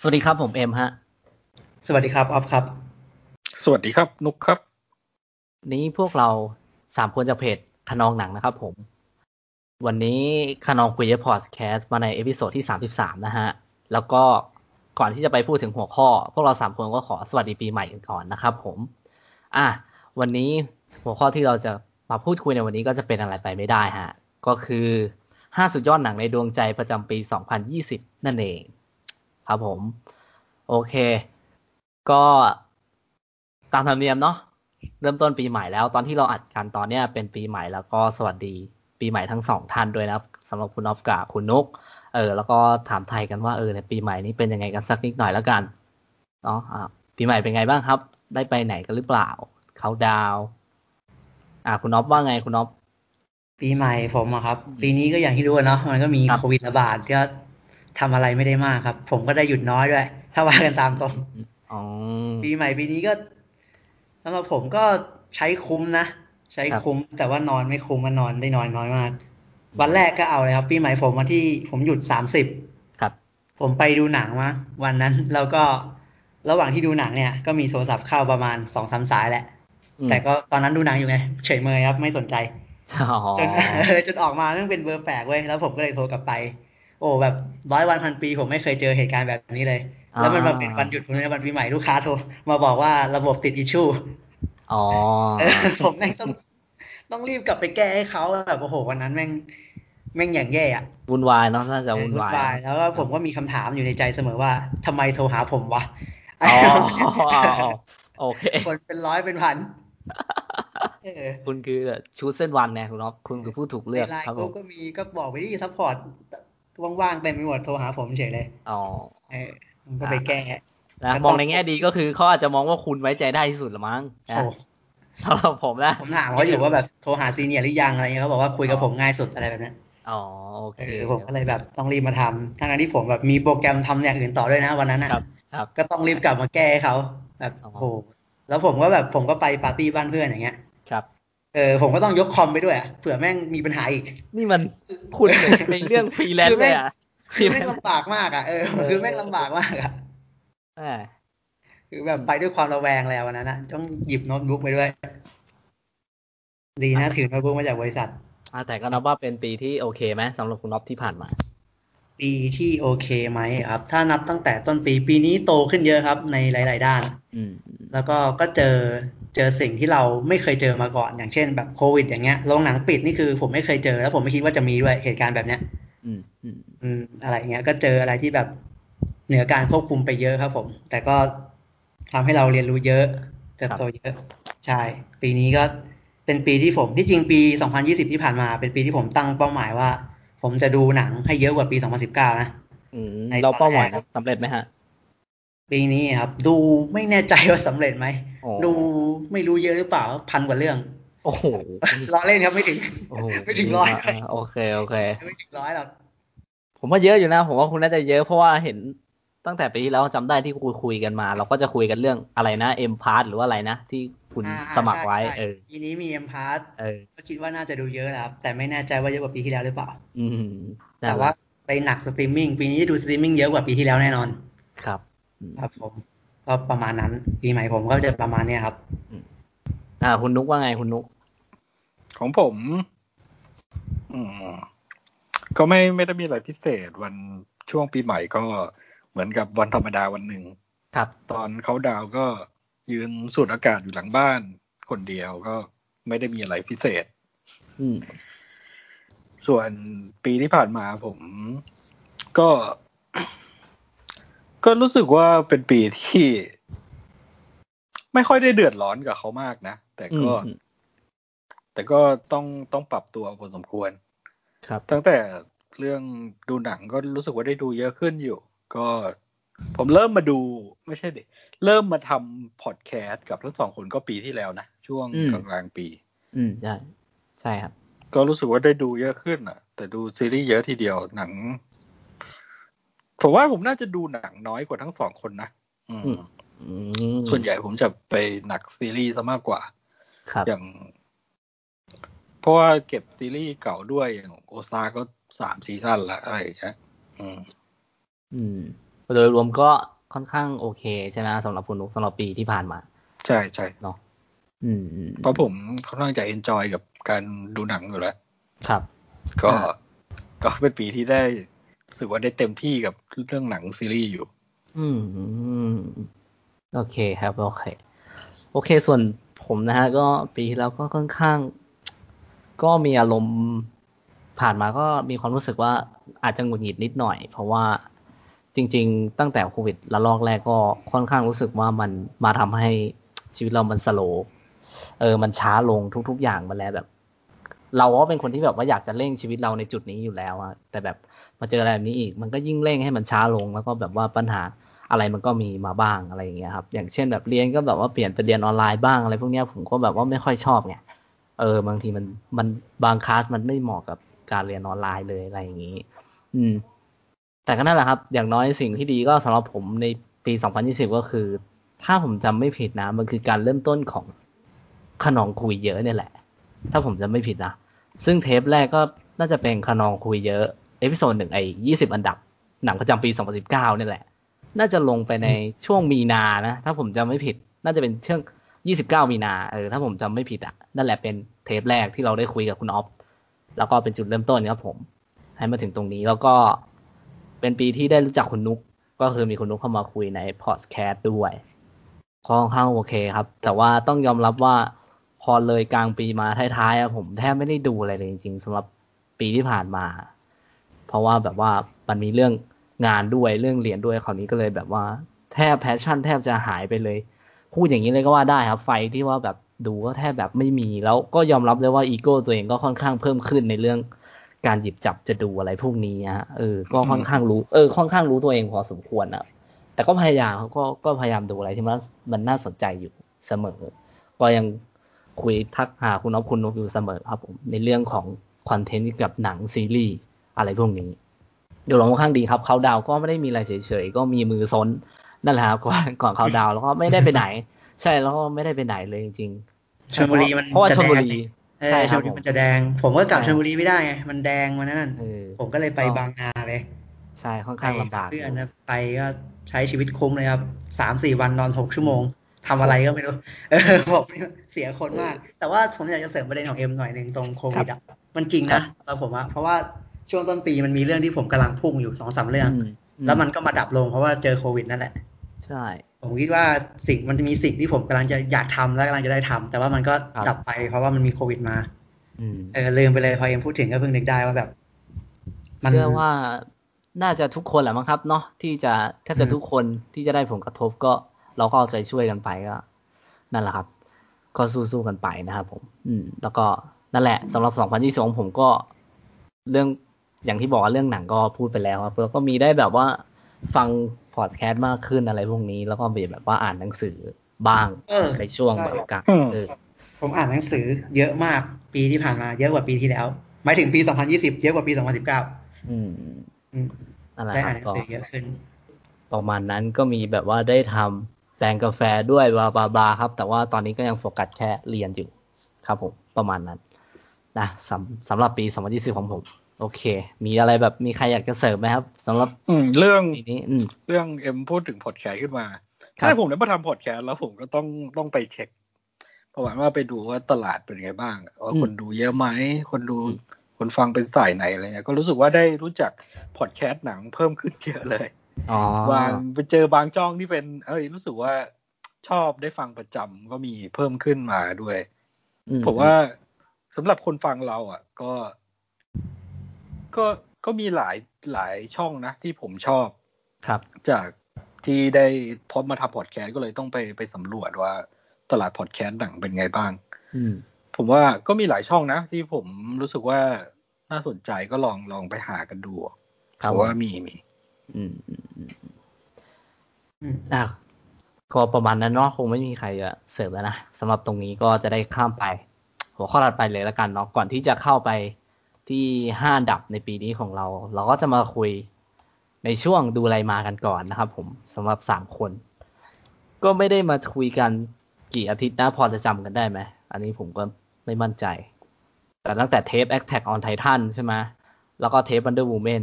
สวัสดีครับผมเอ็มฮะสวัสดีครับออฟครับสวัสดีครับนุกครับนี้พวกเรา3คนจากเพจขนองหนังนะครับผมวันนี้ขนองคุยพอดแคสต์มาในเอพิโซดที่33นะฮะแล้วก็ก่อนที่จะไปพูดถึงหัวข้อพวกเรา3คนก็ขอสวัสดีปีใหม่กันก่อนนะครับผมวันนี้หัวข้อที่เราจะมาพูดคุยในวันนี้ก็จะเป็นอะไรไปไม่ได้ฮะก็คือ5สุดยอดหนังในดวงใจประจำปี2020นั่นเองครับผมโอเคก็ตามธรรมเนียมเนาะเริ่มต้นปีใหม่แล้วตอนที่เราอัดกันตอนเนี้ยเป็นปีใหม่แล้วก็สวัสดีปีใหม่ทั้ง2ท่านด้วยนะครับสำหรับคุณออฟกับคุณนุกแล้วก็ถามไทยกันว่าในปีใหม่นี้เป็นยังไงกันสักนิดหน่อยแล้วกันเนาะปีใหม่เป็นไงบ้างครับได้ไปไหนกันหรือเปล่าเขาดาวคุณอ๊อฟว่าไงคุณอ๊อฟปีใหม่ผมอะครับปีนี้ก็อย่างที่รู้เนาะมันก็มีโควิดระบาดก็ทำอะไรไม่ได้มากครับผมก็ได้หยุดน้อยด้วยถ้าว่ากันตามตรงปีใหม่ปีนี้ก็สำหรับผมก็ใช้คุ้มนะใช้คุ้มแต่ว่านอนไม่คุ้มนอนได้นอนน้อยมากวันแรกก็เอาเลยครับปีใหม่ผมมาที่ผมหยุด30ครับผมไปดูหนังมาวันนั้นแล้วก็ระหว่างที่ดูหนังเนี่ยก็มีโทรศัพท์เข้าประมาณ 2-3 สายแหละแต่ก็ตอนนั้นดูหนังอยู่ไงเฉยเมยครับไม่สนใจจนออกมามันเป็นเบอร์แปลกเว้ยแล้วผมก็เลยโทรกลับไปโอ้แบบ100วันพันปีผมไม่เคยเจอเหตุการณ์แบบนี้เลยแล้วมันมาเป็นวันหยุดผมในวันปีใหม่ลูกค้าโทรมาบอกว่าระบบติดอิชชูผมแม่งต้องรีบกลับไปแก้ให้เขาแบบโอ้โหวันนั้นแม่งอย่างแย่อะวุ่นวายเนาะน่าจะวุ่นวายแล้วก็ผมก็มีคำถามอยู่ในใจเสมอว่าทำไมโทรหาผมวะโอเคคนเป็นร้อยเป็นพันคุณคือชูเส้นวันเนี่ยคุณอ๊อฟคุณคือผู้ถูกเลือกครับผมก็มีก็บอกไปที่ซัพพอร์ตว่างๆเต็มไปหมดโทรหาผมเฉยเลยก็ไปแก้นะมองในแง่ดีก็คือเขาอาจจะมองว่าคุณไว้ใจได้ที่สุดละมั้งสำหรับผมนะผมถามเขาอยู่ว่าแบบโทรหาซีเนียร์หรือยังอะไรเงี้ยเขาบอกว่าคุยกับผมง่ายสุดอะไรแบบนี้โอเคผมก็เลยแบบต้องรีบมาทำทั้งนั้นที่ผมแบบมีโปรแกรมทำอย่างอื่นต่อด้วยนะวันนั้นนะก็ต้องรีบกลับมาแก้ให้เขาแบบโอ้โหแล้วผมก็แบบผมก็ไปปาร์ตี้บ้านเพื่อนอย่างเงี้ยครับผมก็ต้องยกคอมไปด้วยเผื่อแม่งมีปัญหาอีกนี่มันคุณเป็นเรื่องฟรีแลนซ์เลยคือแม่งลำบากมากคือแม่งลำบากมากคือแบบไปด้วยความระแวงแล้ววันนั้นนะต้องหยิบโน้ตบุ๊กไปด้วยดีนะถือโน้ตบุ๊กมาจากบริษัทแต่ก็นับว่าเป็นปีที่โอเคไหมสำหรับคุณน็อปที่ผ่านมาปีที่โอเคไหมครับถ้านับตั้งแต่ต้นปีปีนี้โตขึ้นเยอะครับในหลายๆด้านแล้วก็เจอสิ่งที่เราไม่เคยเจอมาก่อนอย่างเช่นแบบโควิดอย่างเงี้ยโรงหนังปิดนี่คือผมไม่เคยเจอแล้วผมไม่คิดว่าจะมีด้วยเหตุการณ์แบบเนี้ยอะไรเงี้ยก็เจออะไรที่แบบเหนือการควบคุมไปเยอะครับผมแต่ก็ทำให้เราเรียนรู้เยอะเติบโตเยอะใช่ปีนี้ก็เป็นปีที่ผมที่จริงปี2020ที่ผ่านมาเป็นปีที่ผมตั้งเป้าหมายว่าผมจะดูหนังให้เยอะกว่าปี2019นะเราเป้าหมายสำเร็จไหมฮะปีนี้ครับดูไม่แน่ใจว่าสำเร็จไหมดูไม่รู้เยอะหรือเปล่าพันกว่าเรื่องโอ้โหล้อเล่นครับไม่ถึงร้อยโอเคไม่ถึงร้อยหรอกผมว่าเยอะอยู่นะผมว่าคุณน่าจะเยอะเพราะว่าเห็นตั้งแต่ปีที่แล้วจำได้ที่คุยกันมาเราก็จะคุยกันเรื่องอะไรนะ M Pass หรือว่าอะไรนะที่คุณสมัครไว้ทีนี้มี M Pass ก็คิดว่าน่าจะดูเยอะแล้วครับแต่ไม่แน่ใจว่าเยอะกว่าปีที่แล้วหรือเปล่าแต่ว่าไปหนักสตรีมมิ่งปีนี้ดูสตรีมมิ่งเยอะกว่าปีที่แล้วแน่นอนครับผมก็ประมาณนั้นปีใหม่ผมก็จะประมาณเนี้ยครับคุณนุกว่าไงคุณนุกของผมก็ไม่ได้มีอะไรพิเศษวันช่วงปีใหม่ก็เหมือนกับวันธรรมดาวันหนึ่งครับตอนเขาดาวก็ยืนสูดอากาศอยู่หลังบ้านคนเดียวก็ไม่ได้มีอะไรพิเศษส่วนปีที่ผ่านมาผมก็รู้สึกว่าเป็นปีที่ไม่ค่อยได้เดือดร้อนกับเขามากนะแต่ก็ต้องปรับตัวพอสมควรครับตั้งแต่เรื่องดูหนังก็รู้สึกว่าได้ดูเยอะขึ้นอยู่ก็ผมเริ่มมาดูไม่ใช่ดิเริ่มมาทำพอดแคสต์กับทั้งสองคนก็ปีที่แล้วนะช่วงกลางปีใช่ครับก็รู้สึกว่าได้ดูเยอะขึ้นอ่ะแต่ดูซีรีส์เยอะทีเดียวหนังผมว่าผมน่าจะดูหนังน้อยกว่าทั้งสองคนนะส่วนใหญ่ผมจะไปหนักซีรีส์ซะมากกว่าอย่างเพราะว่าเก็บซีรีส์เก่าด้วยอย่างโอซาก็3 ซีซั่นละอะไรอย่างเงี้ย โดยรวมก็ค่อนข้างโอเคใช่ไหมสำหรับคุณนุ๊กสำหรับปีที่ผ่านมาใช่ใช่เนาะเพราะผมค่อนข้างจะเอนจอยกับการดูหนังอยู่แล้วครับก็เป็นปีที่ได้รู้สึกว่าได้เต็มที่กับเรื่องหนังซีรีส์อยู่โอเคครับโอเคส่วนผมนะฮะก็ปีที่แล้วก็ค่อนข้างก็มีอารมณ์ผ่านมาก็มีความรู้สึกว่าอาจจะหงุดหงิดนิดหน่อยเพราะว่าจริงๆตั้งแต่โควิดระลอกแรกก็ค่อนข้างรู้สึกว่ามันมาทำให้ชีวิตเรามันสโลว์มันช้าลงทุกๆอย่างมาแล้วแบบเราก็เป็นคนที่แบบว่าอยากจะเร่งชีวิตเราในจุดนี้อยู่แล้วอะแต่แบบมาเจออะไรแบบนี้อีกมันก็ยิ่งเร่งให้มันช้าลงแล้วก็แบบว่าปัญหาอะไรมันก็มีมาบ้างอะไรอย่างเงี้ยครับอย่างเช่นแบบเรียนก็แบบว่าเปลี่ยนไปเรียนออนไลน์บ้างอะไรพวกเนี้ยผมก็แบบว่าไม่ค่อยชอบไงบางทีมันบางคลาสมันไม่เหมาะกับการเรียนออนไลน์เลยอะไรอย่างงี้แต่ก็นั่นแหละครับอย่างน้อยสิ่งที่ดีก็สำหรับผมในปี2020ก็คือถ้าผมจำไม่ผิดนะมันคือการเริ่มต้นของขนองคุยเยอะเนี่ยแหละถ้าผมจำไม่ผิดนะซึ่งเทปแรกก็น่าจะเป็นขนองคุยเยอะเอพิโซด1ไอ้20อันดับหนังประจำปี2019เนี่ยแหละน่าจะลงไปในช่วงมีนานะถ้าผมจำไม่ผิดน่าจะเป็นช่วง29มีนาถ้าผมจำไม่ผิดอ่ะนั่นแหละเป็นเทปแรกที่เราได้คุยกับคุณออฟแล้วก็เป็นจุดเริ่มต้นครับผมให้มาถึงตรงนี้แล้วก็เป็นปีที่ได้รู้จักคุณนุกก็คือมีคุณนุกเข้ามาคุยในพอดแคสต์ด้วยค่อนข้างโอเคครับแต่ว่าต้องยอมรับว่าพอเลยกลางปีมาท้ายๆผมแทบไม่ได้ดูอะไรเลยจริงๆสำหรับปีที่ผ่านมาเพราะว่าแบบว่ามันมีเรื่องงานด้วยเรื่องเรียนด้วยคราวนี้ก็เลยแบบว่าแทบแพชชั่นแทบจะหายไปเลยพูดอย่างนี้เลยก็ว่าได้ครับไฟที่ว่าแบบดูก็แทบแบบไม่มีแล้วก็ยอมรับเลยว่าอีโก้ตัวเองก็ค่อนข้างเพิ่มขึ้นในเรื่องการหยิบจับจะดูอะไรพวกนี้ฮะก็ค่อนข้างรู้ค่อนข้างรู้ตัวเองพอสมควรนะแต่ก็พยายามเขาก็พยายามดูอะไรที่มันน่าสนใจอยู่เสมอก็ยังคุยทักหาคุณอ๊อฟคุณนุ๊กอยู่เสมอครับผมในเรื่องของคอนเทนต์กับหนังซีรีส์อะไรพวกนี้ดูลองค่อนข้างดีครับเขาดาวก็ไม่ได้มีอะไรเฉยๆก็มีมือซ้นนั่นแหละครับก่อนเขาดาวแล้วก็ไม่ได้ไปไหนใช่แล้วก็ไม่ได้ไปไหนเลยจริงๆชลบุรีมันเพราะว่าชลบุรีใช่ชลบุรีมันจะแดงผมก็กลับชลบุรีไม่ได้ไงมันแดงมานั่นผมก็เลยไปบางนาเลยใช่ค่อนข้างลำบากเพื่อนนะไปก็ใช้ชีวิตคุ้มเลยครับ 3-4 วันนอน6ชั่วโมงทำอะไรก็ไม่รู้บอกเสียคนมากแต่ว่าผมอยากจะเสริมประเด็นของเอ็มหน่อยนึงตรงโควิดอ่ะมันจริงนะเราผมว่าเพราะว่าช่วงต้นปีมันมีเรื่องที่ผมกำลังพุ่งอยู่ 2-3 เรื่องแล้วมันก็มาดับลงเพราะว่าเจอโควิดนั่นแหละใช่ผมคิดว่าสิ่งมันมีสิ่งที่ผมกำลังจะอยากทำและกำลังจะได้ทำแต่ว่ามันก็ดับไปเพราะว่ามันมีโควิดมาลืมไปเลยพอเอ็มพูดถึงก็เพิ่งนึกได้ว่าแบบเชื่อว่าน่าจะทุกคนแหละมั้งครับเนาะที่จะแทบจะทุกคนที่จะได้ผลกระทบก็เราก็เอาใจช่วยกันไปก็นั่นแหละครับก็สู้ๆกันไปนะครับผมแล้วก็นั่นแหละสำหรับ2022ผมก็เรื่องอย่างที่บอกว่าเรื่องหนังก็พูดไปแล้วครับแล้วก็มีได้แบบว่าฟังพอดแคสต์มากขึ้นอะไรพวกนี้แล้วก็มีแบบว่าอ่านหนังสือบ้างในช่วงบรรยากาศผมอ่านหนังสือเยอะมากปีที่ผ่านมาเยอะกว่าปีที่แล้วหมายถึงปี2020เยอะกว่าปี2019ได้อ่านหนังสือเยอะขึ้นประมาณนั้นก็มีแบบว่าได้ทำแปลงกาแฟด้วยบลาบลาบลาครับแต่ว่าตอนนี้ก็ยังโฟกัสแค่เรียนอยู่ครับผมประมาณนั้นนะสำหรับปี2020ของผมโอเคมีอะไรแบบมีใครอยากจะเสริมไหมครับสำหรับเรื่องนี้เรื่องเอ็มพูดถึงพอดแคสต์ขึ้นมาถ้าผมได้มาทำพอดแคสต์แล้วผมก็ต้องไปเช็คประวัติว่าไปดูว่าตลาดเป็นไงบ้างว่าคนดูเยอะไหมคนดูคนฟังเป็นสายไหนอะไรเงี้ยก็รู้สึกว่าได้รู้จักพอดแคสต์หนังเพิ่มขึ้นเยอะเลยบางไปเจอบางจ้องที่เป็นรู้สึกว่าชอบได้ฟังประจำก็มีเพิ่มขึ้นมาด้วยผมว่าสำหรับคนฟังเราอ่ะก็มีหลายช่องนะที่ผมชอบครับจากที่ได้พอมาทำพอดแคสต์ก็เลยต้องไปสำรวจว่าตลาดพอดแคสต์หนังเป็นไงบ้างผมว่าก็มีหลายช่องนะที่ผมรู้สึกว่าน่าสนใจก็ลองไปหากันดูเพราะว่ามีก็ประมาณนั้นเนาะคงไม่มีใครจะเสริมแล้วนะสำหรับตรงนี้ก็จะได้ข้ามไปหัวข้อถัดไปเลยละกันเนาะก่อนที่จะเข้าไปที่5อันดับในปีนี้ของเราก็จะมาคุยในช่วงดูอะไรมากันก่อนนะครับผมสำหรับ3คนก็ไม่ได้มาคุยกันกี่อาทิตย์นะพอจะจำกันได้ไหมอันนี้ผมก็ไม่มั่นใจแต่ตั้งแต่เทป Attack on Titan ใช่ไหมแล้วก็เทป Wonder Woman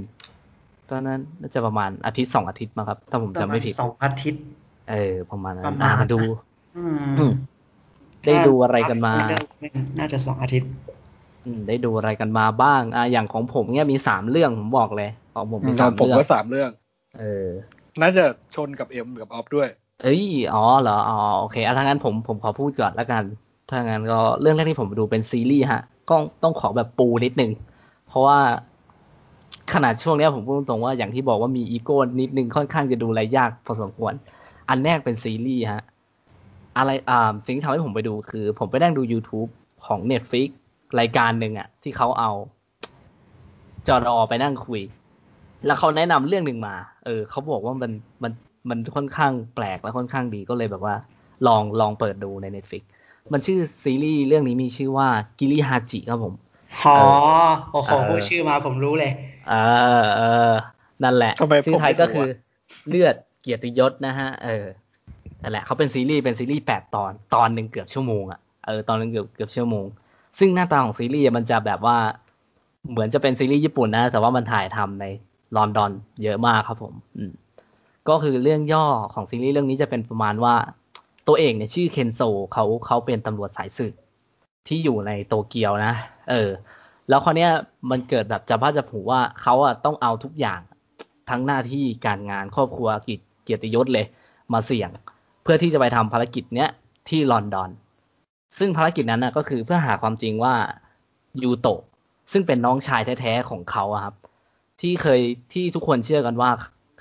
ตอนนั้นน่าจะประมาณอาทิตย์2อาทิตย์มั้งครับถ้าผมจำไม่ผิด2อาทิตย์ประมาณนั้นมาดูได้ดูอะไรกันมาน่าจะ2อาทิตย์ได้ดูอะไรกันมาบ้างอย่างของผมเนี่ยมี3เรื่องผมบอกเลยของผมมี3เรื่องผมก็3เรื่องน่าจะชนกับเอ็มกับออฟด้วยเอ้ยอ๋อเหรออ๋อโอเคถ้างั้นผมขอพูดก่อนละกันถ้างั้นก็เรื่องแรกที่ผมดูเป็นซีรีส์ฮะก็ต้องขอแบบปูนิดนึงเพราะว่าขนาดช่วงนี้ผมพูดตรงว่าอย่างที่บอกว่ามีอีโก้นิดนึงค่อนข้างจะดูอะไรยากพอสมควรอันแรกเป็นซีรีส์ฮะอะไรสิ่งที่ทำให้ผมไปดูคือผมไปนั่งดู YouTube ของ Netflix รายการหนึ่งอะที่เขาเอาจอรอไปนั่งคุยแล้วเขาแนะนำเรื่องหนึ่งมาเขาบอกว่ามันค่อนข้างแปลกและค่อนข้างดีก็เลยแบบว่าลองเปิดดูใน Netflix มันชื่อซีรีส์เรื่องนี้มีชื่อว่ากิริฮาจิครับผมอ๋อโอ้โหพูดชื่อมาผมรู้เลยนั่นแหละชื่อไทยก็คือเลือดเกียรติยศนะฮะนั่นแหละเขาเป็นซีรีส์8 ตอนนึงเกือบชั่วโมงตอนนึงเกือบชั่วโมงซึ่งหน้าตาของซีรีส์มันจะแบบว่าเหมือนจะเป็นซีรีส์ญี่ปุ่นนะแต่ว่ามันถ่ายทำในลอนดอนเยอะมากครับผมก็คือเรื่องย่อของซีรีส์เรื่องนี้จะเป็นประมาณว่าตัวเอกเนี่ยชื่อเคนโซเขาเป็นตำรวจสายสืบที่อยู่ในโตเกียวนะแล้วคราวเนี้ยมันเกิดแบบจะบ้าจะผูว่าเขาอ่ะต้องเอาทุกอย่างทั้งหน้าที่การงานครอบครัวเกียรติยศเลยมาเสี่ยงเพื่อที่จะไปทำภารกิจเนี้ยที่ลอนดอนซึ่งภารกิจนั้นนะก็คือเพื่อหาความจริงว่ายูโตะซึ่งเป็นน้องชายแท้ๆของเขาอะครับที่ทุกคนเชื่อกันว่า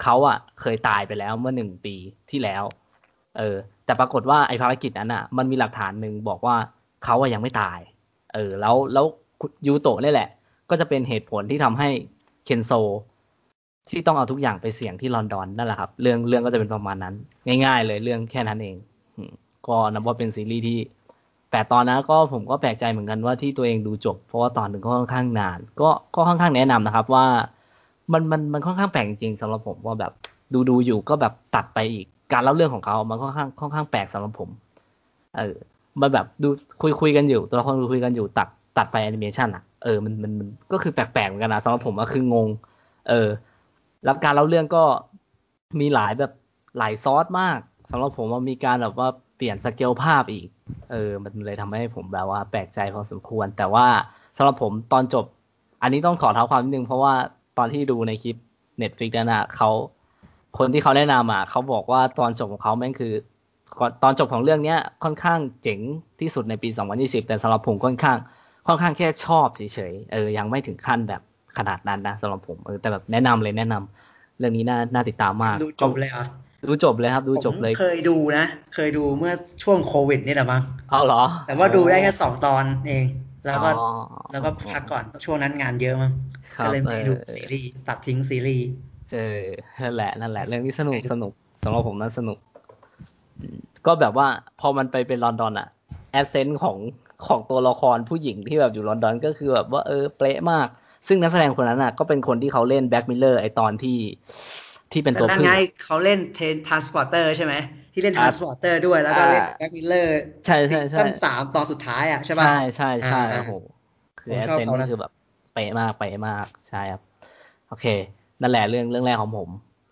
เขาอะเคยตายไปแล้วเมื่อ1ปีที่แล้วแต่ปรากฏว่าไอ้ภารกิจนั้นอะมันมีหลักฐานนึงบอกว่าเขาอะยังไม่ตายแล้วยูโตะนี่แหละก็จะเป็นเหตุผลที่ทำให้เคนโซที่ต้องเอาทุกอย่างไปเสี่ยงที่ลอนดอนนั่นแหละครับเรื่องก็จะเป็นประมาณนั้นง่ายๆเลยเรื่องแค่นั้นเองก็นับว่าเป็นซีรีส์ที่8ตอนนะก็ผมก็แปลกใจเหมือนกันว่าที่ตัวเองดูจบเพราะว่าตอนนึงก็ค่อนข้างนานก็ค่อนข้างแนะนำนะครับว่ามันค่อนข้างแปลกจริงๆสำหรับผมว่าแบบดูอยู่ก็แบบตัดไปอีกการเล่าเรื่องของเขามันค่อนข้างแปลกสำหรับผมมันแบบดูคุยกันอยู่ตัวละครคุยกันอยู่ตัดไปแอนิเมชันอ่ะมันก็คือแปลกๆเหมือนกันนะสำหรับผมก็คืองงแล้วการเล่าเรื่องก็มีหลายแบบหลายซอสมากสำหรับผมว่ามีการแบบว่าเปลี่ยนสเกลภาพอีกมันเลยทำให้ผมแบบว่าแปลกใจพอสมควรแต่ว่าสำหรับผมตอนจบอันนี้ต้องขอเท้าความนิดนึงเพราะว่าตอนที่ดูในคลิป Netflix นั่นน่ะคนที่เขาแนะนำอ่ะเขาบอกว่าตอนจบของเขาแม่งคือตอนจบของเรื่องเนี้ยค่อนข้างเจ๋งที่สุดในปี2020แต่สำหรับผมค่อนข้างแค่ชอบเฉยๆยังไม่ถึงขั้นแบบขนาดนั้นนะสำหรับผมแต่แบบแนะนำเลยแนะนำเรื่องนี้น่าติดตามมากดูจบเลยอ่ะดูจบเลยครับดูจบเลยเคยดูนะเคยดูเมื่อช่วงโควิดนี่แหละมั้งเอาเหรอแต่ว่าดูได้แค่2ตอนเองแล้วก็พักก่อนช่วงนั้นงานเยอะมั้งก็เลยไม่ดูซีรีส์ตัดทิ้งซีรีส์นั่นแหละเรื่องนี้สนุกสำหรับผมน่าสนุกก็แบบว่าพอมันไปเป็นลอนดอนอ่ะแอสเซนต์ของตัวละครผู้หญิงที่แบบอยู่ลอนดอนก็คือแบบว่าเป๊ะมากซึ่งนักแสดงคนนั้นน่ะก็เป็นคนที่เขาเล่นแบล็กมิลเลอร์ไอตอนที่เป็นตัวพึ่งนั่นไงเขาเล่นทรานสปอร์เตอร์ใช่ไหมที่เล่นทรานสปอร์เตอร์ด้วยแล้วก็เล่นแบล็กมิลเลอร์ใช่ๆตั้ง3ตอนสุดท้ายอ่ะใช่ป่ะใช่โอ้โหคือแอสเซนต์ก็คือแบบเป๊ะมากใช่ครับโอเคนั่นแหละเรื่องแรกของผม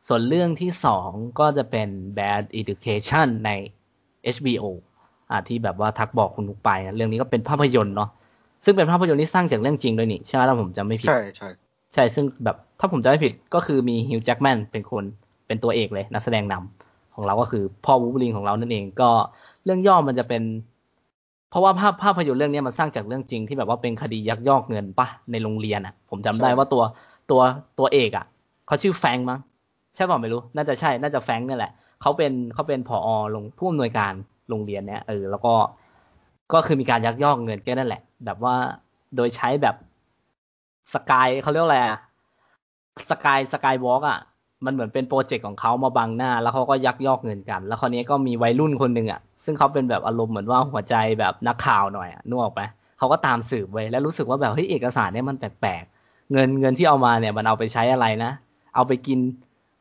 ส่วนเรื่องที่2ก็จะเป็น Bad Education ใน HBO ที่แบบว่าทักบอกคุณนุกไปนะเรื่องนี้ก็เป็นภาพยนตร์เนาะซึ่งเป็นภาพยนตร์ที่สร้างจากเรื่องจริงด้วยนี่ใช่ไหมถ้าผมจำไม่ผิดใช่ซึ่งแบบถ้าผมจำไม่ผิดก็คือมีฮิวจ์แจ็คแมนเป็นตัวเอกเลยนักแสดงนำของเราก็คือพ่อวูล์ฟเวอรีนของเรานั่นเองก็เรื่องย่อมันจะเป็นเพราะว่าภาพยนตร์เรื่องนี้มันสร้างจากเรื่องจริงที่แบบว่าเป็นคดียักยอกเงินป่ะในโรงเรียนอ่ะผมจำได้ว่าตัวเอกอ่ะเขาชื่อแฟงมั้งใช่ป่ะไม่รู้น่าจะใช่น่าจะแฟงนี่แหละเขาเป็นผอ.ผู้อำนวยการโรงเรียนเนี่ยแล้วก็คือมีการยักยอกเงินแค่นั่นแหละแบบว่าโดยใช้แบบสกายเขาเรียกอะไรอ่ะสกายวอล์กอ่ะมันเหมือนเป็นโปรเจกต์ของเขามาบังหน้าแล้วเขาก็ยักยอกเงินกันแล้วคราวนี้ก็มีวัยรุ่นคนหนึ่งอ่ะซึ่งเขาเป็นแบบอารมณ์เหมือนว่าหัวใจแบบนักข่าวหน่อยอ่ะนึกออกไหมเขาก็ตามสืบไว้แล้วรู้สึกว่าแบบเฮ้ยเอกสารเนี่ยมันแปลกๆเงินที่เอามาเนี่ยมันเอาไปใช้อะไรนะเอาไปกิน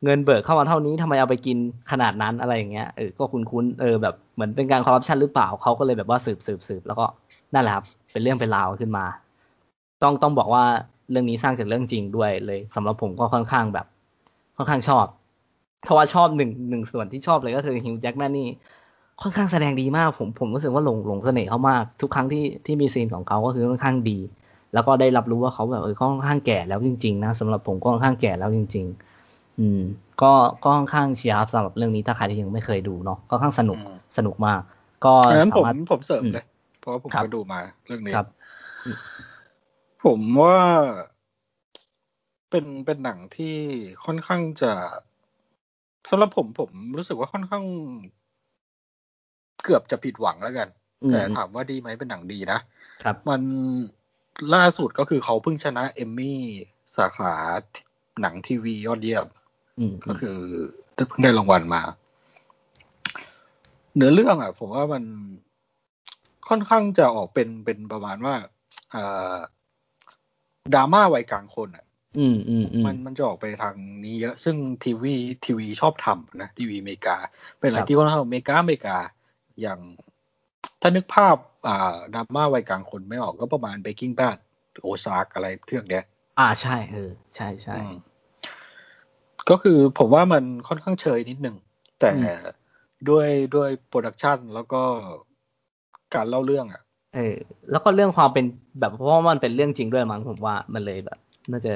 เงินเบิกเข้ามาเท่านี้ทำไมเอาไปกินขนาดนั้นอะไรอย่างเงี้ยก็คุ้นๆแบบเหมือนเป็นการคอร์รัปชันหรือเปล่าเขาก็เลยแบบว่าสืบแล้วก็นั่นแหละครับเป็นเรื่องเป็นราวขึ้นมาต้องบอกว่าเรื่องนี้สร้างจากเรื่องจริงด้วยเลยสำหรับผมก็ค่อนข้างแบบ ค่อนข้างชอบเพราะว่าชอบหนึ่งส่วนที่ชอบเลยก็คือฮิวจ์แจ็คแมนนี่ค่อนข้างแสดงดีมากผมรู้สึกว่าหลงเสน่ห์เขามากทุกครั้งที่มีซีนของเขาก็คือค่อนข้างดีแล้วก็ได้รับรู้ว่าเขาแบบค่อนข้างแก่แล้วจริงๆนะสำหรับผมก็ค่อนข้างแก่แล้วจริงๆก็ค่อนข้างเชียร์สำหรับเรื่องนี้ถ้าใครที่ยังไม่เคยดูเนาะก็ค่อนข้างสนุกมากก็ผมเสริมเลยเพราะผมก็ดูมาเรื่องนี้ผมว่าเป็นหนังที่ค่อนข้างจะสำหรับผมรู้สึกว่าค่อนข้างเกือบจะผิดหวังแล้วกันแต่ถามว่าดีไหมเป็นหนังดีนะมันล่าสุดก็คือเขาเพิ่งชนะเอมมี่สาขาหนังทีวียอดเยี่ยมก็คือเพิ่งได้รางวัลมาเนื้อเรื่องอ่ะผมว่ามันค่อนข้างจะออกเป็นประมาณว่าดราม่าวัยกลางคนอ่ะมันจะออกไปทางนี้เยอะซึ่งทีวีชอบทำนะทีวีอเมริกาเป็นอะไรที่ค่อนข้างอเมริกาอย่างถ้านึกภาพดราม่าวัยกลางคนไม่ออกก็ประมาณ Breaking Bad โอซาร์กอะไรเรื่องเนี้ยใช่ใช่ใช่ก็คือผมว่ามันค่อนข้างเชยนิดนึงแต่ด้วยโปรดักชันแล้วก็การเล่าเรื่องอ่ะแล้วก็เรื่องความเป็นแบบเพราะว่ามันเป็นเรื่องจริงด้วยมั้งผมว่ามันเลยแบบน่าจะ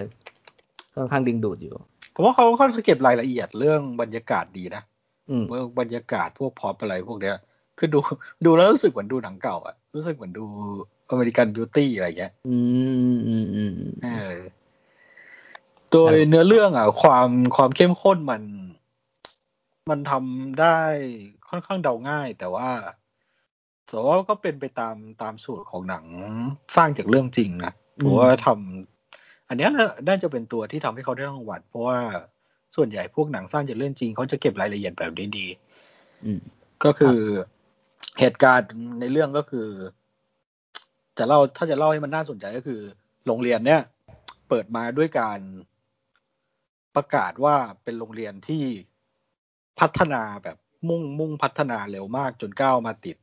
ค่อนข้างดึงดูดอยู่ผมว่าเขาค่อนข้างเก็บรายละเอียดเรื่องบรรยากาศดีนะบรรยากาศพวกพร็อพอะไรพวกเนี้ยคือดูแล้วรู้สึกเหมือนดูหนังเก่าอ่ะรู้สึกเหมือนดู American Beauty อะไรเงี้ยโดยเนื้อเรื่องอ่ะความเข้มข้นมันทำได้ค่อนข้างเดาง่ายแต่ว่าก็เป็นไปตามสูตรของหนังสร้างจากเรื่องจริงนะเพราะว่าอันนี้น่าจะเป็นตัวที่ทำให้เขาได้รางวัลเพราะว่าส่วนใหญ่พวกหนังสร้างจากเรื่องจริงเขาจะเก็บรายละเอียดแบบดีๆก็คือเหตุการณ์ในเรื่องก็คือถ้าจะเล่าให้มันน่าสนใจก็คือโรงเรียนเนี่ยเปิดมาด้วยการประกาศว่าเป็นโรงเรียนที่พัฒนาแบบมุ่งพัฒนาเร็วมากจนก้าวมาติด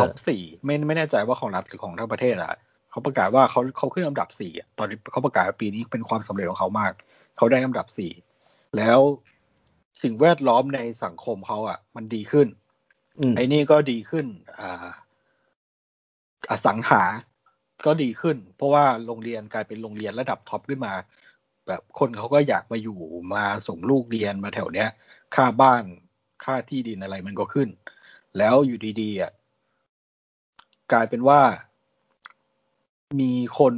ท็อป4ไม่แน่ใจว่าของรัฐหรือของทั้งประเทศอ่ะเขาประกาศว่าเขาขึ้นอันดับ4อ่ะตอนนี้เขาประกาศปีนี้เป็นความสำเร็จของเขามากเขาได้อันดับ4แล้วสิ่งแวดล้อมในสังคมเขาอ่ะมันดีขึ้นไอ้นี่ก็ดีขึ้นอสังหาก็ดีขึ้นเพราะว่าโรงเรียนกลายเป็นโรงเรียนระดับท็อปขึ้นมาแบบคนเขาก็อยากมาอยู่มาส่งลูกเรียนมาแถวเนี้ยค่าบ้านค่าที่ดินอะไรมันก็ขึ้นแล้วอยู่ดีๆอ่ะกลายเป็นว่ามีคน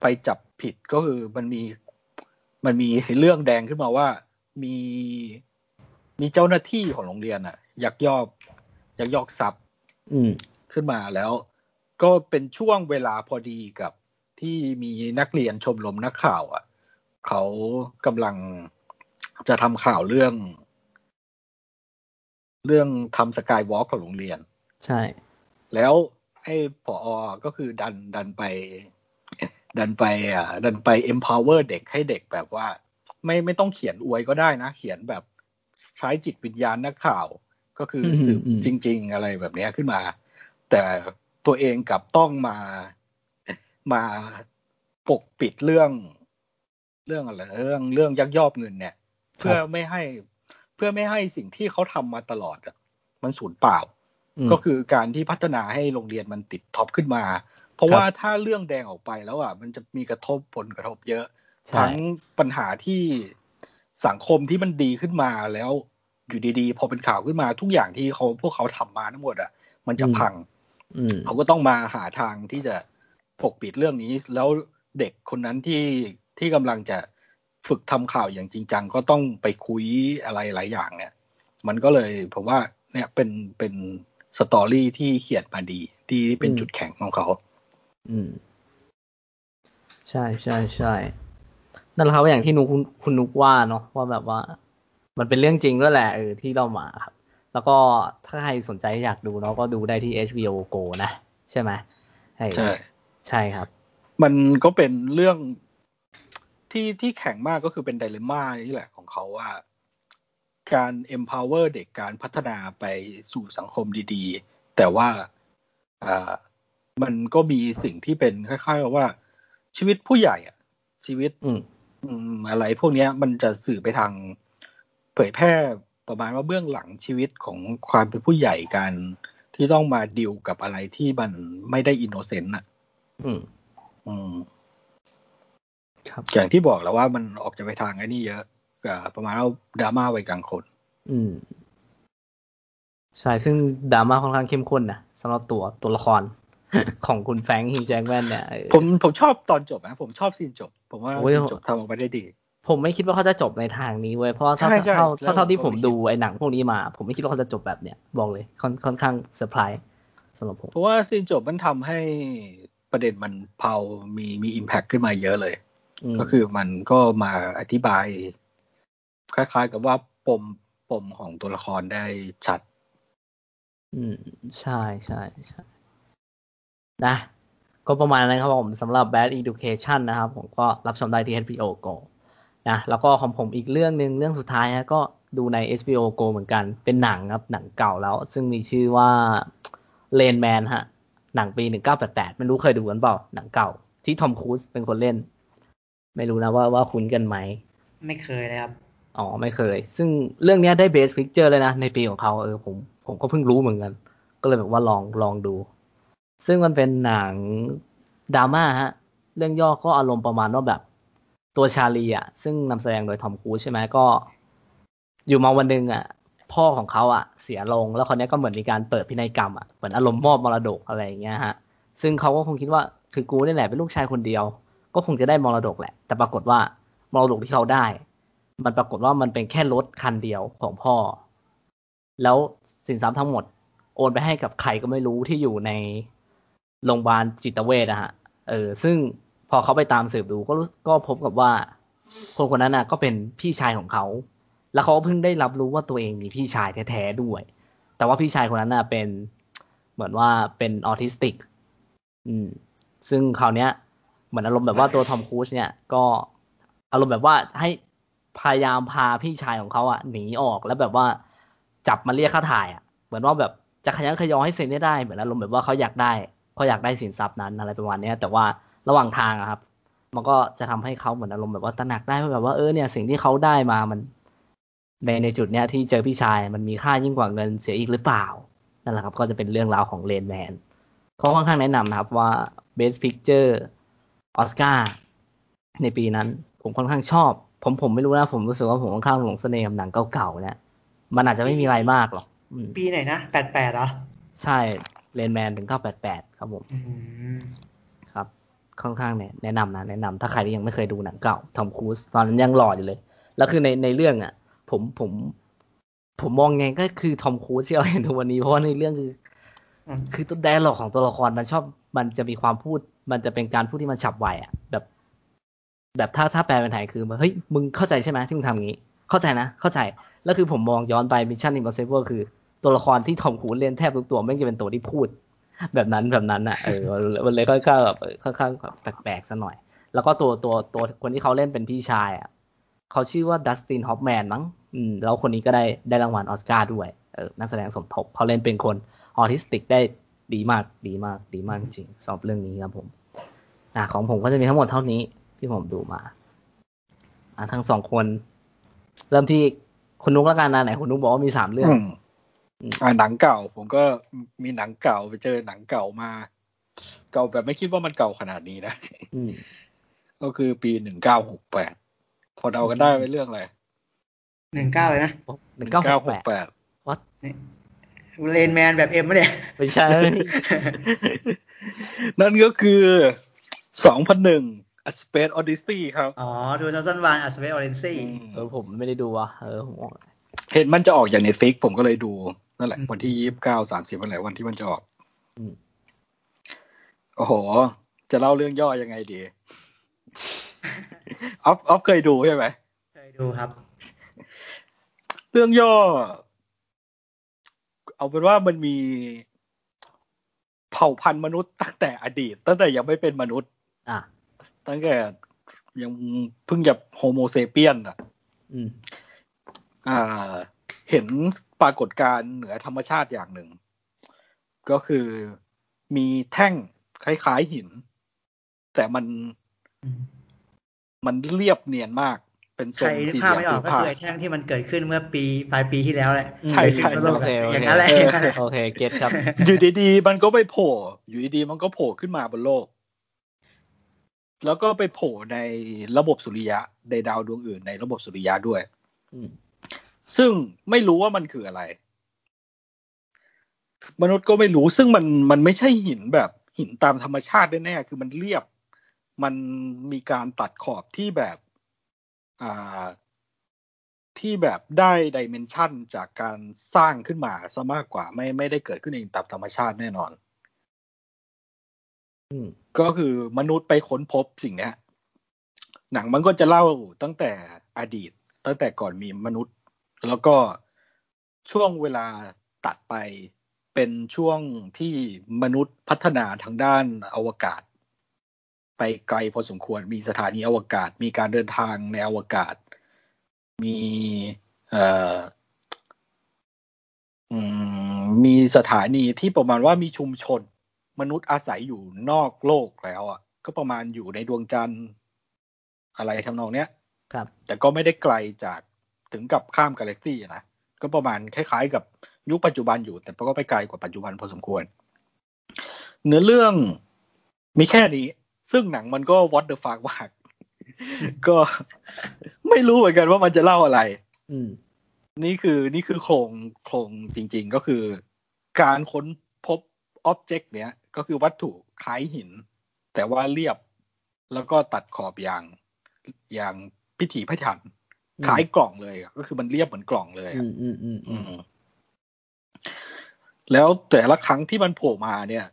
ไปจับผิดก็คือมันมีเรื่องแดงขึ้นมาว่ามีเจ้าหน้าที่ของโรงเรียนอ่ะยักยอกทรัพย์ขึ้นมาแล้วก็เป็นช่วงเวลาพอดีกับที่มีนักเรียนชมรมนักข่าวอ่ะเขากำลังจะทำข่าวเรื่องทำสกายวอล์คของโรงเรียนใช่แล้วไอ้ผอ.ก็คือดันไป empower เด็กให้เด็กแบบว่าไม่ต้องเขียนอวยก็ได้นะเขียนแบบใช้จิตวิญญาณนักข่าวก็คือสืบจริงๆอะไรแบบนี้ขึ้นมาแต่ตัวเองกลับต้องมาปกปิดเรื่องอะไรเรื่องยักยอกเงินเนี่ยเพื่อไม่ให้สิ่งที่เขาทำมาตลอดมันสูญเปล่าก็คือการที่พัฒนาให้โรงเรียนมันติดท็อปขึ้นมาเพราะว่าถ้าเรื่องแดงออกไปแล้วมันจะมีผลกระทบเยอะทั้งปัญหาที่สังคมที่มันดีขึ้นมาแล้วอยู่ดีๆพอเป็นข่าวขึ้นมาทุกอย่างที่พวกเขาทำมาทั้งหมดมันจะพังเขาก็ต้องมาหาทางที่จะปกปิดเรื่องนี้แล้วเด็กคนนั้นที่กำลังจะฝึกทำข่าวอย่างจริงจังก็ต้องไปคุยอะไรหลายอย่างเนี่ยมันก็เลยผมว่าเนี่ยเป็นสตอรี่ที่เขียนมาดีที่เป็นจุดแข็งของเขาใช่ใช่ใช่นั่นแหละครับอย่างที่คุณนุกว่าเนาะว่าแบบว่ามันเป็นเรื่องจริงก็แหละที่เรามาครับแล้วก็ถ้าใครสนใจอยากดูเนาะก็ดูได้ที่ HBO Go นะใช่ไหมใช่ครับมันก็เป็นเรื่องที่แข็งมากก็คือเป็นไดเลมม่านี่แหละของเขาว่าการ empower เด็กการพัฒนาไปสู่สังคมดีๆแต่ว่ามันก็มีสิ่งที่เป็นคล้ายๆว่าชีวิตผู้ใหญ่ชีวิต อะไรพวกนี้มันจะสื่อไปทางเผยแพร่ประมาณว่าเบื้องหลังชีวิตของความเป็นผู้ใหญ่กันที่ต้องมาดิวกับอะไรที่มันไม่ได้อินโนเซนต์อ่ะครับอย่างที่บอกแล้วว่ามันออกจะไปทางไอ้นี่เยอะประมาณว่าดราม่าวัยกลางคนใช่ซึ่งดราม่าค่อนข้างเข้มข้นนะสำหรับตัวละคร ของคุณแฟรงค์ฮิมแจ็คแมนเนี่ยผมชอบตอนจบนะผมชอบซีนจบผมว่าซีนจบทำออกมาได้ดีผมไม่คิดว่าเขาจะจบในทางนี้เว้ยเพราะเท่าที่ผมดูไอ้หนังพวกนี้มาผมไม่คิดว่าเขาจะจบแบบเนี้ยบอกเลยค่อนข้างเซอร์ไพรส์สำหรับผมเพราะว่าซีนจบมันทำให้ประเด็นมันเผามีอิมแพคขึ้นมาเยอะเลยก็คือมันก็มาอธิบายคล้ายๆกับว่าปมของตัวละครได้ชัดใช่ใช่ใช่นะก็ประมาณนั้นครับผมสำหรับ Bad Education นะครับผมก็รับชมได้ที่ HBO Go นะแล้วก็ของผมอีกเรื่องนึงเรื่องสุดท้ายฮะก็ดูใน HBO Go เหมือนกันเป็นหนังครับหนังเก่าแล้วซึ่งมีชื่อว่า Rain Man ฮะหนังปี1988ไม่รู้เคยดูกันเปล่าหนังเก่าที่ทอมครูซเป็นคนเล่นไม่รู้นะว่าคุ้นกันไหมไม่เคยนะครับอ๋อไม่เคยซึ่งเรื่องนี้ได้ Best Picture เลยนะในปีของเขาผมก็เพิ่งรู้เหมือนกันก็เลยแบบว่าลองดูซึ่งมันเป็นหนังดราม่าฮะเรื่องย่อก็อารมณ์ประมาณว่าแบบตัวชาลีอ่ะซึ่งนำแสดงโดยทอมครูซใช่ไหมก็อยู่มาวันนึงอ่ะพ่อของเขาอ่ะเสียลงแล้วคนนี้ก็เหมือนมีการเปิดพินัยกรรมอ่ะเหมือนอารมณ์มอบมรดกอะไรอย่างเงี้ยฮะซึ่งเขาก็คงคิดว่าคือกูนี่แหละเป็นลูกชายคนเดียวก็คงจะได้มรดกแหละแต่ปรากฏว่ามรดกที่เขาได้มันปรากฏว่ามันเป็นแค่รถคันเดียวของพ่อแล้วสินทรัพย์ทั้งหมดโอนไปให้กับใครก็ไม่รู้ที่อยู่ในโรงพยาบาลจิตเวชนะฮะซึ่งพอเขาไปตามสืบดูก็พบกับว่าคนนั้นน่ะก็เป็นพี่ชายของเขาแล้วเขาก็เพิ่งได้รับรู้ว่าตัวเองมีพี่ชายแท้ๆด้วยแต่ว่าพี่ชายคนนั้นน่ะเป็นเหมือนว่าเป็นออทิสติกซึ่งคราวเนี้ยเหมือนอารมณ์แบบว่าตัวทอมครูซเนี่ยก็อารมณ์แบบว่าให้พยายามพาพี่ชายของเขาอ่ะหนีออกแล้วแบบว่าจับมาเรียกค่าถ่ายอ่ะเหมือนว่าแบบจะขยันขยอให้เซ็นได้เหมือนอารมณ์แบบว่าเขาอยากได้สินทรัพย์นั้นอะไรประมาณนี้แต่ว่าระหว่างทางอะครับมันก็จะทำให้เขาเหมือนอารมณ์แบบว่าตระหนักได้ว่าแบบว่าเนี่ยสิ่งที่เขาได้มามันในจุดเนี้ยที่เจอพี่ชายมันมีค่ายิ่งกว่าเงินเสียอีกหรือเปล่านั่นแหละครับก็จะเป็นเรื่องราวของเรนแมนก็ค่อนข้างแนะนำนะครับว่า Best Picture ออสการ์ในปีนั้นผมค่อนข้างชอบผมไม่รู้นะผมรู้สึกว่าผมค่อนข้างหลงเสน่ห์กับหนังเก่าๆเนี่ยมันอาจจะไม่มีอะไรมากหรอกปีไหนนะ88เหรอใช่เรนแมนถึง1988ครับผมครับค่อนข้างแนะนำถ้าใครที่ยังไม่เคยดูหนังเก่าทอมครูซตอนนั้นยังหล่ออยู่เลยแล้วคือในเรื่องอ่ะผมมองไงก็คือทอมครูซที่เราเห็นทุกวันนี้เพราะในเรื่องคือตัวไดอะล็อกของตัวละครมันจะมีความพูดมันจะเป็นการพูดที่มันฉับไวอ่ะแบบถ้าแปลเป็นไทยคือเฮ้ยมึงเข้าใจใช่ไหมที่มึงทำอย่างนี้เข้าใจนะเข้าใจแล้วคือผมมองย้อนไป Mission Impossible คือตัวละครที่ทอมครูซเล่นแทบทุกตัวแม่งจะเป็นตัวที่พูดแบบนั้นน่ะมันเลยค่อนข้างแบบค่อนข้างแปลกๆซะหน่อยแล้วก็ตัวคนที่เขาเล่นเป็นพี่ชายอ่ะเขาชื่อว่าดัสตินฮอฟแมนมั้งแล้วคนนี้ก็ได้รางวัลออสการ์ด้วยนักแสดงสมทบเขาเล่นเป็นคนออทิสติกได้ดีมากจริงสำหรับเรื่องนี้ครับผมของผมก็จะมีทั้งหมดเท่านี้ที่ผมดูมาทั้ง2คนเริ่มที่คุณนุ๊กแล้วกันนะไหนคุณนุ๊กบอกว่ามี3เรื่องหนังเก่าผมก็มีหนังเก่าไปเจอหนังเก่ามาเก่าแบบไม่คิดว่ามันเก่าขนาดนี้นะก็คือปี1968พอเดากันได้เป็นเรื่องอะไร19เลยนะ1968 what เรนแมนแบบเอ็มป่ะเนี่ยไม่ใช่ นั่นก็คือ2001A Space Odyssey ครับอ๋อ 2001 A Space Odyssey ผมไม่ได้ดูว่ะผมเห็นมันจะออกอย่าง Netflix ผมก็เลยดูนั่นแหละวันที่ 29 30วันไหนวันที่มันจะออกโอ้โหจะเล่าเรื่องย่อยังไงดี ออฟเคยดูใช่ไหมเคยดูครับเรื่องย่อเอาเป็นว่ามันมีเผ่าพันธุ์มนุษย์ตั้งแต่อดีตตั้งแต่ยังไม่เป็นมนุษย์ตั้งแต่ยังเพิ่งจะโฮโมเซเปียนเห็นปรากฏการณ์เหนือธรรมชาติอย่างหนึ่งก็คือมีแท่งคล้ายๆหินแต่มัน มันเรียบเนียนมากเป็นทรงสี่เหลี่ยมผืนผ้าก็คือแท่งที่มันเกิดขึ้นเมื่อปีปลายปีที่แล้วแหละใช่ๆโอเคอย่างนั้นแหละโอเคเก็ทครับอยู่ดีๆมันก็ไปโผล่อยู่ดีๆมันก็โผล่ขึ้นมาบนโลกแล้วก็ไปโผล่ในระบบสุริยะในดาวดวงอื่นในระบบสุริยะด้วยซึ่งไม่รู้ว่ามันคืออะไรมนุษย์ก็ไม่รู้ซึ่งมันไม่ใช่หินแบบหินตามธรรมชาติแน่ๆคือมันเรียบมันมีการตัดขอบที่แบบได้ดิเมนชันจากการสร้างขึ้นมาซะมากกว่าไม่ได้เกิดขึ้นเองตามธรรมชาติแน่นอนก็คือมนุษย์ไปค้นพบสิ่งนี้หนังมันก็จะเล่าตั้งแต่อดีตตั้งแต่ก่อนมีมนุษย์แล้วก็ช่วงเวลาตัดไปเป็นช่วงที่มนุษย์พัฒนาทางด้านอวกาศไปไกลพอสมควรมีสถานีอวกาศมีการเดินทางในอวกาศมีมีสถานีที่ประมาณว่ามีชุมชนมนุษย์อาศัยอยู่นอกโลกแล้วอ่ะก็ประมาณอยู่ในดวงจันทร์อะไรทำนองเนี้ยครับแต่ก็ไม่ได้ไกลจากถึงกับข้ามกาแล็กซี่นะก็ประมาณคล้ายๆกับยุคปัจจุบันอยู่แต่ก็ไปไกลกว่าปัจจุบันพอสมควรเนื้อเรื่องมีแค่นี้ซึ่งหนังมันก็ what the fuck มาก ก็ไม่รู้เหมือนกันว่ามันจะเล่าอะไรนี่คือโครงจริงๆก็คือการค้นพบอ็อบเจกต์เนี้ยก็คือวัตถุคล้ายหินแต่ว่าเรียบแล้วก็ตัดขอบอย่างพิถีพิถันคล้ายกล่องเลยก็คือมันเรียบเหมือนกล่องเลยแล้วแต่ละครั้งที่มันโผล่มาเนี่ย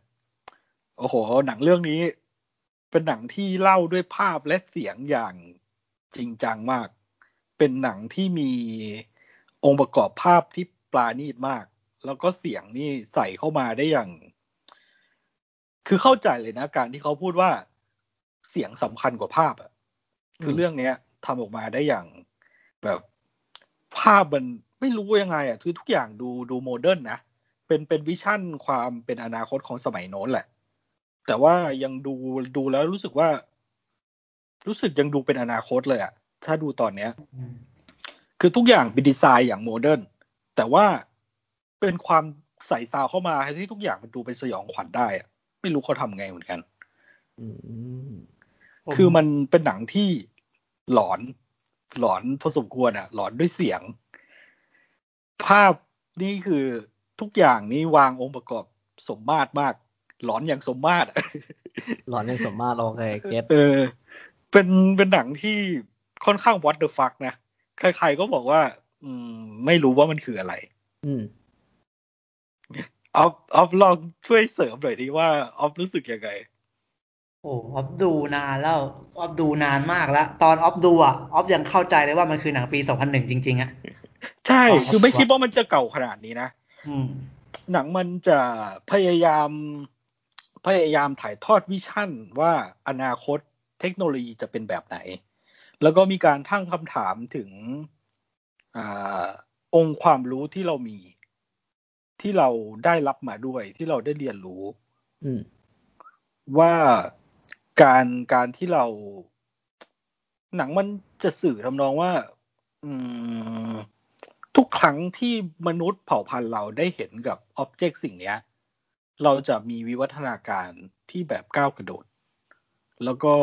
โอ้โหหนังเรื่องนี้เป็นหนังที่เล่าด้วยภาพและเสียงอย่างจริงจังมากเป็นหนังที่มีองค์ประกอบภาพที่ปราณีตมากแล้วก็เสียงนี่ใส่เข้ามาได้อย่างคือเข้าใจเลยนะการที่เขาพูดว่าเสียงสำคัญกว่าภาพอ่ะคือเรื่องเนี้ยทำออกมาได้อย่างแบบภาพมันไม่รู้ยังไงอ่ะคือทุกอย่างดูโมเดิร์นนะเป็นวิชั่นความเป็นอนาคตของสมัยโน้นแหละแต่ว่ายังดูแล้วรู้สึกยังดูเป็นอนาคตเลยอ่ะถ้าดูตอนเนี้ยคือทุกอย่างเป็นดีไซน์อย่างโมเดิร์นแต่ว่าเป็นความใส่ซาวเข้ามาให้ที่ทุกอย่างมันดูเป็นสยองขวัญได้อ่ะไม่รู้เขาทำไงเหมือนกันคือมันเป็นหนังที่หลอนพอสมควรอ่ะหลอนด้วยเสียงภาพนี่คือทุกอย่างนี่วางองค์ประกอบสมมาตรมากหลอนอย่างสมมาตรหลอนอย่างสมมาตรโอเคเก็ทเป็นหนังที่ค่อนข้าง what the fuck นะใครๆก็บอกว่าไม่รู้ว่ามันคืออะไรออฟลองช่วยเสริมหน่อยดิว่าออฟรู้สึกยังไงโอ้ออฟดูนานแล้วออฟดูนานมากแล้วตอนออฟดูอ่ะออฟยังเข้าใจเลยว่ามันคือหนังปี2001จริงๆอ่ะใช่คือไม่คิดว่ามันจะเก่าขนาดนี้นะหนังมันจะพยายามถ่ายทอดวิชั่นว่าอนาคตเทคโนโลยีจะเป็นแบบไหนแล้วก็มีการตั้งคำถามถึงองค์ความรู้ที่เรามีที่เราได้รับมาด้วยที่เราได้เรียนรู้ว่าการที่เราหนังมันจะสื่อทำนองว่าทุกครั้งที่มนุษย์เผ่าพันธุ์เราได้เห็นกับอ็อบเจกต์สิ่งนี้เราจะมีวิวัฒนาการที่แบบก้าวกระโดดแล้วก็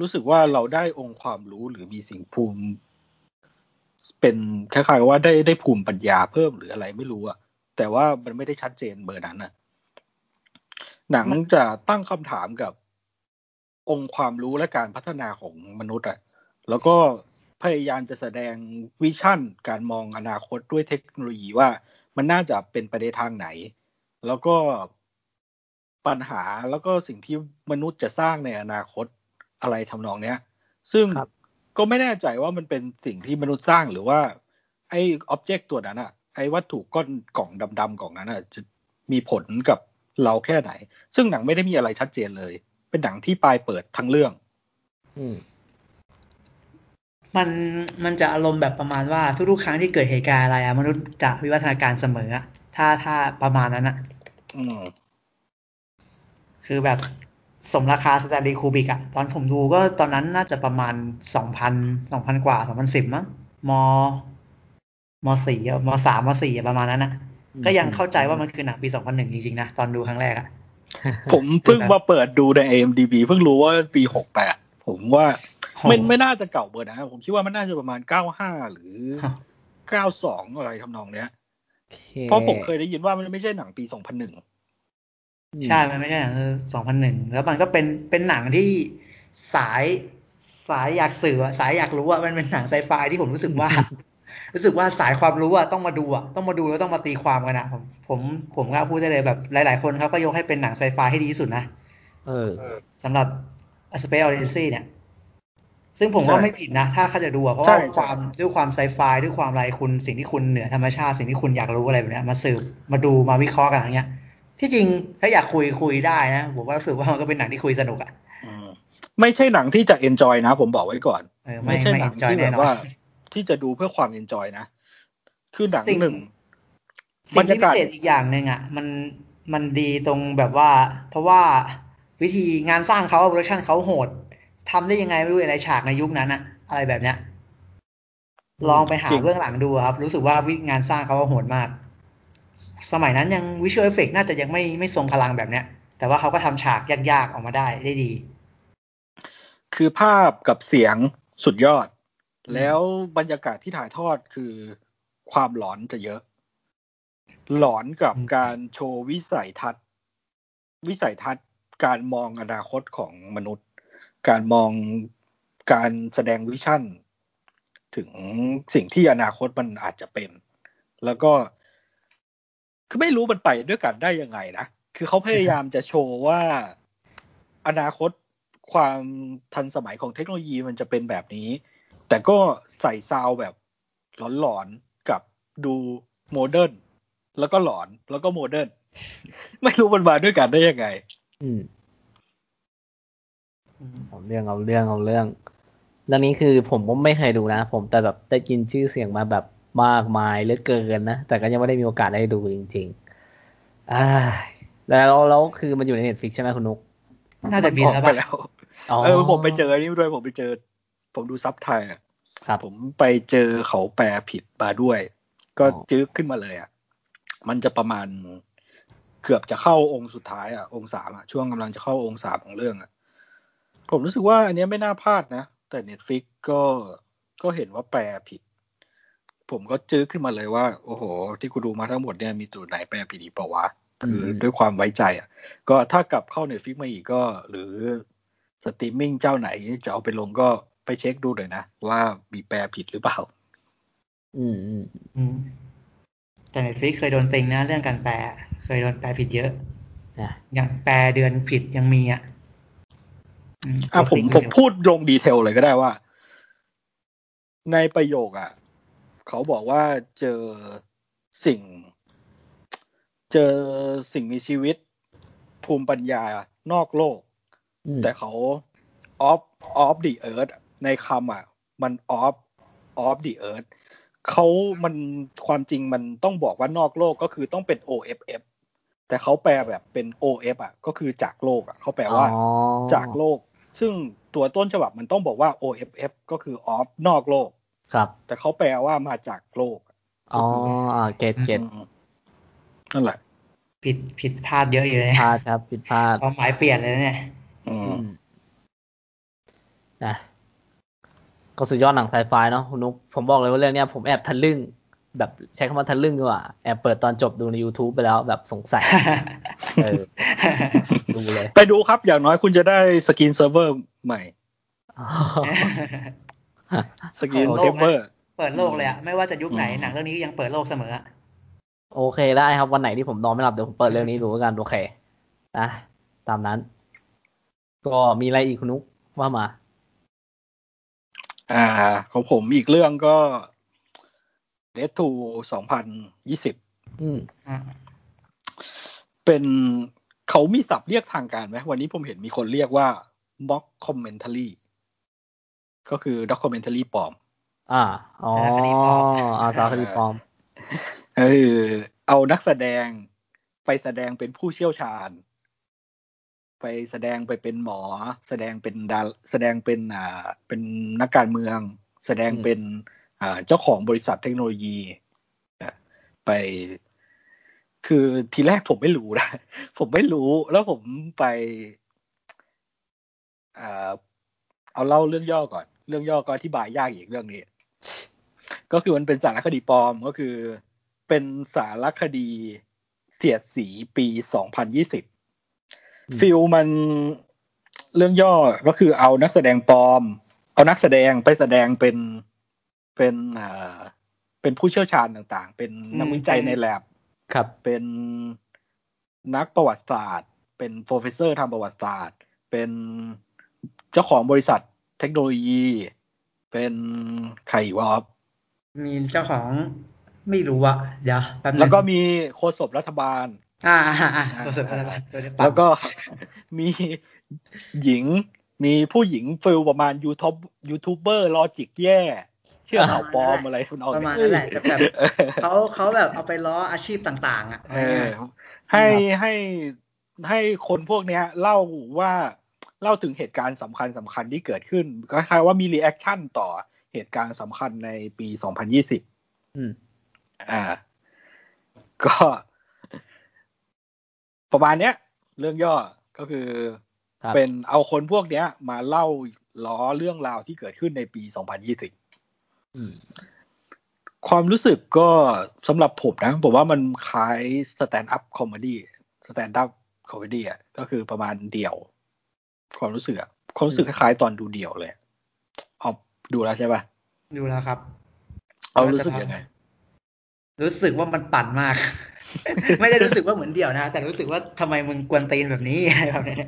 รู้สึกว่าเราได้องค์ความรู้หรือมีสิ่งภูมิเป็นคล้ายๆว่าได้ภูมิปัญญาเพิ่มหรืออะไรไม่รู้อะแต่ว่ามันไม่ได้ชัดเจนเบอร์นั้นอะหนังจะตั้งคำถามกับองค์ความรู้และการพัฒนาของมนุษย์อะแล้วก็พยายามจะแสดงวิชั่นการมองอนาคตด้วยเทคโนโลยีว่ามันน่าจะเป็นไปในทางไหนแล้วก็ปัญหาแล้วก็สิ่งที่มนุษย์จะสร้างในอนาคตอะไรทำนองเนี้ยซึ่งก็ไม่แน่ใจว่ามันเป็นสิ่งที่มนุษย์สร้างหรือว่าไอ้อ็อบเจกต์ตัวนั้นอ่ะไอ้วัตถุก้อนกล่องดำๆกล่องนั้นอ่ะจะมีผลกับเราแค่ไหนซึ่งหนังไม่ได้มีอะไรชัดเจนเลยเป็นหนังที่ปลายเปิดทั้งเรื่องมันจะอารมณ์แบบประมาณว่าทุกๆครั้งที่เกิดเหตุการณ์อะไรอ่ะมนุษย์จะวิวัฒนาการเสมอถ้าประมาณนั้นอ่ะคือแบบ สมราคาสแตนลีย์คูบิกอะตอนผมดูก็ตอนนั้นน่าจะประมาณ 2,000 กว่า 2,010 มั้งม.3 ม.4 ประมาณนั้นนะก็ยังเข้าใจว่ามันคือหนังปี 2001 จริงๆนะตอนดูครั้งแรกอะผมเพิ่งมาเปิดดูใน IMDb เพิ่งรู้ว่าปี 68 ผมว่าไม่น่าจะเก่าเบอร์นะผมคิดว่ามันน่าจะประมาณ95หรือ92อะไรทำนองเนี้ยเพราะผมเคยได้ยินว่ามันไม่ใช่หนังปี 2001 ใช่มันไม่ใช่หนัง2001แล้วมันก็เป็นหนังที่สายอยากสื่อสายอยากรู้อ่ะมันเป็นหนังไซไฟที่ผมรู้สึกว่าสายความรู้อ่ะต้องมาดูอ่ะต้องมาดูแล้วต้องมาตีความกันนะผมก็พูดได้เลยแบบหลายๆคนเขาก็ยกให้เป็นหนังไซไฟให้ดีที่สุดนะสำหรับ A Space Odyssey เนี่ยซึ่งผมว่าไม่ผิดนะถ้าเขาจะดูเพราะว่าความด้วยความไซไฟด้วยความอะไรคุณสิ่งที่คุณเหนือธรรมชาติสิ่งที่คุณอยากรู้อะไรแบบนี้มาสืบมาดูมาวิเคราะห์กันอย่างเงี้ยที่จริงถ้าอยากคุยได้นะผมว่ารู้สึกว่ามันก็เป็นหนังที่คุยสนุกอ่ะไม่ใช่หนังที่จะเอนจอยนะผมบอกไว้ก่อนไม่ใช่หนังที่แบบว่าที่จะดูเพื่อความเอนจอยนะคือหนังหนึ่งสิ่งที่พิเศษอีกอย่างนึงอ่ะมันดีตรงแบบว่าเพราะว่าวิธีงานสร้างเขาโปรดักชั่นเขาโหดทำได้ยังไงไม่รู้ในฉากในยุคนั้นอะอะไรแบบเนี้ยลองไปหาเรื่องหลังดูครับรู้สึกว่าวิธีงานสร้างเขาโหดมากสมัยนั้นยังวิชวลเอฟเฟคน่าจะยังไม่ทรงพลังแบบเนี้ยแต่ว่าเขาก็ทำฉากยากๆออกมาได้ดีคือภาพกับเสียงสุดยอดแล้วบรรยากาศที่ถ่ายทอดคือความหลอนจะเยอะหลอนกับการโชว์วิสัยทัศน์การมองอนาคตของมนุษย์การมองการแสดงวิชั่นถึงสิ่งที่อนาคตมันอาจจะเป็นแล้วก็คือไม่รู้มันไปด้วยกันได้ยังไงนะคือเขาพยายามจะโชว์ว่าอนาคตความทันสมัยของเทคโนโลยีมันจะเป็นแบบนี้แต่ก็ใส่ซาวแบบหลอนๆกับดูโมเดิร์นแล้วก็หลอนแล้วก็โมเดิร์นไม่รู้มันมาด้วยกันได้ยังไงเอาเรื่องเรื่องนี้คือผมก็ไม่เคยดูนะผมแต่แบบได้ยินชื่อเสียงมาแบบมากมายเหลือเกินนะแต่ก็ยังไม่ได้มีโอกาสได้ดูจริงๆแล้วคือมันอยู่ใน Netflix ใช่ไหมคุณนุกน่าจะมีแล้วผมไปเจอนี่ด้วยผมดูซับไทยอ่ะผมไปเจอเขาแปลผิดมาด้วยก็จึ๊กขึ้นมาเลยอ่ะมันจะประมาณเกือบจะเข้าองค์สุดท้ายอ่ะองค์3อ่ะช่วงกำลังจะเข้าองค์3ของเรื่องอ่ะผมรู้สึกว่าอันนี้ไม่น่าพลาดนะแต่ Netflix ก็เห็นว่าแปลผิดผมก็จึ๊กขึ้นมาเลยว่าโอ้โหที่กูดูมาทั้งหมดเนี่ยมีจุดไหนแปลผิดอีกเปล่าวะคือด้วยความไว้ใจอ่ะก็ถ้ากลับเข้า Netflix มาอีกก็หรือสตรีมมิ่งเจ้าไหนจะเอาไปลงก็ไปเช็คดูหน่อยนะว่ามีแปลผิดหรือเปล่าแต่ Netflix เคยโดนติงนะเรื่องการแปลเคยโดนแปลผิดเยอะนะอย่างแปลเดือนผิดยังมีอ่ะผมพูดลงดีเทลเลยก็ได้ว่าในประโยคอ่ะเขาบอกว่าเจอสิ่งมีชีวิตภูมิปัญญานอกโลกแต่เขา off the earth ในคำอ่ะมัน off the earth เขามันความจริงมันต้องบอกว่านอกโลกก็คือต้องเป็น OFFแต่เขาแปลแบบเป็น OF อ่ะก็คือจากโลกอ่ะเขาแปลว่าจากโลกซึ่งตัวต้นฉบับมันต้องบอกว่า OFF ก็คือ off นอกโลกครับแต่เขาแปลว่ามาจากโลกอ๋อเก็ตนั่นแหละผิดพลาดเยอะอยู่เลยพลาดครับผิดพลาดความหมายเปลี่ยนเลยเนี่ยนะก็สุดยอดหนังไซไฟเนาะคุณนุ๊กผมบอกเลยว่าเรื่องเนี้ยผมแอบทะลึ่งแบบใช้คำว่าทะลึ่งดีกว่าแอบเปิดตอนจบดูใน YouTube ไปแล้วแบบสงสัยดูเลยไปดูครับอย่างน้อยคุณจะได้สกรีนเซิร์ฟเวอร์ใหม่สกรีนเซิร์ฟเวอร์เปิดโลกเลยอ่ะไม่ว่าจะยุคไหนหนังเรื่องนี้ยังเปิดโลกเสมอโอเคได้ครับวันไหนที่ผมนอนไม่หลับเดี๋ยวผมเปิดเรื่องนี้ดูกันโอเคนะตามนั้นก็มีอะไรอีกคุณนุ๊กว่ามาของผมอีกเรื่องก็Red Two 2020เป็นเขามีศัพท์เรียกทางการไหมวันนี้ผมเห็นมีคนเรียกว่า mock commentary ก็คือ documentary ปลอมสารคดีปลอมเอานักแสดงไปแสดงเป็นผู้เชี่ยวชาญ ไปแสดงไปเป็นหมอแสดงเป็นดาแสดงเป็นนักการเมืองแสดงเป็นเจ้าของบริษัทเทคโนโลยีไปคือทีแรกผมไม่รู้นะผมไม่รู้แล้วผมไปเอาเล่าเรื่องย่อก่อนเรื่องย่อก็อธิบายยากอีกเรื่องนี้ก็คือมันเป็นสารคดีปลอมก็คือเป็นสารคดีเสียดสีปี2020ฟิลมันเรื่องย่อก็คือเอานักแสดงปลอมเอานักแสดงไปแสดงเป็นผู้เชี่ยวชาญต่างๆเป็นนักวิจัยในแลบครับเป็นนักประวัติศาสตร์เป็นโปรเฟสเซอร์ทางประวัติศาสตร์เป็นเจ้าของบริษัทเทคโนโลยีเป็นใครวะมีเจ้าของไม่รู้อะเดี๋ยวแป๊บนึงแล้วก็มีโฆษกรัฐบาลโฆษกรัฐบาลแล้วก็มีหญิงมีผู้หญิงฟิลประมาณยูทูบเบอร์ลอจิกแย่เชื่อข่าวปลอมอะไรคุณเอาประมาณนั้นแหละแต่แบบเขาแบบเอาไปล้ออาชีพต่างๆอ่ะให้คนพวกเนี้ยเล่าถึงเหตุการณ์สำคัญที่เกิดขึ้นคล้ายๆว่ามีรีแอคชั่นต่อเหตุการณ์สำคัญในปี2020ก็ประมาณเนี้ยเรื่องย่อก็คือเป็นเอาคนพวกเนี้ยมาเล่าล้อเรื่องราวที่เกิดขึ้นในปี2020ความรู้สึกก็สำหรับผมนะผมว่ามันคล้าย stand up comedy อ่ะก็คือประมาณเดี่ยวความรู้สึกคล้ายๆตอนดูเดี่ยวเลยอ๋อดูแล้วใช่ป่ะดูแล้วครับเอารู้สึกยังไงรู้สึกว่ามันปั่นมาก ไม่ได้รู้สึกว่าเหมือนเดี่ยวนะแต่รู้สึกว่าทำไมมึงกวนตีนแบบนี้อะไรแบบนี้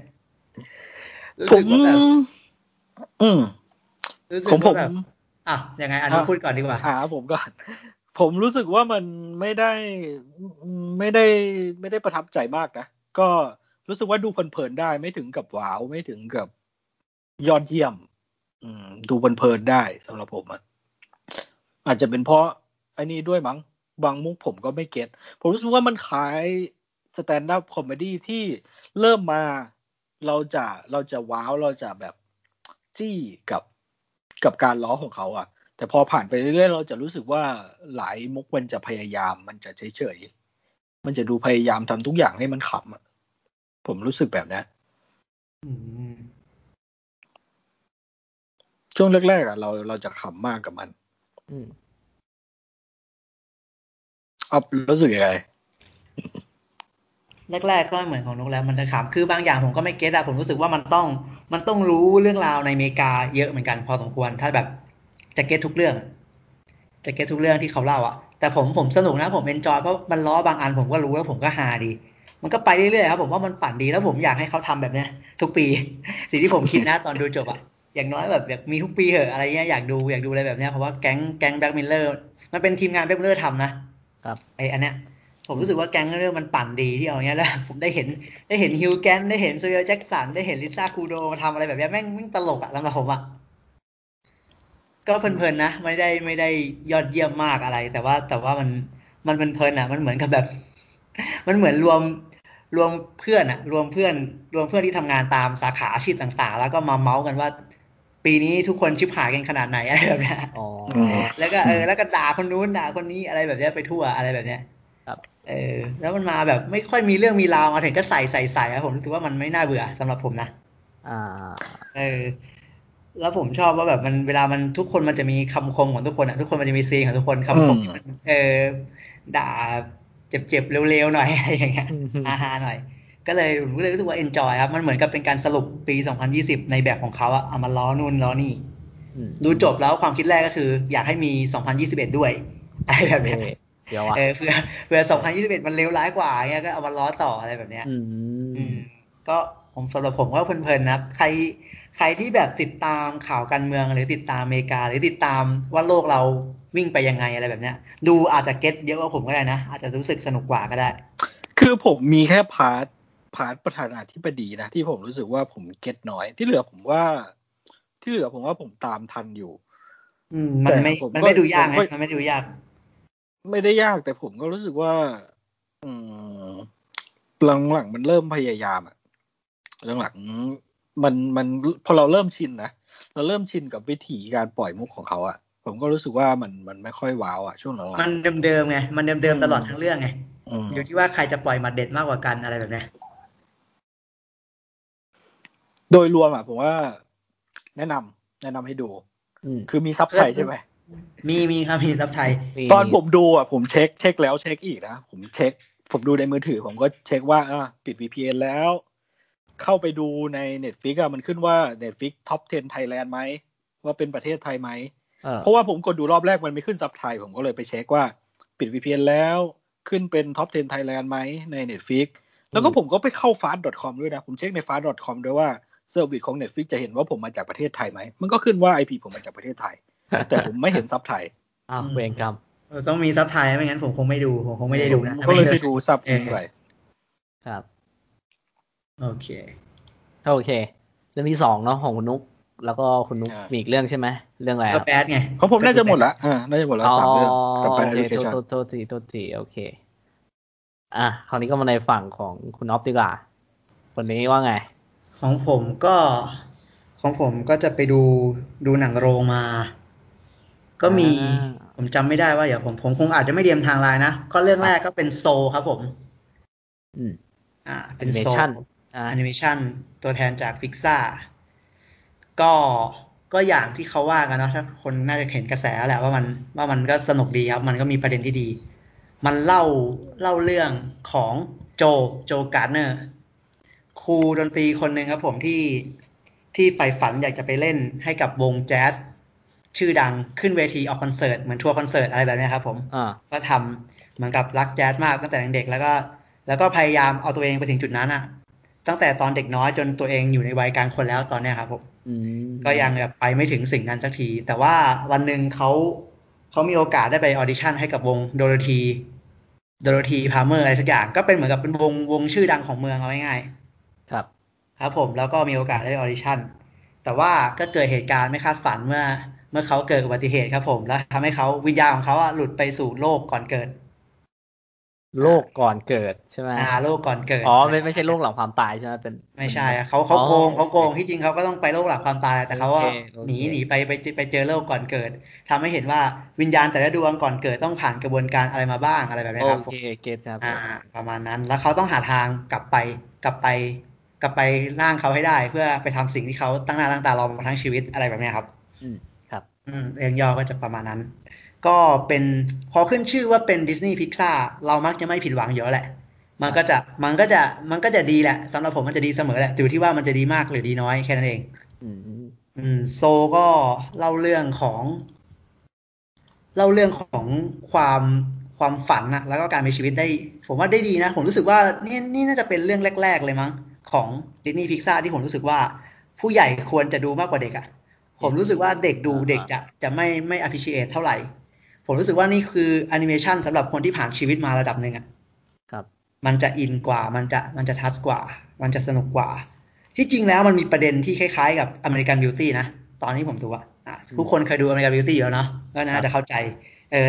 ผมรู้สึกว่าแบบยังไงอันนี้พูดก่อนดีกว่าผมก่อนผมรู้สึกว่ามันไม่ได้ประทับใจมากนะก็รู้สึกว่าดูเพลินๆได้ไม่ถึงกับว้าวไม่ถึงกับยอดเยี่ยมดูเพลินๆได้สำหรับผมอาจจะเป็นเพราะอันนี้ด้วยมั้งบางมุกผมก็ไม่เก็ตผมรู้สึกว่ามันคล้าย stand up comedy ที่เริ่มมาเราจะว้าวเราจะแบบจี้กับการล้อของเขาอ่ะแต่พอผ่านไปเรื่อยๆเราจะรู้สึกว่าหลายมุกมันจะพยายามมันจะเฉยๆมันจะดูพยายามทำทุกอย่างให้มันขำอ่ะผมรู้สึกแบบนั้นช่วงแรกๆอ่ะเราจะขำมากกับมันรู้สึกยังไงแรกๆก็เหมือนของนกแล้วมันจะขำคือบางอย่างผมก็ไม่เก็ตอะผมรู้สึกว่ามันต้องรู้เรื่องราวในอเมริกาเยอะเหมือนกันพอสมควรถ้าแบบจะเก็ตทุกเรื่องที่เขาเล่าอะแต่ผมสนุกนะผมเอนจอยเพราะมันล้อบางอันผมก็รู้แล้วผมก็ฮาดีมันก็ไปเรื่อยๆครับผมว่ามันปั่นดีแล้วผมอยากให้เขาทำแบบเนี้ยทุกปีสิ่งที่ผมคิดนะตอนดูจบอะอย่างน้อยแบบมีทุกปีเหอะอะไรเงี้ยอยากดูอะไรแบบเนี้ยเพราะว่าแก๊งแบล็กมิลเลอร์มันเป็นทีมงานแบล็กมิลเลอร์ทำนะครับไออันเนี้ยผมรู้สึกว่าแก๊งเรื่องมันปั่นดีที่เอาเงี้ยแล้วผมได้เห็นฮิวแกนได้เห็นโซเยลแจ็คสันได้เห็นลิซ่าคูโดมาทำอะไรแบบนี้แม่งตลกอะสำหรับผมอะก็เพลินๆนะไม่ได้ยอดเยี่ยมมากอะไรแต่ว่ามันเพลินอะมันเหมือนกับแบบมันเหมือนรวมเพื่อนอะรวมเพื่อนที่ทำงานตามสาขาอาชีพต่างๆแล้วก็มาเมาส์กันว่าปีนี้ทุกคนชิบหายกันขนาดไหนอะไรแบบนี้แล้วก็แล้วก็ด่าคนนู้นด่าคนนี้อะไรแบบนี้ไปทั่วอะไรแบบนี้แล้วมันมาแบบไม่ค่อยมีเรื่องมีราวมาถึงก็ใส่อะผมรู้สึกว่ามันไม่น่าเบื่อสำหรับผมนะแล้วผมชอบว่าแบบมันเวลามันทุกคนมันจะมีคำคมของทุกคนอะทุกคนมันจะมีซีนของทุกคนคำคมด่าเจ็บๆเร็วๆหน่อยอะไรอย่างเงี้ยฮาหน่อยก็เลยรู้สึกว่าเอนจอยครับมันเหมือนกับเป็นการสรุปปี2020ในแบบของเขาอะเอามาล้อนู่นล้อนี่ดูจบแล้วความคิดแรกก็คืออยากให้มี2021ด้วยอะไรแบบนี้เผื่อ2021มันเลวร้ายกว่าเงี้ยก็เอามาล้อต่ออะไรแบบเนี้ยก็ผมสำหรับผมก็เพลินๆนะใครที่แบบติดตามข่าวการเมืองหรือติดตามอเมริกาหรือติดตามว่าโลกเราวิ่งไปยังไงอะไรแบบเนี้ยดูอาจจะเก็ตเยอะกว่าผมก็ได้นะอาจจะรู้สึกสนุกกว่าก็ได้คือผมมีแค่พาร์ทประธานาธิบดีนะที่ผมรู้สึกว่าผมเก็ตน้อยที่เหลือผมว่าผมตามทันอยู่มันไม่ดูยากนะมันไม่ดูยากไม่ได้ยากแต่ผมก็รู้สึกว่าหลังๆมันเริ่มพยายามอ่ะ เรื่องหลังมันพอเราเริ่มชินนะเราเริ่มชินกับวิธีการปล่อยมุกของเขาอ่ะผมก็รู้สึกว่ามันไม่ค่อยว้าวอ่ะช่วงหลังมันเดิมๆไงมันเดิมๆตลอดทั้งเรื่องไงอยู่ที่ว่าใครจะปล่อยมาเด็ดมากกว่ากันอะไรแบบนี้โดยรวมอ่ะผมว่าแนะนำให้ดูคือมีซับไทยใช่ไหมมีครับมีซับไทยตอนผมดูอ่ะผมเช็คแล้วเช็คอีกนะผมเช็คผมดูในมือถือผมก็เช็คว่าปิด VPN แล้วเข้าไปดูใน Netflix อ่ะมันขึ้นว่า Netflix Top 10 Thailand มั้ยว่าเป็นประเทศไทยมั้ยเพราะว่าผมกดดูรอบแรกมันไม่ขึ้นซับไทยผมก็เลยไปเช็คว่าปิด VPN แล้วขึ้นเป็น Top 10 Thailand มั้ยใน Netflix แล้วก็ผมก็ไปเข้า fast.com ด้วยนะผมเช็คใน fast.com ด้วยว่าเซอร์วิสของ Netflix จะเห็นว่าผมมาจากประเทศไทยมั้ยมันก็ขึ้นว่า IP ผมมาจากประเทศไทยแต่ผมไม่เห็นซับไทยเวรกรรมต้องมีซับไทยไม่งั้นผมคงไม่ดูผมคงไม่ได้ดูนะก็เลยไปดูซับเองไปครับโอเคโอเคเรื่องที่2เนาะของคุณนุ๊กแล้วก็คุณนุ๊กมีอีกเรื่องใช่ไหมเรื่องอะไรครับแบดไงของผมน่าจะหมดละน่าจะหมดละ3เรื่องกับ Bad Education โทษทีโอเคคราวนี้ก็มาในฝั่งของคุณอ๊อฟดีกว่าคนนี้ว่าไงของผมก็จะไปดูหนังโรงมาก็มีผมจำไม่ได้ว่าเดี๋ยวผมคงอาจจะไม่เรียมทางไลน์นะก็เรื่องแรกก็เป็นโซครับผมเป็นโซแอนิเมชั่นตัวแทนจากพิกซ่าก็อย่างที่เขาว่ากันเนาะถ้าคนน่าจะเห็นกระแสแหละว่ามันก็สนุกดีครับมันก็มีประเด็นที่ดีมันเล่าเรื่องของโจการ์เนอร์ครูดนตรีคนหนึ่งครับผมที่ใฝ่ฝันอยากจะไปเล่นให้กับวงแจ๊สชื่อดังขึ้นเวทีออกคอนเสิร์ตเหมือนทัวร์คอนเสิร์ตอะไรแบบนี้ครับผมก็ทำเหมือนกับรักแจ๊สมากตั้งแต่เด็กแล้วก็พยายามเอาตัวเองไปถึงจุดนั้นอ่ะตั้งแต่ตอนเด็กน้อยจนตัวเองอยู่ในวัยกลางคนแล้วตอนนี้ครับผมก็ยังแบบไปไม่ถึงสิ่งนั้นสักทีแต่ว่าวันหนึ่งเขามีโอกาสได้ไปออดิชั่นให้กับวงโดโรธีพาเมอร์อะไรสักอย่างก็เป็นเหมือนกับเป็นวงชื่อดังของเมืองเอาง่ายๆครับผมแล้วก็มีโอกาสได้ออดิชั่นแต่ว่าก็เกิดเหตุการณ์ไม่คาดฝันเมื่อเขาเกิดอุบัติเหตุครับผมแล้วทำให้เขาวิญญาณของเขาหลุดไปสู่โลกก่อนเกิดใช่ไหมโลกก่อนเกิดอ๋อไม่ใช่โลกหลังความตายใช่ไหมเป็นไม่ใช่เขาโกงที่จริงเขาก็ต้องไปโลกหลังความตายแต่เขาว่าหนีไปเจอโลกก่อนเกิดทำให้เห็นว่าวิญญาณแต่ละดวงก่อนเกิดต้องผ่านกระบวนการอะไรมาบ้างอะไรแบบนี้ครับโอเคเก็ตครับประมาณนั้นแล้วเขาต้องหาทางกลับไปร่างเขาให้ได้เพื่อไปทำสิ่งที่เขาตั้งหน้าตั้งตารอมาทั้งชีวิตอะไรแบบนี้ครับเรื่องย่อก็จะประมาณนั้นก็เป็นพอขึ้นชื่อว่าเป็นดิสนีย์พิกซ่าเรามักจะไม่ผิดหวังเยอะแหละมันก็จะดีแหละสำหรับผมมันจะดีเสมอแหละอยู่ที่ว่ามันจะดีมากหรือดีน้อยแค่นั้นเองโซก็เล่าเรื่องของความฝันนะแล้วก็การมีชีวิตได้ผมว่าได้ดีนะผมรู้สึกว่านี่น่าจะเป็นเรื่องแรกๆเลยมั้งของดิสนีย์พิกซ่าที่ผมรู้สึกว่าผู้ใหญ่ควรจะดูมากกว่าเด็กอะผมรู้สึกว่าเด็กดูเด็กจะไม่ appreciate เท่าไหร่ผมรู้สึกว่านี่คือแอนิเมชันสำหรับคนที่ผ่านชีวิตมาระดับหนึ่งอ่ะครับมันจะอินกว่ามันจะทัชกว่ามันจะสนุกกว่าที่จริงแล้วมันมีประเด็นที่คล้ายๆกับ American Beauty นะตอนนี้ผมดูว่าทุกคนเคยดู American Beauty อยู่แล้วเนาะก็น่าจะเข้าใจ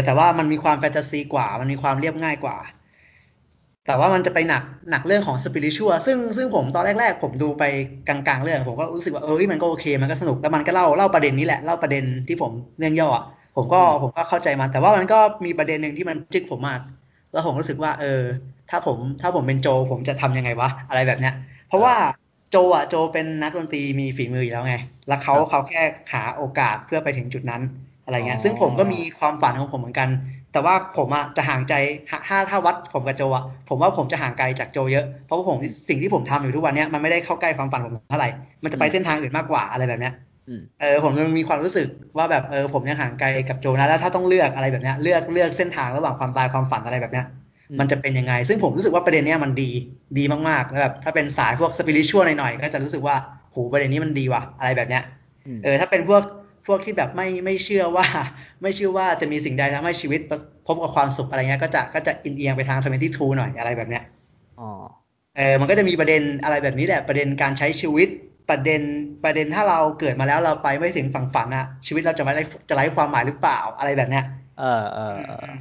แต่ว่ามันมีความแฟนตาซีกว่ามันมีความเรียบง่ายกว่าแต่ว่ามันจะไปหนักเรื่องของ spiritual ซึ่งผมตอนแรกๆผมดูไปกลางๆเรื่องผมก็รู้สึกว่ามันก็โอเคมันก็สนุกแล้วมันก็เล่าประเด็นนี้แหละเล่าประเด็นที่ผมเรื่องย่อผมก็เข้าใจมันแต่ว่ามันก็มีประเด็นนึงที่มันจึกผมมากแล้วผมรู้สึกว่าถ้าผมเป็นโจผมจะทำยังไงวะอะไรแบบเนี้ยเพราะว่าโจเป็นนักดนตรีมีฝีมืออยู่แล้วไงแล้วเขาแค่หาโอกาสเพื่อไปถึงจุดนั้นอะไรเงี้ยซึ่งผมก็มีความฝันของผมเหมือนกันแต่ว่าผมอะจะห่างใจถ้าวัดผมกับโจอะผมว่าผมจะห่างไกลจากโจเยอะเพราะว่าผมสิ่งที่ผมทำอยู่ทุกวันนี้มันไม่ได้เข้าใกล้ความฝันผมเท่าไหร่มันจะไปเส้นทางอื่นมากกว่าอะไรแบบเนี้ยผมยังมีความรู้สึกว่าแบบผมยังห่างไกลกับโจนะแล้วถ้าต้องเลือกอะไรแบบเนี้ยเลือกเส้นทางระหว่างความตายความฝันอะไรแบบเนี้ยมันจะเป็นยังไงซึ่งผมรู้สึกว่าประเด็นเนี้ยมันดีมากๆแล้วแบบถ้าเป็นสายพวกสปิริตชัวหน่อยๆก็จะรู้สึกว่าโหประเด็นนี้มันดีว่ะอะไรแบบเนี้ยถ้าเป็นพวกที่แบบไม่เชื่อว่าจะมีสิ่งใดทำให้ชีวิตพบกับความสุขอะไรเงี้ยก็จะอินเอียงไปทาง22หน่อยอะไรแบบเนี้ยมันก็จะมีประเด็นอะไรแบบนี้แหละประเด็นการใช้ชีวิตประเด็นถ้าเราเกิดมาแล้วเราไปไม่ถึงฝั่งฝันอะชีวิตเราจะไร้ความหมายหรือเปล่าอะไรแบบเนี้ย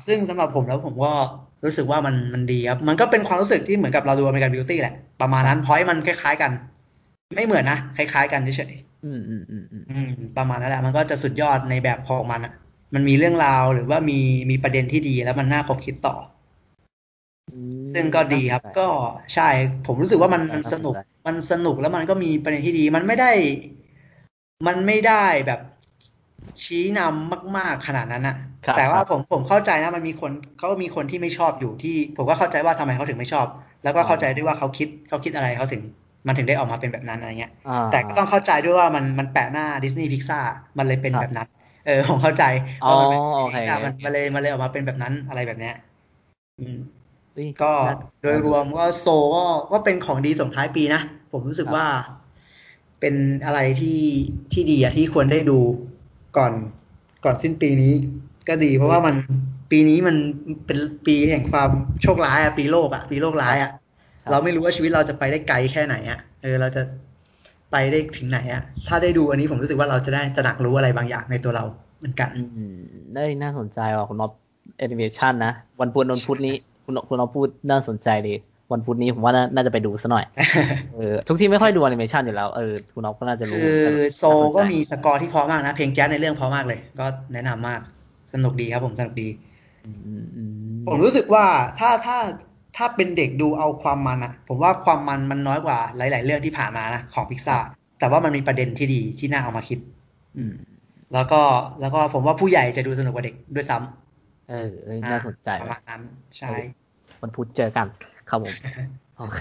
ซึ่งสำหรับผมแล้วผมก็รู้สึกว่ามันดีครับมันก็เป็นความรู้สึกที่เหมือนกับเราดูอเมริกันบิวตี้แหละประมาณนั้นพอยต์มันคล้ายๆกัน ไม่เหมือนนะคล้ายๆกันเฉยๆประมาณนั้นแหละมันก็จะสุดยอดในแบบของมันอ่ะมันมีเรื่องราวหรือว่ามีประเด็นที่ดีแล้วมันน่าคบคิดต่อซึ่งก็ดีครับก็ใช่ผมรู้สึกว่ามันสนุกแล้วมันก็มีประเด็นที่ดีมันไม่ได้แบบชี้นำมากๆขนาดนั้นอ่ะแต่ว่าผมเข้าใจนะมันมีคนเขามีคนที่ไม่ชอบอยู่ที่ผมก็เข้าใจว่าทำไมเขาถึงไม่ชอบแล้วก็เข้าใจด้วยว่าเขาคิดอะไรเขาถึงมันถึงได้ออกมาเป็นแบบนั้นอะไรเงี้ยแต่ก็ต้องเข้าใจด้วยว่ามันแปะหน้าดิสนีย์พิกซาร์มันเลยเป็นแบบนั้นผมเข้าใจว่ามันเป็นพิกซาร์มันเลยออกมาเป็นแบบนั้นอะไรแบบเนี้ยก็โดยรวมว่าโซก็เป็นของดีส่งท้ายปีนะผมรู้สึกว่าเป็นอะไรที่ดีอะที่ควรได้ดูก่อนสิ้นปีนี้ก็ดีเพราะว่ามันปีนี้มันเป็นปีแห่งความโชคร้ายอะปีโลกร้ายอะเราไม่รู้ว่าชีวิตเราจะไปได้ไกลแค่ไหนอ่ะเราจะไปได้ถึงไหนอ่ะถ้าได้ดูอันนี้ผมรู้สึกว่าเราจะได้ตระหนักรู้อะไรบางอย่างในตัวเราเหมือนกันได้น่าสนใจว่ะคุณอ๊อฟแอนิเมชันนะวันพุธนี้คุณอ๊อฟพูดน่าสนใจดีวันพุธนี้ผมว่าน่าจะไปดูซะหน่อยทุกที่ไม่ค่อยดูแอนิเมชันอยู่แล้วคุณอ๊อฟก็น่าจะรู้คือโซก็มีสกอร์ที่เพราะมากนะเพลงแจ๊สในเรื่องเพราะมากเลยก็แนะนำมากสนุกดีครับผมสนุกดีผมรู้สึกว่าถ้าเป็นเด็กดูเอาความมันอ่ะผมว่าความมันน้อยกว่าหลายๆเรื่องที่ผ่านมานะของพิกซาร์แต่ว่ามันมีประเด็นที่ดีที่น่าเอามาคิดแล้วก็ผมว่าผู้ใหญ่จะดูสนุกกว่าเด็กด้วยซ้ำน่าสนใจประมาณนั้นใช่วันพุธเจอกันครับผม โอเค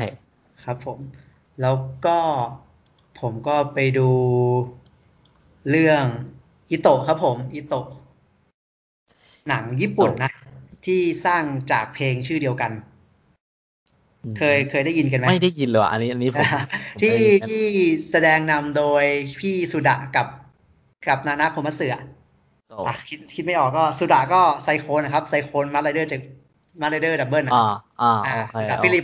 ครับผมแล้วก็ผมก็ไปดูเรื่องอิโตะครับผมอิโตะหนังญี่ปุ่นนะที่สร้างจากเพลงชื่อเดียวกันเคยได้ยินกันไหมไม่ได้ยินหรออันนี้ผม ที่แสดงนำโดยพี่สุดะกับนานาโคมัสเสือคิดไม่ออกก็สุดะก็ไซโคนนะครับไซโคนมาร์ไรเดอร์จากมาร์ไรเดอร์ดับเบิลฟิลิป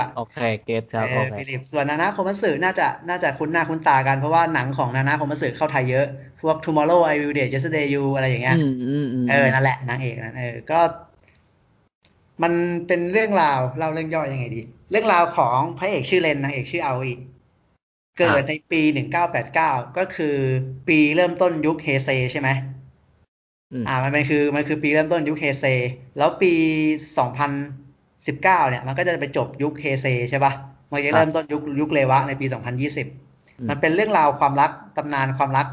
อะโอเคเกตครับฟิลิปส่วนนานาโคมัสเสือน่าจะคุ้นหน้าคุ้นตากันเพราะว่าหนังของนานาโคมัสเสือเข้าไทยเยอะพวก Tomorrow I Will Date Yesterday You อะไรอย่างเงี้ยนั่นแหละนางเอกนั่นก็มันเป็นเรื่องราวเล่าเรื่องย่อ ยังไงดีเรื่องราวของพระเอกชื่อเรนนางเอกชื่ออาโออิเกิดในปี1989ก็คือปีเริ่มต้นยุคเฮเซใช่ไหมมันคือปีเริ่มต้นยุคเฮเซแล้วปี2019เนี่ยมันก็จะไปจบยุคเฮเซใช่ป่ะมันจะเริ่มต้นยุคเรวะในปี2020มันเป็นเรื่องราวความรักตำนานความรัก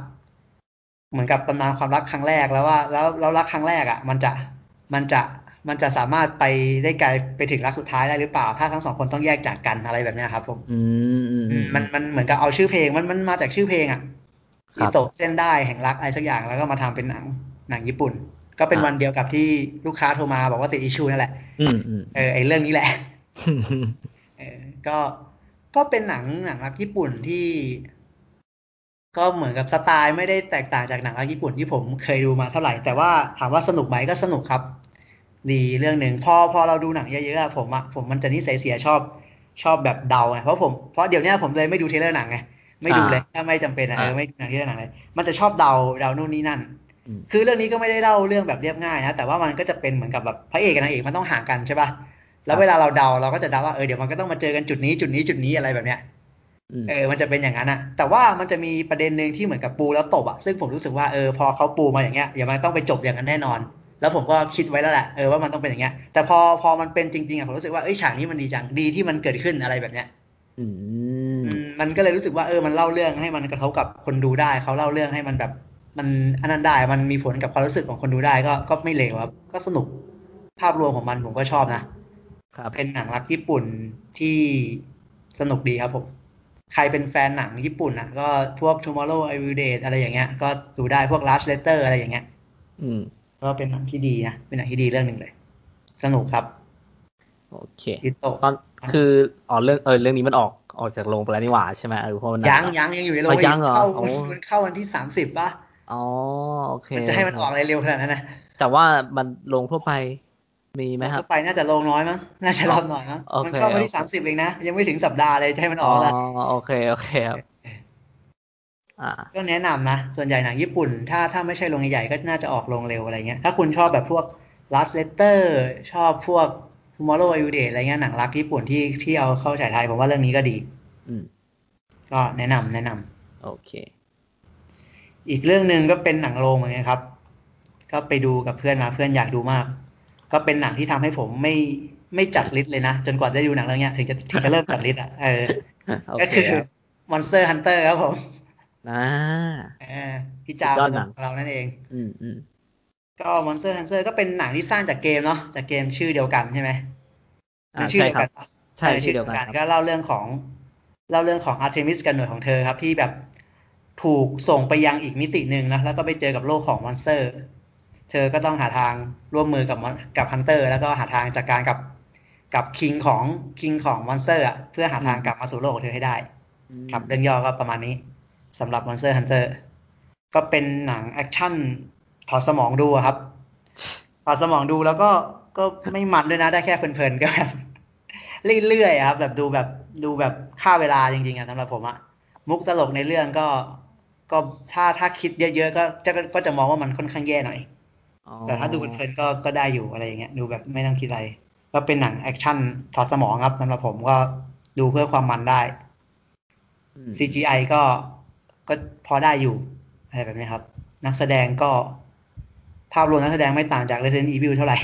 เหมือนกับตำนานความรักครั้งแรกแล้วว่าแล้วรักครั้งแรกอ่ะมันจะสามารถไปได้ไกลไปถึงรักสุดท้ายได้หรือเปล่าถ้าทั้งสองคนต้องแยกจากกันอะไรแบบนี้ครับผมมันเหมือนกับเอาชื่อเพลงมันมาจากชื่อเพลงอ่ะอิโตะเส้นได้แห่งรักอะไรสักอย่างแล้วก็มาทำเป็นหนังญี่ปุ่นก็เป็นวันเดียวกับที่ลูกค้าโทรมาบอกว่าติดอิชชูนั่นแหละไอเรื่องนี้แหละ ก็เป็นหนังรักญี่ปุ่นที่ก็เหมือนกับสไตล์ไม่ได้แตกต่างจากหนังรักญี่ปุ่นที่ผมเคยดูมาเท่าไหร่แต่ว่าถามว่าสนุกไหมก็สนุกครับดีเรื่องหนึ่งพอเราดูหนังเยอะๆอะผมมันจะนิสัยเสียชอบแบบเดาไงเพราะเดี๋ยวนี้ผมเลยไม่ดูเทเลอร์หนังไงไม่ดูเลยถ้าไม่จำเป็นไม่ดูหนังเทเลอร์หนังเลยมันจะชอบเดานู่นนี่นั่นคือเรื่องนี้ก็ไม่ได้เล่าเรื่องแบบเรียบง่ายนะแต่ว่ามันก็จะเป็นเหมือนกับแบบพระเอกกับนางเอกมันต้องห่างกันใช่ป่ะแล้วเวลาเราเดาเราก็จะเดาว่าเดี๋ยวมันก็ต้องมาเจอกันจุดนี้จุดนี้จุดนี้อะไรแบบเนี้ยมันจะเป็นอย่างนั้นอะแต่ว่ามันจะมีประเด็นนึงที่เหมือนกับปูแล้วตบอะซึ่งผมรู้สึกว่าพอเขาปูมาอย่างเงี้ยเดี๋ยวมันต้องไปจบอย่างนั้นแน่นอนแล้วผมก็คิดไว้แล้วแหละว่ามันต้องเป็นอย่างเงี้ยแต่พอมันเป็นจริงๆอ่ะผมรู้สึกว่าฉากนี้มันดีจังดีที่มันเกิดขึ้นอะไรแบบเนี้ยมันก็เลยรู้สึกว่ามันเล่าเรื่องให้มันกระทบกับคนดูได้เขาเล่าเรื่องให้มันแบบมันอันนั้นได้มันมีผลกับความรู้สึกของคนดูได้ก็ไม่เลวครับก็สนุกภาพรวมของมันผมก็ชอบนะเป็นหนังรักญี่ปุ่นที่สนุกดีครับผมใครเป็นแฟนหนังญี่ปุ่นอ่ะก็พวก Tomorrow I Will Date อะไรอย่างเงี้ยก็ดูได้พวก Last Letter อะไรอย่างเงี้ยก็เป็นหนังที่ดีนะเป็นหนังที่ดีเรื่องหนึ่งเลยสนุกครับโอเคคือเรื่องนี้มันออกจากโรงไปแล้วนี่หว่าใช่ไหมเพราะมันยังอยู่ในโรงเข้าวันที่30ป่ะอ๋อโอเคมันจะให้มันออกอะไรเร็วขนาดนั้นนะแต่ว่ามันโรงทั่วไปมีไหมครับทั่วไปน่าจะโรงน้อยมั้งน่าจะรอบหน่อยมั้งมันเข้าวันที่30เองนะยังไม่ถึงสัปดาห์เลยจะให้มันออกแล้วอ๋อโอเคครับก็แนะนำนะส่วนใหญ่หนังญี่ปุ่นถ้าไม่ใช่โรงใหญ่ก็น่าจะออกโรงเร็วอะไรเงี้ยถ้าคุณชอบแบบพวก Last Letter ชอบพวก Tomorrow I Will Date อะไรเงี้ยหนังรักญี่ปุ่นที่เอาเข้าฉายไทยผมว่าเรื่องนี้ก็ดี ก็แนะนำโอเคอีกเรื่องนึงก็เป็นหนังโรงเหมือนกันครับก็ไปดูกับเพื่อนมาเพื่อนอยากดูมากก็เป็นหนังที่ทำให้ผมไม่จัดลิสต์เลยนะจนกว่าจะดูหนังเรื่องนี้ถึงจะเริ่มจัดลิสต์อ่ะก็คือ Monster Hunter ครับผมพี่จาวของเรานั่นเองก็ Monster Hunter ก็เป็นหนังที่สร้างจากเกมเนาะจากเกมชื่อเดียวกันใช่ไหมชื่อเดียวกันใช่ชื่อเดียวกันก็เล่าเรื่องของ Artemis กับหน่วยของเธอครับที่แบบถูกส่งไปยังอีกมิตินึงนะแล้วก็ไปเจอกับโลกของมอนสเตอร์เธอก็ต้องหาทางร่วมมือกับฮันเตอร์แล้วก็หาทางจัดการกับคิงของมอนสเตอร์อ่ะเพื่อหาทางกลับมาสู่โลกของเธอให้ได้ครับเรื่องย่อก็ประมาณนี้สำหรับ Monster Hunter ก็เป็นหนังแอคชั่นถอดสมองดูครับถอดสมองดูแล้วก็ไม่มันด้วยนะได้แค่เพลินๆก็แบบเรื่อยๆครับแบบดูแบบฆ่าเวลาจริงๆอ่ะสำหรับผมอ่ะมุกตลกในเรื่องก็ถ้าคิดเยอะๆก็จะมองว่ามันค่อนข้างแย่หน่อยแต่ถ้าดูเพลินๆก็ได้อยู่อะไรอย่างเงี้ยดูแบบไม่ต้องคิดอะไรก็เป็นหนังแอคชั่นถอดสมองครับสำหรับผมก็ดูเพื่อความมันได้ CGI ก็พอได้อยู่อะไรแบบนี้ครับนักแสดงก็ภาพรวมนักแสดงไม่ต่างจาก Resident Evil เท่าไหร่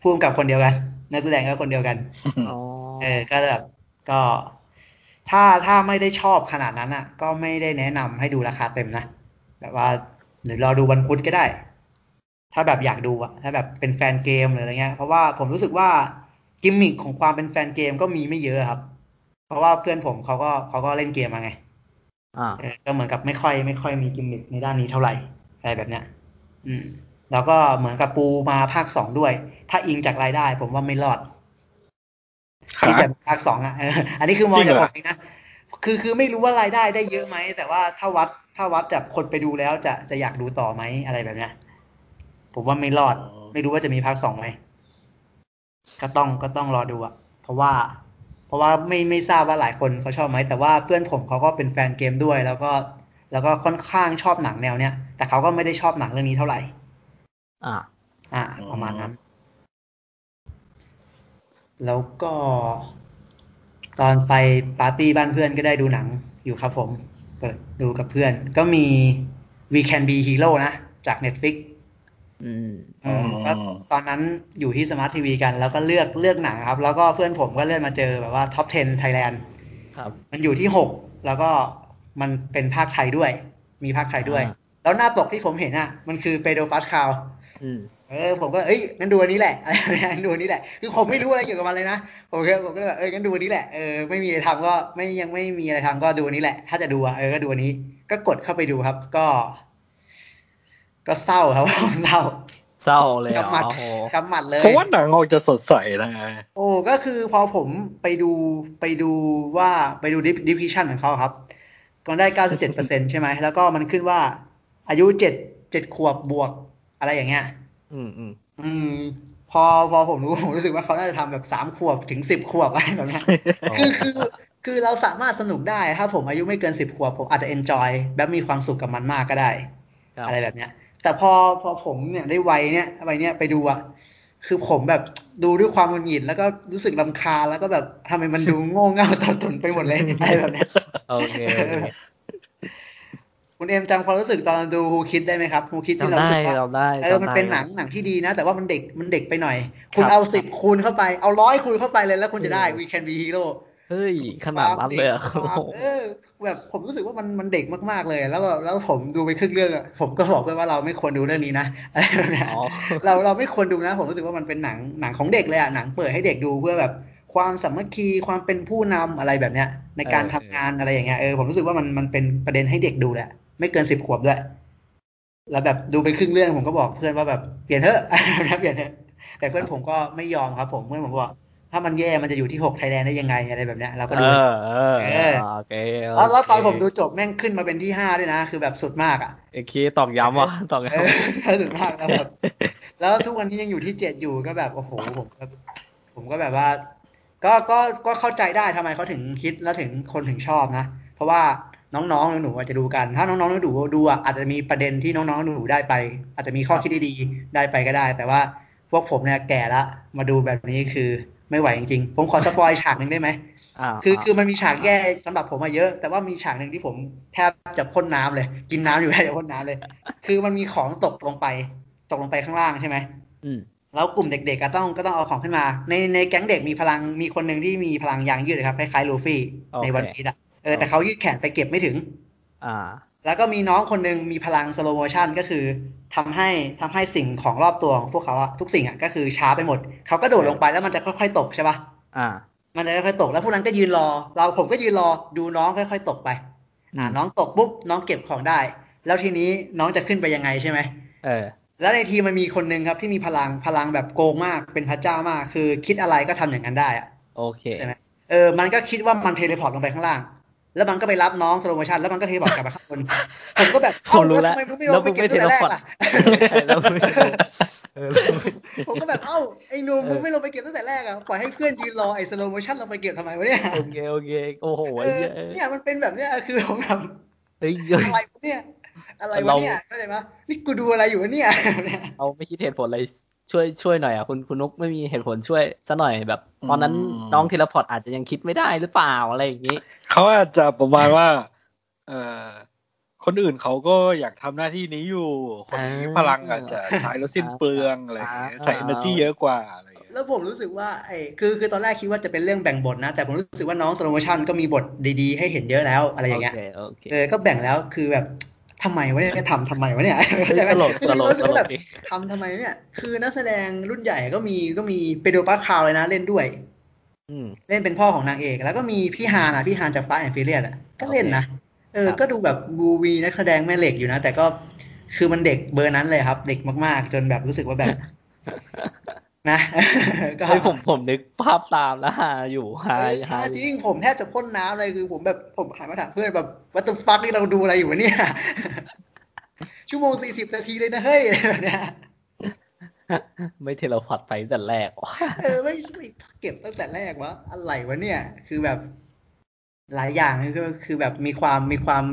พุ่มกับคนเดียวกันนักแสดงก็คนเดียวกันก็แบบก็ถ้าไม่ได้ชอบขนาดนั้นอ่ะก็ไม่ได้แนะนำให้ดูราคาเต็มนะแบบว่าหรือรอดูวันพุธก็ได้ถ้าแบบอยากดูอ่ะถ้าแบบเป็นแฟนเกมหรืออะไรเงี้ยเพราะว่าผมรู้สึกว่ากิมมิคของความเป็นแฟนเกมก็มีไม่เยอะครับเพราะว่าเพื่อนผมเขาก็เล่นเกมมาไงก็เหมือนกับไม่ค่อยมีกิมมิคในด้านนี้เท่าไหร่อะไรแบบเนี้ยแล้วก็เหมือนกับปูมาภาค2ด้วยถ้าอิงจากรายได้ผมว่าไม่รอดที่จะภาค2อ่ะอันนี้คือมองจากผมเองนะคือไม่รู้ว่ารายได้ได้เยอะไหมแต่ว่าถ้าวัดจากคนไปดูแล้วจะอยากดูต่อไหมอะไรแบบเนี้ยผมว่าไม่รอดไม่รู้ว่าจะมีภาค2ไหมก็ต้องรอดูอ่ะเพราะว่าไม่ทราบว่าหลายคนเขาชอบไหมแต่ว่าเพื่อนผมเขาก็เป็นแฟนเกมด้วยแล้วก็ค่อนข้างชอบหนังแนวเนี้ยแต่เขาก็ไม่ได้ชอบหนังเรื่องนี้เท่าไหร่ประมาณนั้นแล้วก็ตอนไปปาร์ตี้บ้านเพื่อนก็ได้ดูหนังอยู่ครับผมเปิดดูกับเพื่อนก็มี We Can Be Hero นะจาก Netflix ตอนนั้นอยู่ที่สมาร์ททีวีกันแล้วก็เลือกหนังครับแล้วก็เพื่อนผมก็เลื่อนมาเจอแบบว่า Top 10 Thailand ครับมันอยู่ที่6แล้วก็มันเป็นภาคไทยด้วยมีภาคไทยด้วยแล้วหน้าปกที่ผมเห็นอ่ะมันคือ Pedro Pascalผมก็เอ้ยงั้นดูอันนี้แหละงั้นดูอันนี้แหละคือผมไม่รู้อะไรเกี่ยวกับมันเลยนะผมก็แบบงั้นดูอันนี้แหละไม่มีอะไรทำก็ยังไม่มีอะไรทำก็ดูอันนี้แหละถ้าจะดูก็ดูอันนี้ก็กดเข้าไปดูครับก็เศร้าครับเศร้าเลยกำหมัดเลยเพราะว่าหนังออกจะสดใสนะโอ้ก็คือพอผมไปดู description ของเขาครับก็ได้ 97% ใช่ไหมแล้วก็มันขึ้นว่าอายุ7ขวบบวกอะไรอย่างเงี้ยพอผมรู้สึกว่าเขาน่าจะทำแบบ3ขวบถึง10ขวบอะไรแบบนี้คือเราสามารถสนุกได้ถ้าผมอายุไม่เกิน10ขวบผมอาจจะ enjoy แบบมีความสุขกับมันมากก็ได้อะไรแบบเนี้ยแต่พอผมเนี่ยได้วัยเนี้ยไปดูอ่ะคือผมแบบดูด้วยความหงุดหงิดแล้วก็รู้สึกรำคาญแล้วก็แบบทำไมมันดูโง่เง่าตาตุ่นไปหมดเลยอะไรแบบเนี้ยโอเคคุณเอมจำความรู้สึกตอนดูฮูคิดได้ไหมครับฮูคิดที่เรารู้สึกว่ามันเป็นหนังที่ดีนะแต่ว่ามันเด็กไปหน่อยคุณเอา10คูณเข้าไปเอา100คูณเข้าไปเลยแล้วคุณจะได้ We Can Be Hero เฮ้ยขนาดนั้นเลยแบบผมรู้สึกว่ามันเด็กมากๆเลยแล้วผมดูไปครึ่งเรื่องผมก็บอกเพื่อนว่าเราไม่ควรดูเรื่องนี้นะเราไม่ควรดูนะผมรู้สึกว่ามันเป็นหนังของเด็กเลยอ่ะหนังเปิดให้เด็กดูเพื่อแบบความสามัคคีความเป็นผู้นำอะไรแบบเนี้ยในการทำงานอะไรอย่างเงี้ยผมรู้สึกว่ามันเป็นประเด็นให้เด็กดูแหละไม่เกิน10ขวบด้วยแล้วแบบดูไปครึ่งเรื่องผมก็บอกเพื่อนว่าแบบเปลี่ยนเถอะแต่เพื่อนผมก็ไม่ยอมครับผมเพื่อนผมบอกถ้ามันแย่มันจะอยู่ที่6ไทยแลนด์ได้ยังไงอะไรแบบเนี้ยเราก็ดูโอเคแล้วตอนผมดูจบแม่งขึ้นมาเป็นที่5ด้วยนะคือแบบสุดมากอ่ะโอเคตอกย้ำว่ะตอกย้ำสุดมากแล้วแบบแล้วทุกวันนี้ยังอยู่ที่7อยู่ก็แบบโอ้โหผมก็แบบว่าก็เข้าใจได้ทำไมเขาถึงคิดแล้วถึงคนถึงชอบนะเพราะว่าน้องๆหนูๆอาจจะดูกันถ้าน้องๆหนูๆดูอาจจะมีประเด็นที่น้องๆหนูๆได้ไปอาจจะมีข้อคิดดีๆได้ไปก็ได้แต่ว่าพวกผมเนี่ยแก่แล้วมาดูแบบนี้คือไม่ไหวจริงๆผมขอสปอยฉากนึงได้ไหม คือมันมีฉากแย่สำหรับผมมาเยอะแต่ว่ามีฉากนึงที่ผมแทบจะพ่นน้ำเลยกินน้ำอยู่แทบจะพ่นน้ำเลยคือมันมีของตกลงไปข้างล่างใช่ไหมแล้วกลุ่มเด็กๆก็ต้องเอาของขึ้นมาในแก๊งเด็กมีพลังมีคนนึงที่มีพลังยางยืดเลยครับคล้ายๆลูฟี่ในวันพีซอ่ะแต่เขายืดแขนไปเก็บไม่ถึงแล้วก็มีน้องคนนึงมีพลังสโลว์โมชั่นก็คือทำให้สิ่งของรอบตัวของพวกเขาทุกสิ่งอ่ะก็คือช้าไปหมดเขาก็โดดลงไปแล้วมันจะค่อยๆตกใช่ป่ะมันจะค่อยๆตกแล้วพวกนั้นก็ยืนรอผมก็ยืนรอดูน้องค่อยๆตกไปน้องตกปุ๊บน้องเก็บของได้แล้วทีนี้น้องจะขึ้นไปยังไงใช่ไหมแล้วในทีมันมีคนนึงครับที่มีพลังแบบโกงมากเป็นพระเจ้ามากคือคิดอะไรก็ทำอย่างนั้นได้อะโอเคใช่ไหมมันก็คิดว่ามันเทเลพอร์ตลงไปข้างล่างแล้วมันก็ไปรับน้องสโลโมชั่นแล้วมันก็เทเลพอร์ตกลับมาข้างบนผมก็แบบผมรู้แล้วแล้วมึงไม่เทเลพอร์ตผมก็แบบไอ้หนูมึงไม่ลงไปเก็บตั้งแต่แรกอ่ะปล่อยให้เพื่อนยืนรอไอ้สโลโมชั่นลงไปเก็บทำไมวะเนี่ยโอเคโอ้โหเนี่ยมันเป็นแบบเนี้ยคือผมแบบอะไรเนี่ยวะเนี่ยเข้าใจไหมนี่กูดูอะไรอยู่วะเนี่ยเอาไม่คิดเหตุผลอะไรช่วยหน่อยอ่ะคุณนุ๊กไม่มีเหตุผลช่วยซะหน่อยแบบตอนนั้นน้องเทเลพอร์ตอาจจะยังคิดไม่ได้หรือเปล่าอะไรอย่างนี้เขาอาจจะประมาณว่าคนอื่นเขาก็อยากทำหน้าที่นี้อยู่คนนี้พลังอาจจะใช้แล้วสิ้นเปลืองอะไรอย่างเงี้ยใช้ energy เยอะกว่าอะไรอย่างเงี้ยแล้วผมรู้สึกว่าคือตอนแรกคิดว่าจะเป็นเรื่องแบ่งบทนะแต่ผมรู้สึกว่าน้องสโลโมชั่นก็มีบทดีๆให้เห็นเยอะแล้วอะไรอย่างเงี้ยก็แบ่งแล้วคือแบบทำไมวะเนี่ยทำไมวะเนี่ยเข้าใจไหมตลกแบบทำไมเนี่ยคือนักแสดงรุ่นใหญ่ก็มีPedro Pascalเลยนะเล่นด้วยเล่นเป็นพ่อของนางเอกแล้วก็มีพี่ฮานะพี่ฮานจาก Fast and Furious อ่ะก็เล่นนะก็ดูแบบบูวีนักแสดงแม่เหล็กอยู่นะแต่ก็คือมันเด็กเบอร์นั้นเลยครับเด็กมากๆจนแบบรู้สึกว่าแบบนะก็ผมนึกภาพตามแล้วอยู่จริงผมแทบจะพ่นน้ำเลยคือผมแบบผมหันมาถามเพื่อนแบบ what the fuck นี่เราดูอะไรอยู่วะเนี่ยชั่วโมง40นาทีเลยนะเฮ้ยเนี่ยไม่เทเลพอร์ตไปตั้งแต่แรกไม่เก็บตั้งแต่แรกวะอะไรวะเนี่ยคือแบบหลายอย่างคือแบบมีความ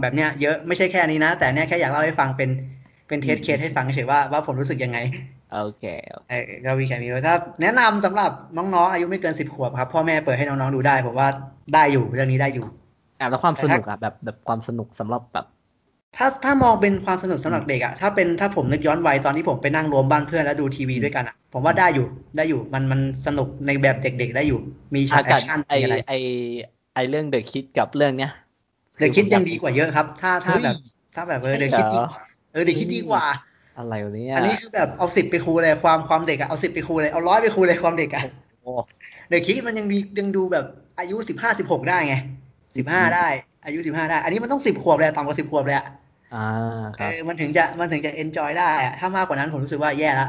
แบบเนี้ยเยอะไม่ใช่แค่นี้นะแต่เนี้ยแค่อยากเล่าให้ฟังเป็นเทสเคสให้ฟังเฉยว่าผมรู้สึกยังไงโอเคก็วีแคมีถ้าแนะนำสำหรับน้องๆอายุไม่เกิน10ขวบครับพ่อแม่เปิดให้น้องๆดูได้ผมว่าได้อยู่เรื่องนี้ได้อยู่แล้วความสนุกอะแบบความสนุกสำหรับแบบถ้ามองเป็นความสนุกสำหรับเด็กอะถ้าผมนึกย้อนวัยตอนที่ผมไปนั่งรวมบ้านเพื่อนแล้วดูทีวีด้วยกันอะผมว่าได้อยู่มันสนุกในแบบเด็กๆได้อยู่มีฉากแอคชั่นอะไรไอเรื่องเดอะคิดกับเรื่องเนี้ยเดอะคิดยังดีกว่าเยอะครับถ้าแบบเดอะคิดเดอะคิดดีกว่าอะไรวะเนี่ยอันนี้คือแบบเอา10ไปคูเลยความเด็กอะเอา10ไปคูเลยเอา100ไปคูเลยความเด็กอะเด็กคิดมันยังดูแบบอายุ15 16ได้ไง15ได้อายุ15ได้อันนี้มันต้อง10ขวบเลยต่ำกว่า10ขวบเลยอะครับมันถึงจะ enjoy ได้อะถ้ามากกว่านั้นผมรู้สึกว่าแย่ละ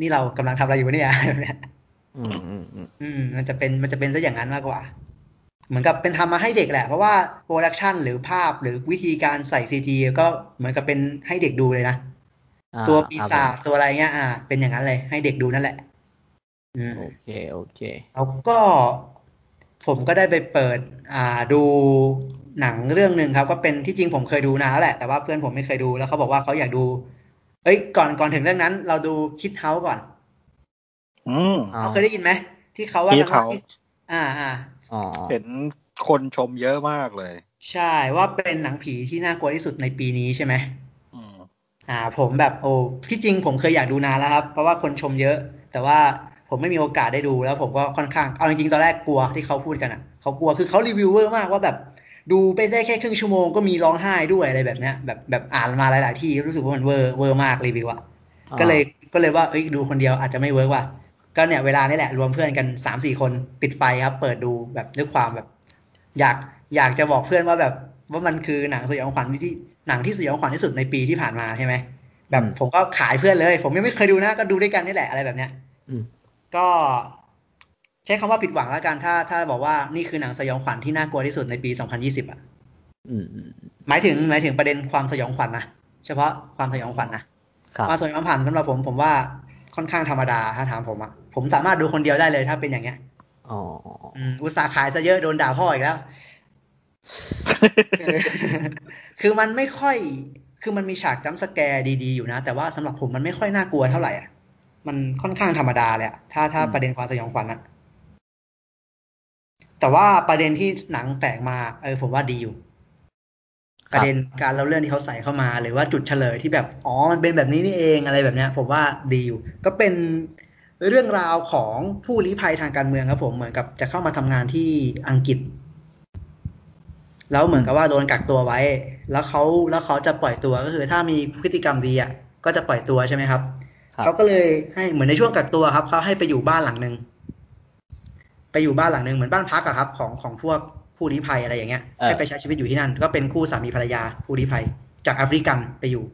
นี่เรากำลังทำอะไรอยู่วะเนี่ยมันจะเป็นซะอย่างนั้นมากกว่าเหมือนกับเป็นทำมาให้เด็กแหละเพราะว่าโปรดักชันหรือภาพหรือวิธีการใส่ CG ก็เหมือนกับเป็นให้เด็กดูเลยนะตัวปีศาจตัวอะไรเงี้ยเป็นอย่างนั้นเลยให้เด็กดูนั่นแหละโอเคแล้วก็ผมก็ได้ไปเปิดดูหนังเรื่องนึงครับก็เป็นที่จริงผมเคยดูนานแล้วแหละแต่ว่าเพื่อนผมไม่เคยดูแล้วเขาบอกว่าเขาอยากดูก่อนถึงเรื่องนั้นเราดูคิดเฮาก่อนเคยได้ยินไหมที่เขาว่ากันว่าเห็นคนชมเยอะมากเลยใช่ว่าเป็นหนังผีที่น่ากลัวที่สุดในปีนี้ใช่ไหมผมแบบที่จริงผมเคยอยากดูนานแล้วครับเพราะว่าคนชมเยอะแต่ว่าผมไม่มีโอกาสได้ดูแล้วผมก็ค่อนข้างเอาจริงๆตอนแรกกลัวที่เขาพูดกันเขากลัวคือเขารีวิวเวอร์มากว่าแบบดูไปได้แค่ครึ่งชั่วโมงก็มีร้องไห้ด้วยอะไรแบบเนี้ยแบบอ่านมาหลายๆที่รู้สึกว่ามันเวอร์มากรีวิวอ่ะก็เลยว่าดูคนเดียวอาจจะไม่เวิร์กว่ะก็เนี่ยเวลานี่แหละรวมเพื่อนกัน 3-4 คนปิดไฟครับเปิดดูแบบด้วยความแบบอยากจะบอกเพื่อนว่าแบบว่ามันคือหนังสยองขวัญที่หนังที่สยองขวัญที่สุดในปีที่ผ่านมาใช่ไหมแบบผมก็ขายเพื่อนเลยผมยังไม่เคยดูนะก็ดูด้วยกันนี่แหละอะไรแบบเนี้ยก็ใช้คำว่าผิดหวังแล้วกันถ้าบอกว่านี่คือหนังสยองขวัญที่น่ากลัวที่สุดในปี2020หมายถึงประเด็นความสยองขวัญนะเฉพาะความสยองขวัญนะความสยองขวัญสำหรับผมว่าค่อนข้างธรรมดาถ้าถามผมอะผมสามารถดูคนเดียวได้เลยถ้าเป็นอย่างเงี้ยอุตสาห์ขายซะเยอะโดนด่าพ่ออีกแล้วคือมันไม่ค่อยคือมันมีฉากจัมป์สแกร์ดีๆอยู่นะแต่ว่าสำหรับผมมันไม่ค่อยน่ากลัวเท่าไหร่อ่ะมันค่อนข้างธรรมดาเลยอ่ะถ้าประเด็นความสยองขวัญอ่ะ แต่ว่าประเด็นที่หนังแฝงมาผมว่าดีอยู่ประเด็นการเล่าเรื่องที่เขาใส่เข้ามาหรือว่าจุดเฉลยที่แบบอ๋อมันเป็นแบบนี้นี่เองอะไรแบบเนี้ยผมว่าดีอยู่ก็เป็นเรื่องราวของผู้ลี้ภัยทางการเมืองครับผมเหมือนกับจะเข้ามาทำงานที่อังกฤษแล้วเหมือนกับว่าโดนกักตัวไว้แล้วเขาจะปล่อยตัวก็คือถ้ามีพฤติกรรมดีอ่ะก็จะปล่อยตัวใช่ไหมครับเขาก็เลยให้เหมือนในช่วงกักตัวครับเขาให้ไปอยู่บ้านหลังนึงเหมือนบ้านพักอะครับของพวกผู้ลี้ภัยอะไรอย่างเงี้ยให้ไปใช้ชีวิตอยู่ที่นั่นก็เป็นคู่สามีภรรยาผู้ลี้ภัยจากแอฟริกันไปอยู่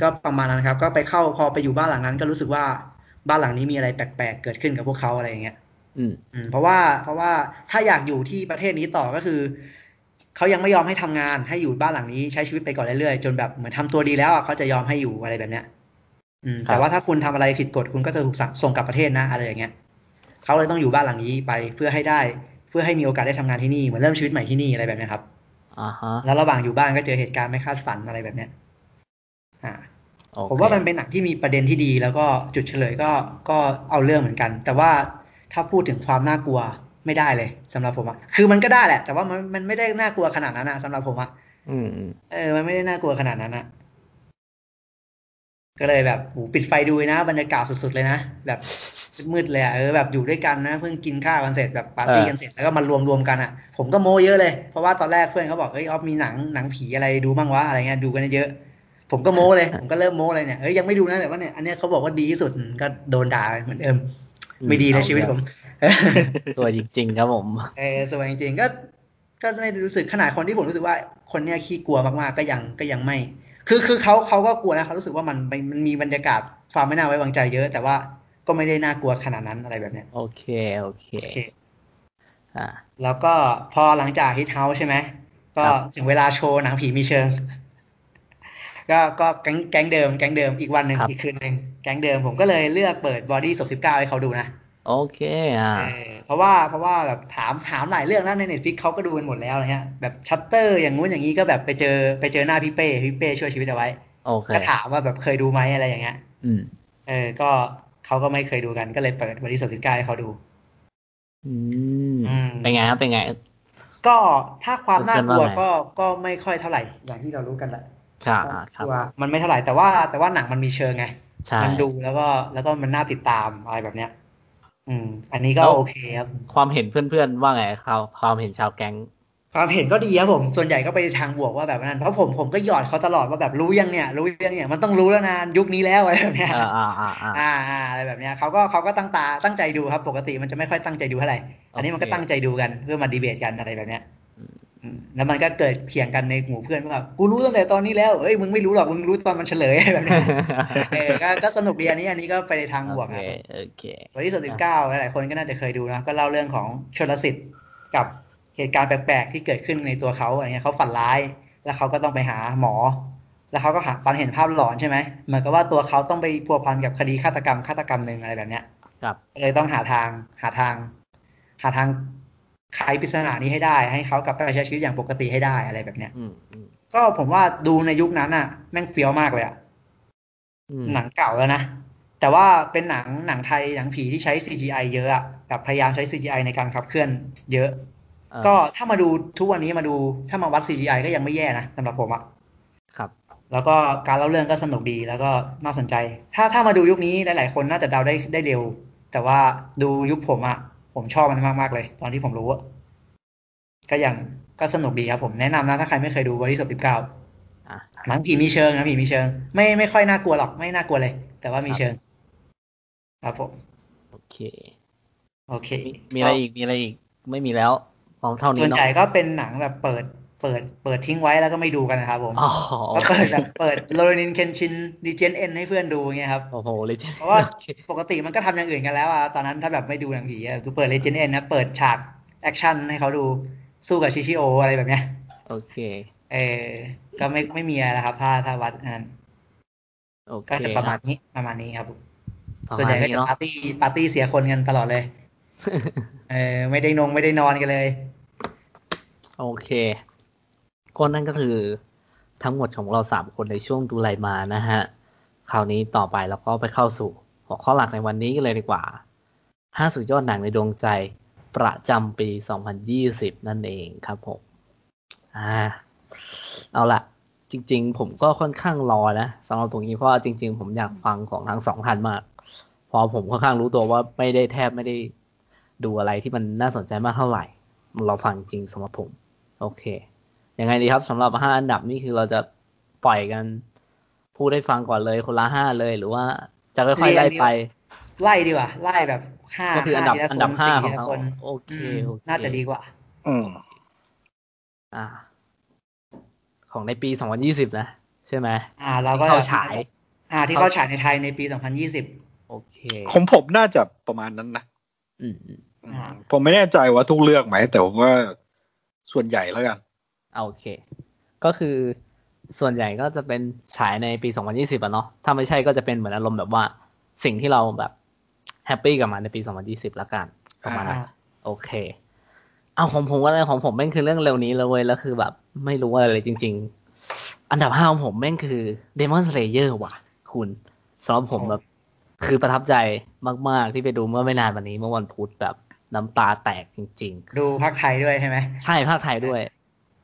ก็ประมาณนั้นครับก็ไปเข้าพอไปอยู่บ้านหลังนั้นก็รู้สึกว่าบ้านหลังนี้มีอะไรแปลกๆเกิดขึ้นกับพวกเขาอะไรอย่างเงี้ยเพราะว่าถ้าอยากอยู่ที่ประเทศนี้ต่อก็คือเขายังไม่ยอมให้ทำงานให้อยู่บ้านหลังนี้ใช้ชีวิตไปก่อนเรื่อยๆจนแบบเหมือนทำตัวดีแล้วเขาจะยอมให้อยู่อะไรแบบเนี้ยแต่ว่าถ้าคุณทำอะไรผิดกฎคุณก็จะถูกส่งกลับประเทศนะอะไรอย่างเงี้ยเขาเลยต้องอยู่บ้านหลังนี้ไปเพื่อให้มีโอกาสได้ทำงานที่นี่เหมือนเริ่มชีวิตใหม่ที่นี่อะไรแบบนี้ครับแล้วระหว่างอยู่บ้านก็เจอเหตุการณ์ไม่คาดฝันอะไรแบบเนี้ยผมว่ามันเป็นหนังที่มีประเด็นที่ดีแล้วก็จุดเฉลยก็เอาเรื่องเหมือนกันแต่ว่าถ้าพูดถึงความน่ากลัวไม่ได้เลยสำหรับผมอะคือมันก็ได้แหละแต่ว่ามันไม่ได้น่ากลัวขนาดนั้นอะสำหรับผมอะมันไม่ได้น่ากลัวขนาดนั้นอะก็เลยแบบโหปิดไฟดูนะบรรยากาศสุดๆเลยนะแบบมืดเลยอะแบบอยู่ด้วยกันนะเพิ่งกินข้าวกันเสร็จแบบปาร์ตี้กันเสร็จแล้วก็มารวมๆกันอะผมก็โม้เยอะเลยเพราะว่าตอนแรกเพื่อนเขาบอกเอ้ยออฟมีหนังผีอะไรดูบ้างวะอะไรเงี้ยดูกันเยอะผมก็โม้เลยผมก็เริ่มโม้เลยเนี่ยยังไม่ดูนะแต่ว่าเนี่ยอันเนี้ยเขาบอกว่าดีที่สุดก็โดนด่าเหมือนเดิมไม่ดีในชีวิตผมสวยจริงๆครับผมสวยจริงๆก็ไม่รู้สึกขนาดคนที่ผมรู้สึกว่าคนเนี้ยขี้กลัวมากๆก็ยังไม่คือเขาก็กลัวนะเขารู้สึกว่ามันมีบรรยากาศความไม่น่าไว้วางใจเยอะแต่ว่าก็ไม่ได้น่ากลัวขนาดนั้นอะไรแบบเนี้ยโอเคแล้วก็พอหลังจากฮิตเฮาส์ใช่ไหมก็ถึงเวลาโชว์หนังผีมีเชิงก็แก๊งเดิมอีกวันนึงอีกคืนนึงแก๊งเดิมผมก็เลยเลือกเปิด Body 19ให้เขาดูนะโอเคเพราะว่าแบบถามหลายเรื่องนะใน Netflix เขาก็ดูกันหมดแล้วอะไรเงี้ยแบบชัตเตอร์อย่างงู้นอย่างงี้ก็แบบไปเจอหน้าพี่เป้ช่วยชีวิตเอาไว้โอเคก็ถามว่าแบบเคยดูมั้ยอะไรอย่างเงี้ยก็เขาก็ไม่เคยดูกันก็เลยเปิด Body 19ให้เขาดูเป็นไงก็ถ้าความน่ากลัวก็ไม่ค่อยเท่าไหร่อย่างที่เรารู้กันแหละมันไม่เท่าไหร่แต่ว่าหนังมันมีเชิงไงมันดูแล้วก็มันน่าติดตามอะไรแบบเนี้ยอันนี้ก็โอเคครับความเห็นเพื่อนๆว่าไงความเห็นชาวแก๊งความเห็นก็ดีครับผมส่วนใหญ่ก็ไปทางบวกว่าแบบนั้นเพราะผมก็หยอดเขาตลอดว่าแบบรู้ยังเนี่ยมันต้องรู้แล้วนะยุคนี้แล้วอะไรแบบเนี้ยอะไรแบบเนี้ยเขาก็ตั้งใจดูครับปกติมันจะไม่ค่อยตั้งใจดูเท่าไหร่อันนี้มันก็ตั้งใจดูกันเพื่อมาดีเบตกันอะไรแบบเนี้ยแล้วมันก็เกิดเถียงกันในหมู่เพื่อนว่ากูรู้ตั้งแต่ตอนนี้แล้วเอ้ยมึงไม่รู้หรอกมึงรู้ตอนมันเฉลยแบบนี้ ก็สนุกดีอันนี้ก็ไปในทางบวกครับวันที่19หลายคนก็น่าจะเคยดูนะก็เล่าเรื่องของชลสิทธิ์กับเหตุการณ์แปลกๆที่เกิดขึ้นในตัวเขาอะไรเงี้ยเขาฝันร้ายแล้วเขาก็ต้องไปหาหมอแล้วเขาก็ฝันเห็นภาพหลอนใช่ไหมเหมือนกับว่าตัวเขาต้องไปพัวพันกับคดีฆาตกรรมนึงอะไรแบบเนี้ยเลยต้องหาทางไขปริศนานี้ให้ได้ให้เขากลับไปใช้ชีวิตอย่างปกติให้ได้อะไรแบบเนี้ยก็ผมว่าดูในยุคนั้นน่ะแม่งเฟี้ยวมากเลยอ่ะหนังเก่าแล้วนะแต่ว่าเป็นหนังไทยหนังผีที่ใช้ CGI เยอะอ่ะแบบพยายามใช้ CGI ในการขับเคลื่อนเยอะก็ถ้ามาดูทุกวันนี้มาดูถ้ามาวัด CGI ก็ยังไม่แย่นะสำหรับผมอ่ะครับแล้วก็การเล่าเรื่องก็สนุกดีแล้วก็น่าสนใจถ้ามาดูยุคนี้หลายๆคนน่าจะเดาได้เร็วแต่ว่าดูยุคผมอ่ะผมชอบมันมากๆเลยตอนที่ผมรู้ก็สนุกดีครับผมแนะนำนะถ้าใครไม่เคยดูวันที่19หนังผีมีเชิงนะผีมีเชิงไม่ค่อยน่ากลัวหรอกไม่น่ากลัวเลยแต่ว่ามีเชิงครับผมโอเคมีอะไรอีกไม่มีแล้วพร้อมเท่านี้เนาะส่วนใหญ่ก็เป็นหนังแบบเปิดทิ้งไว้แล้วก็ไม่ดูกันนะครับผมก็เปิดแบบเปิดโรนินเคนชินดีเจนเอ็นให้เพื่อนดูเงี้ยครับโอ้โหเลเจนเพราะว่าปกติมันก็ทำอย่างอื่นกันแล้วอ่ะตอนนั้นถ้าแบบไม่ดูหนังผีอ่ะเปิดเลเจนเอ็นนะเปิดฉากแอคชั่นให้เขาดูสู้กับชิชิโออะไรแบบเนี้ยโอเคก็ไม่มีอะไรแล้วครับถ้าวัดนั้นก็จะประมาณนี้ครับส่วนใหญ่ก็จะปาร์ตี้เสียคนกันตลอดเลยไม่ได้นอนกันเลยโอเคก็นั่นก็คือทั้งหมดของเรา3คนในช่วงดูไลมานะฮะคราวนี้ต่อไปแล้วก็ไปเข้าสู่หัวข้อหลักในวันนี้กันเลยดีกว่า5สุดยอดหนังในดวงใจ ประจำปี2020นั่นเองครับผมเอาล่ะจริงๆผมก็ค่อนข้างรอนะสำหรับตรงนี้เพราะจริงๆผมอยากฟังของทั้งสองท่านมากพอผมค่อนข้างรู้ตัวว่าไม่ได้ดูอะไรที่มันน่าสนใจมากเท่าไหร่เราฟังจริงสำหรับผมโอเคยังไงดีครับสำหรับ5อันดับนี่คือเราจะปล่อยกันพูดให้ฟังก่อนเลยคนละ5เลยหรือว่าจะค่อยๆไล่ไปไล่ดีกว่าไล่แบบ5ก็คืออันดับ5ของคนโอเคน่าจะดีกว่าของในปี2020นะใช่ไหมเราก็เข้าฉายที่เข้าฉายในไทยในปี2020โอเคของผมน่าจะประมาณนั้นนะผมไม่แน่ใจว่าทุกเลือกไหมแต่ผมว่าส่วนใหญ่แล้วกันโอเคก็คือส่วนใหญ่ก็จะเป็นฉายในปี2020อ่ะเนาะถ้าไม่ใช่ก็จะเป็นเหมือนอารมณ์แบบว่าสิ่งที่เราแบบแฮปปี้กับมันในปี2020ละกันประมาณนั้นโอเคเอาของผมแม่งคือเรื่องเร็วนี้เลยเว้ยแล้วคือแบบไม่รู้อะไรเลยจริงๆอันดับ5ของผมแม่งคือ Demon Slayer ว่ะคุณสำหรับผมแบบคือประทับใจมากๆที่ไปดูเมื่อไม่นานวันนี้เมื่อวันพุธแบบน้ำตาแตกจริงๆดูภาคไทยด้วยใช่ไหมใช่ภาคไทยด้วย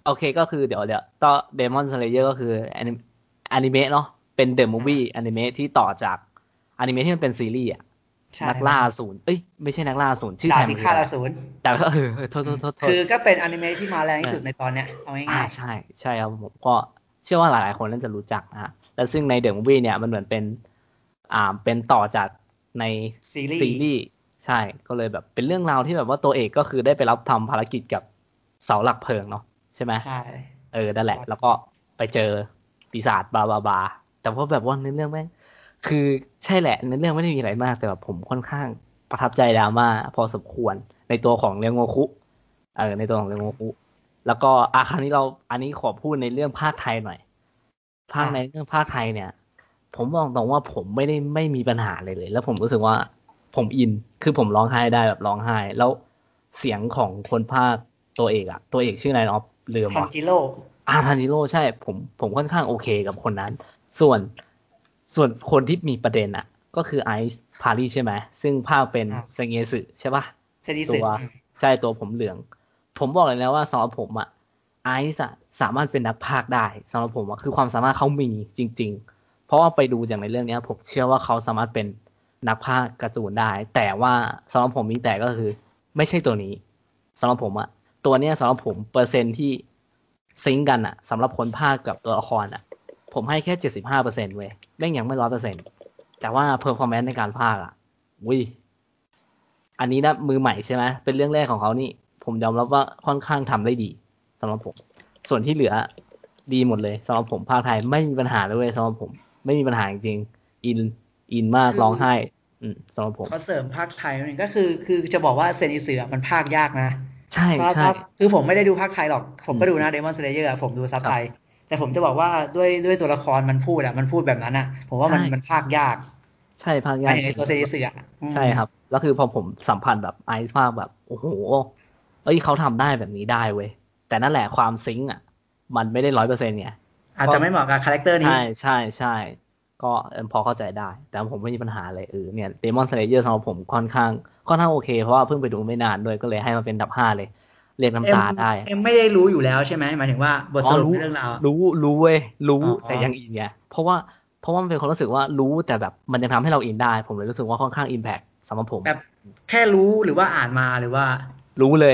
โอเคก็คือเดี๋ยวต่อ Demon Slayer ก็คืออนิเมะเนาะเป็น The Movie อนิเมะที่ต่อจากอนิเมะที่มันเป็นซีรีส์อ่ะนักล่าอสูรไม่ใช่นักล่าอสูรชื่อแทนคือดาบพิฆาตอสูรแต่ก็โทษคือก็เป็นอนิเมะที่มาแรงที่สุดในตอนเนี้ยเอาง่ายๆใช่ครับผมก็เชื่อว่าหลายๆคนน่าจะรู้จักนะฮะและซึ่งในเดอะมูฟวี่เนี่ยมันเหมือนเป็นต่อจากในซีรีส์ใช่ก็เลยแบบเป็นเรื่องราวที่แบบว่าตัวเอกก็คือได้ไปรับทำภารกิจกับเสาหลักเพลิงเนาะใช่ไหมใช่นั่นแหละแล้วก็ไปเจอปีศาจบาแต่ว่าแบบว่าในเรื่องแม่งคือใช่แหละในเรื่องไม่ได้มีอะไรมากแต่แบบผมค่อนข้างประทับใจดราม่าพอสมควรในตัวของเรียงโงคุในตัวของเรียงโงคุแล้วก็คราวนี้เราอันนี้ขอพูดในเรื่องภาคไทยหน่อยในเรื่องภาคไทยเนี่ยผมบอกตรงว่าผมไม่มีปัญหาเลยแล้วผมรู้สึกว่าผมอินคือผมร้องไห้ได้แบบร้องไห้แล้วเสียงของคนภาคตัวเอกชื่ออะไรเนาะเรือมทันจิโร่ใช่ผมค่อนข้างโอเคกับคนนั้นส่วนคนที่มีประเด็นอะก็คือไอซ์พารีใช่ไหมซึ่งภาคเป็นเซเงสึใช่ป่ะตัวผมเหลืองผมบอกเลยนะว่าสำหรับผมอะไอซ์สามารถเป็นนักพากย์ได้สำหรับผมอะคือความสามารถเขามีจริงๆเพราะว่าไปดูอย่างในเรื่องนี้ผมเชื่อว่าเขาสามารถเป็นนักพากย์การ์ตูนได้แต่ว่าสำหรับผมมีแต่ก็คือไม่ใช่ตัวนี้สำหรับผมอะตัวเนี้ยสำหรับผมเปอร์เซ็นต์ที่ซิงค์กันอะสำหรับคนพากย์กับตัวละครอะผมให้แค่ 75% เว้ยแม่งยังไม่ 100% แต่ว่า performance ในการพากย์อ่ะอุ้ยอันนี้นะมือใหม่ใช่ไหมเป็นเรื่องแรกของเขานี่ผมยอมรับว่าค่อนข้างทำได้ดีสำหรับผมส่วนที่เหลือดีหมดเลยสำหรับผมพากย์ไทยไม่มีปัญหาเลยเว้ยสำหรับผมไม่มีปัญหาจริงๆอินมากร้องไห้สำหรับผมเขาเสริมพากย์ไทยนึงก็คือจะบอกว่าเซนิเสือมันพากย์ยากนะใช่ๆคือผมไม่ได้ดูพากย์ไทยหรอกผมก็ดูนะ Demon Slayer ผมดูซับไทยแต่ผมจะบอกว่าด้วยตัวละครมันพูดแบบนั้นอ่ะผมว่ามันพากยากใช่พากยากในตัวเซนิสึอ่ะใช่ครับแล้วคือพอผมสัมผัสแบบไอซ์พากแบบโอ้โหเขาทำได้แบบนี้ได้เว้ยแต่นั่นแหละความซิงค์อ่ะมันไม่ได้ 100% ไงอาจจะไม่เหมาะกับคาแรคเตอร์นี้ใช่ก็พอเข้าใจได้แต่ผมไม่มีปัญหาอะไรเนี่ย Demon Slayer สำหรับผมค่อนข้างโอเคเพราะว่าเพิ่งไปดูไม่นานด้วยก็เลยให้มันเป็นอันดับ5เลยเรียกน้ำตาได้เอ็มไม่ได้รู้อยู่แล้วใช่ไหมหมายถึงว่าบทสรุปเรื่องราวรู้เว้ยรู้แต่ยังอินไงเพราะว่ามันเป็นความรู้สึกว่ารู้แต่แบบมันยังทำให้เราอินได้ผมเลยรู้สึกว่าค่อนข้างอิมแพคสำหรับผมแบบแค่รู้หรือว่าอ่านมาหรือว่ารู้เล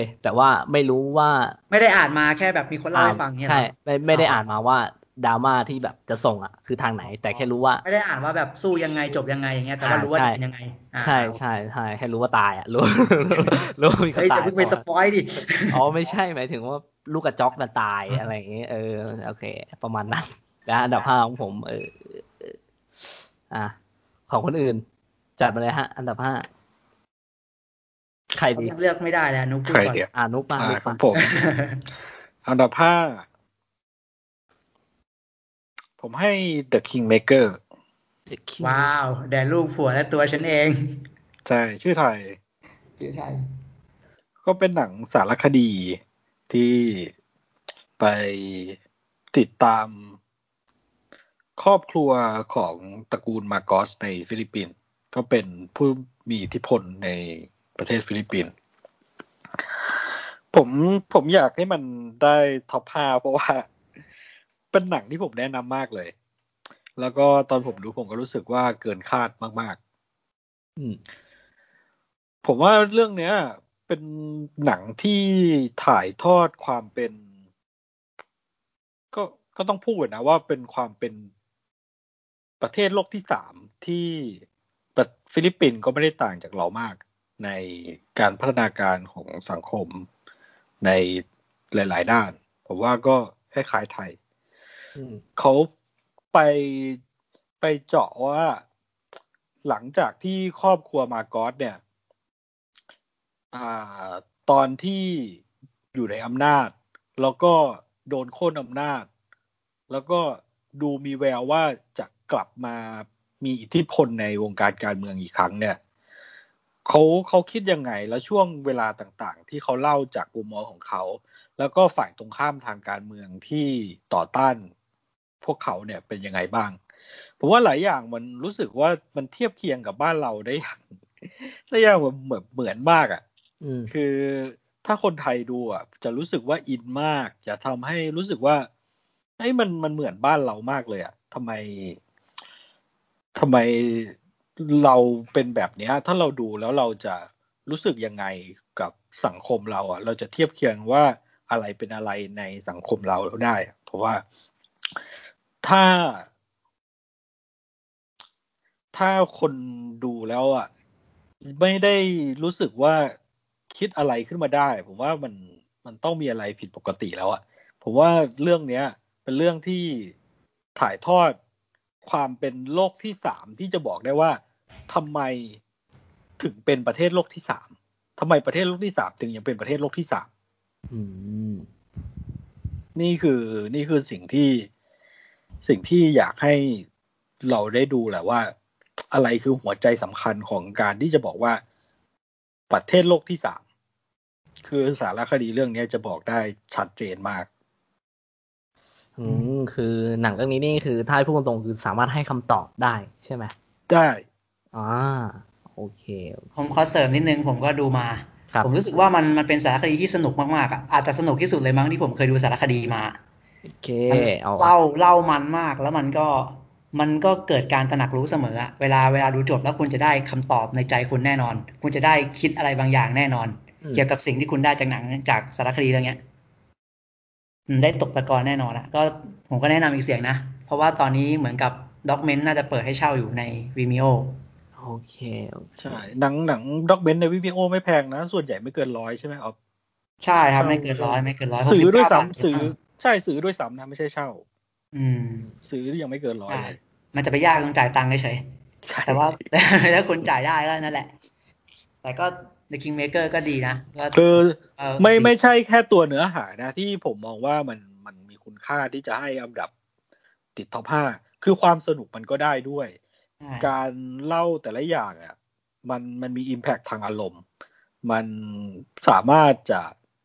ยแต่ว่าไม่รู้ว่าไม่ได้อ่านมาแค่แบบมีคนเล่าให้ฟังเนี่ยใช่ไม่ได้อ่านมาว่าดราม่าที่แบบจะส่งอ่ะคือทางไหนแต่แค่รู้ว่าไม่ได้อ่านว่าแบบสู้ยังไงจบยังไงอย่างเงี้ยแต่ว่ารู้ว่าเป็นยังไงใช่แค่รู้ว่าตายอ่ะรู้มีคนตายไม่สปอยดิไม่ใช่หมายถึงว่าลูกกระจอกน่ะตายอะไรอย่างเงี้ยโอเคประมาณนั้นนะอันดับ5ของผมของคนอื่นจัดมาเลยฮะอันดับ5ใครดีเลือกไม่ได้แล้วนุ๊กก่อนนุ๊กมาของผมอันดับ5ผมให้ The Kingmaker ว้าวแด่ลูกผัวและตัวฉันเองใช่ชื่อไทยก็เป็นหนังสารคดีที่ไปติดตามครอบครัวของตระกูลมาโกสในฟิลิปปินส์ก็เป็นผู้มีอิทธิพลในประเทศฟิลิปปินส์ ผมอยากให้มันได้ท็อป5เพราะว่าเป็นหนังที่ผมแนะนำมากเลยแล้วก็ตอนผมดูผมก็รู้สึกว่าเกินคาดมากๆผมว่าเรื่องเนี้ยเป็นหนังที่ถ่ายทอดความเป็นก็ต้องพูดนะว่าเป็นความเป็นประเทศโลกที่3ที่ฟิลิปปินส์ก็ไม่ได้ต่างจากเรามากในการพัฒนาการของสังคมในหลายๆด้านผมว่าก็คล้ายๆไทยเขาไปเจาะว่าหลังจากที่ครอบครัวมาก๊อตเนี่ยตอนที่อยู่ในอำนาจแล้วก็โดนโค่นอำนาจแล้วก็ดูมีแววว่าจะกลับมามีอิทธิพลในวงการการเมืองอีกครั้งเนี่ยเขาคิดยังไงแล้วช่วงเวลาต่างๆที่เขาเล่าจากมุมมองของเขาแล้วก็ฝ่ายตรงข้ามทางการเมืองที่ต่อต้านพวกเขาเนี่ยเป็นยังไงบ้างผมว่าหลายอย่างมันรู้สึกว่ามันเทียบเคียงกับบ้านเราได้อย่างเหมือนมากอ่ะคือถ้าคนไทยดูอ่ะจะรู้สึกว่าอินมากจะทำให้รู้สึกว่าไอ้มันเหมือนบ้านเรามากเลยอ่ะทำไมเราเป็นแบบนี้ถ้าเราดูแล้วเราจะรู้สึกยังไงกับสังคมเราอ่ะเราจะเทียบเคียงว่าอะไรเป็นอะไรในสังคมเราได้เพราะว่าถ้าคนดูแล้วอ่ะไม่ได้รู้สึกว่าคิดอะไรขึ้นมาได้ผมว่ามันต้องมีอะไรผิดปกติแล้วอ่ะผมว่าเรื่องเนี้ยเป็นเรื่องที่ถ่ายทอดความเป็นโลกที่3ที่จะบอกได้ว่าทำไมถึงเป็นประเทศโลกที่3ทำไมประเทศโลกที่3ถึงยังเป็นประเทศโลกที่3นี่คือสิ่งที่อยากให้เราได้ดูแหละว่าอะไรคือหัวใจสำคัญของการที่จะบอกว่าประเทศโลกที่3คือสารคดีเรื่องนี้จะบอกได้ชัดเจนมากคือหนังเรื่องนี้นี่คือถ้าพูดตรงๆคือสามารถให้คำตอบได้ใช่ไหมได้โอเคผมขอเสริมนิดนึงผมก็ดูมาผมรู้สึกว่ามันเป็นสารคดีที่สนุกมากๆอ่ะอาจจะสนุกที่สุดเลยมั้งที่ผมเคยดูสารคดีมาโอเคเล่ามันมากแล้วมันก็เกิดการตระหนักรู้เสมอเวลาดูจบแล้วคุณจะได้คำตอบในใจคุณแน่นอนคุณจะได้คิดอะไรบางอย่างแน่นอนเกี่ยวกับสิ่งที่คุณได้จากหนังจากสารคดีเรื่องนี้ได้ตกตะกอนแน่นอนนะก็ผมก็แนะนำอีกเสียงนะเพราะว่าตอนนี้เหมือนกับด็อกเมนต์น่าจะเปิดให้เช่าอยู่ใน Vimeo โอเคใช่หนังด็อกเมนต์ใน Vimeo ไม่แพงนะส่วนใหญ่ไม่เกิน100ใช่ไหมอ๋อใช่ครับไม่เกิน100ซื้อด้วยซ้ำซื้อด้วยซ้ำนะไม่ใช่เช่าซื้อยังไม่เกิน100เลยมันจะไปยากต้องจ่ายตังค์เฉยๆแต่ว่าถ้าคนจ่ายได้ก็นั่นแหละแต่ก็The Kingmaker ก็ดีนะคือไม่ใช่แค่ตัวเนื้อหานะที่ผมมองว่ามันมีคุณค่าที่จะให้อันดับติดท็อป5คือความสนุกมันก็ได้ด้วยการเล่าแต่ละอย่างอ่ะมันมี impact ทางอารมณ์มันสามารถจะ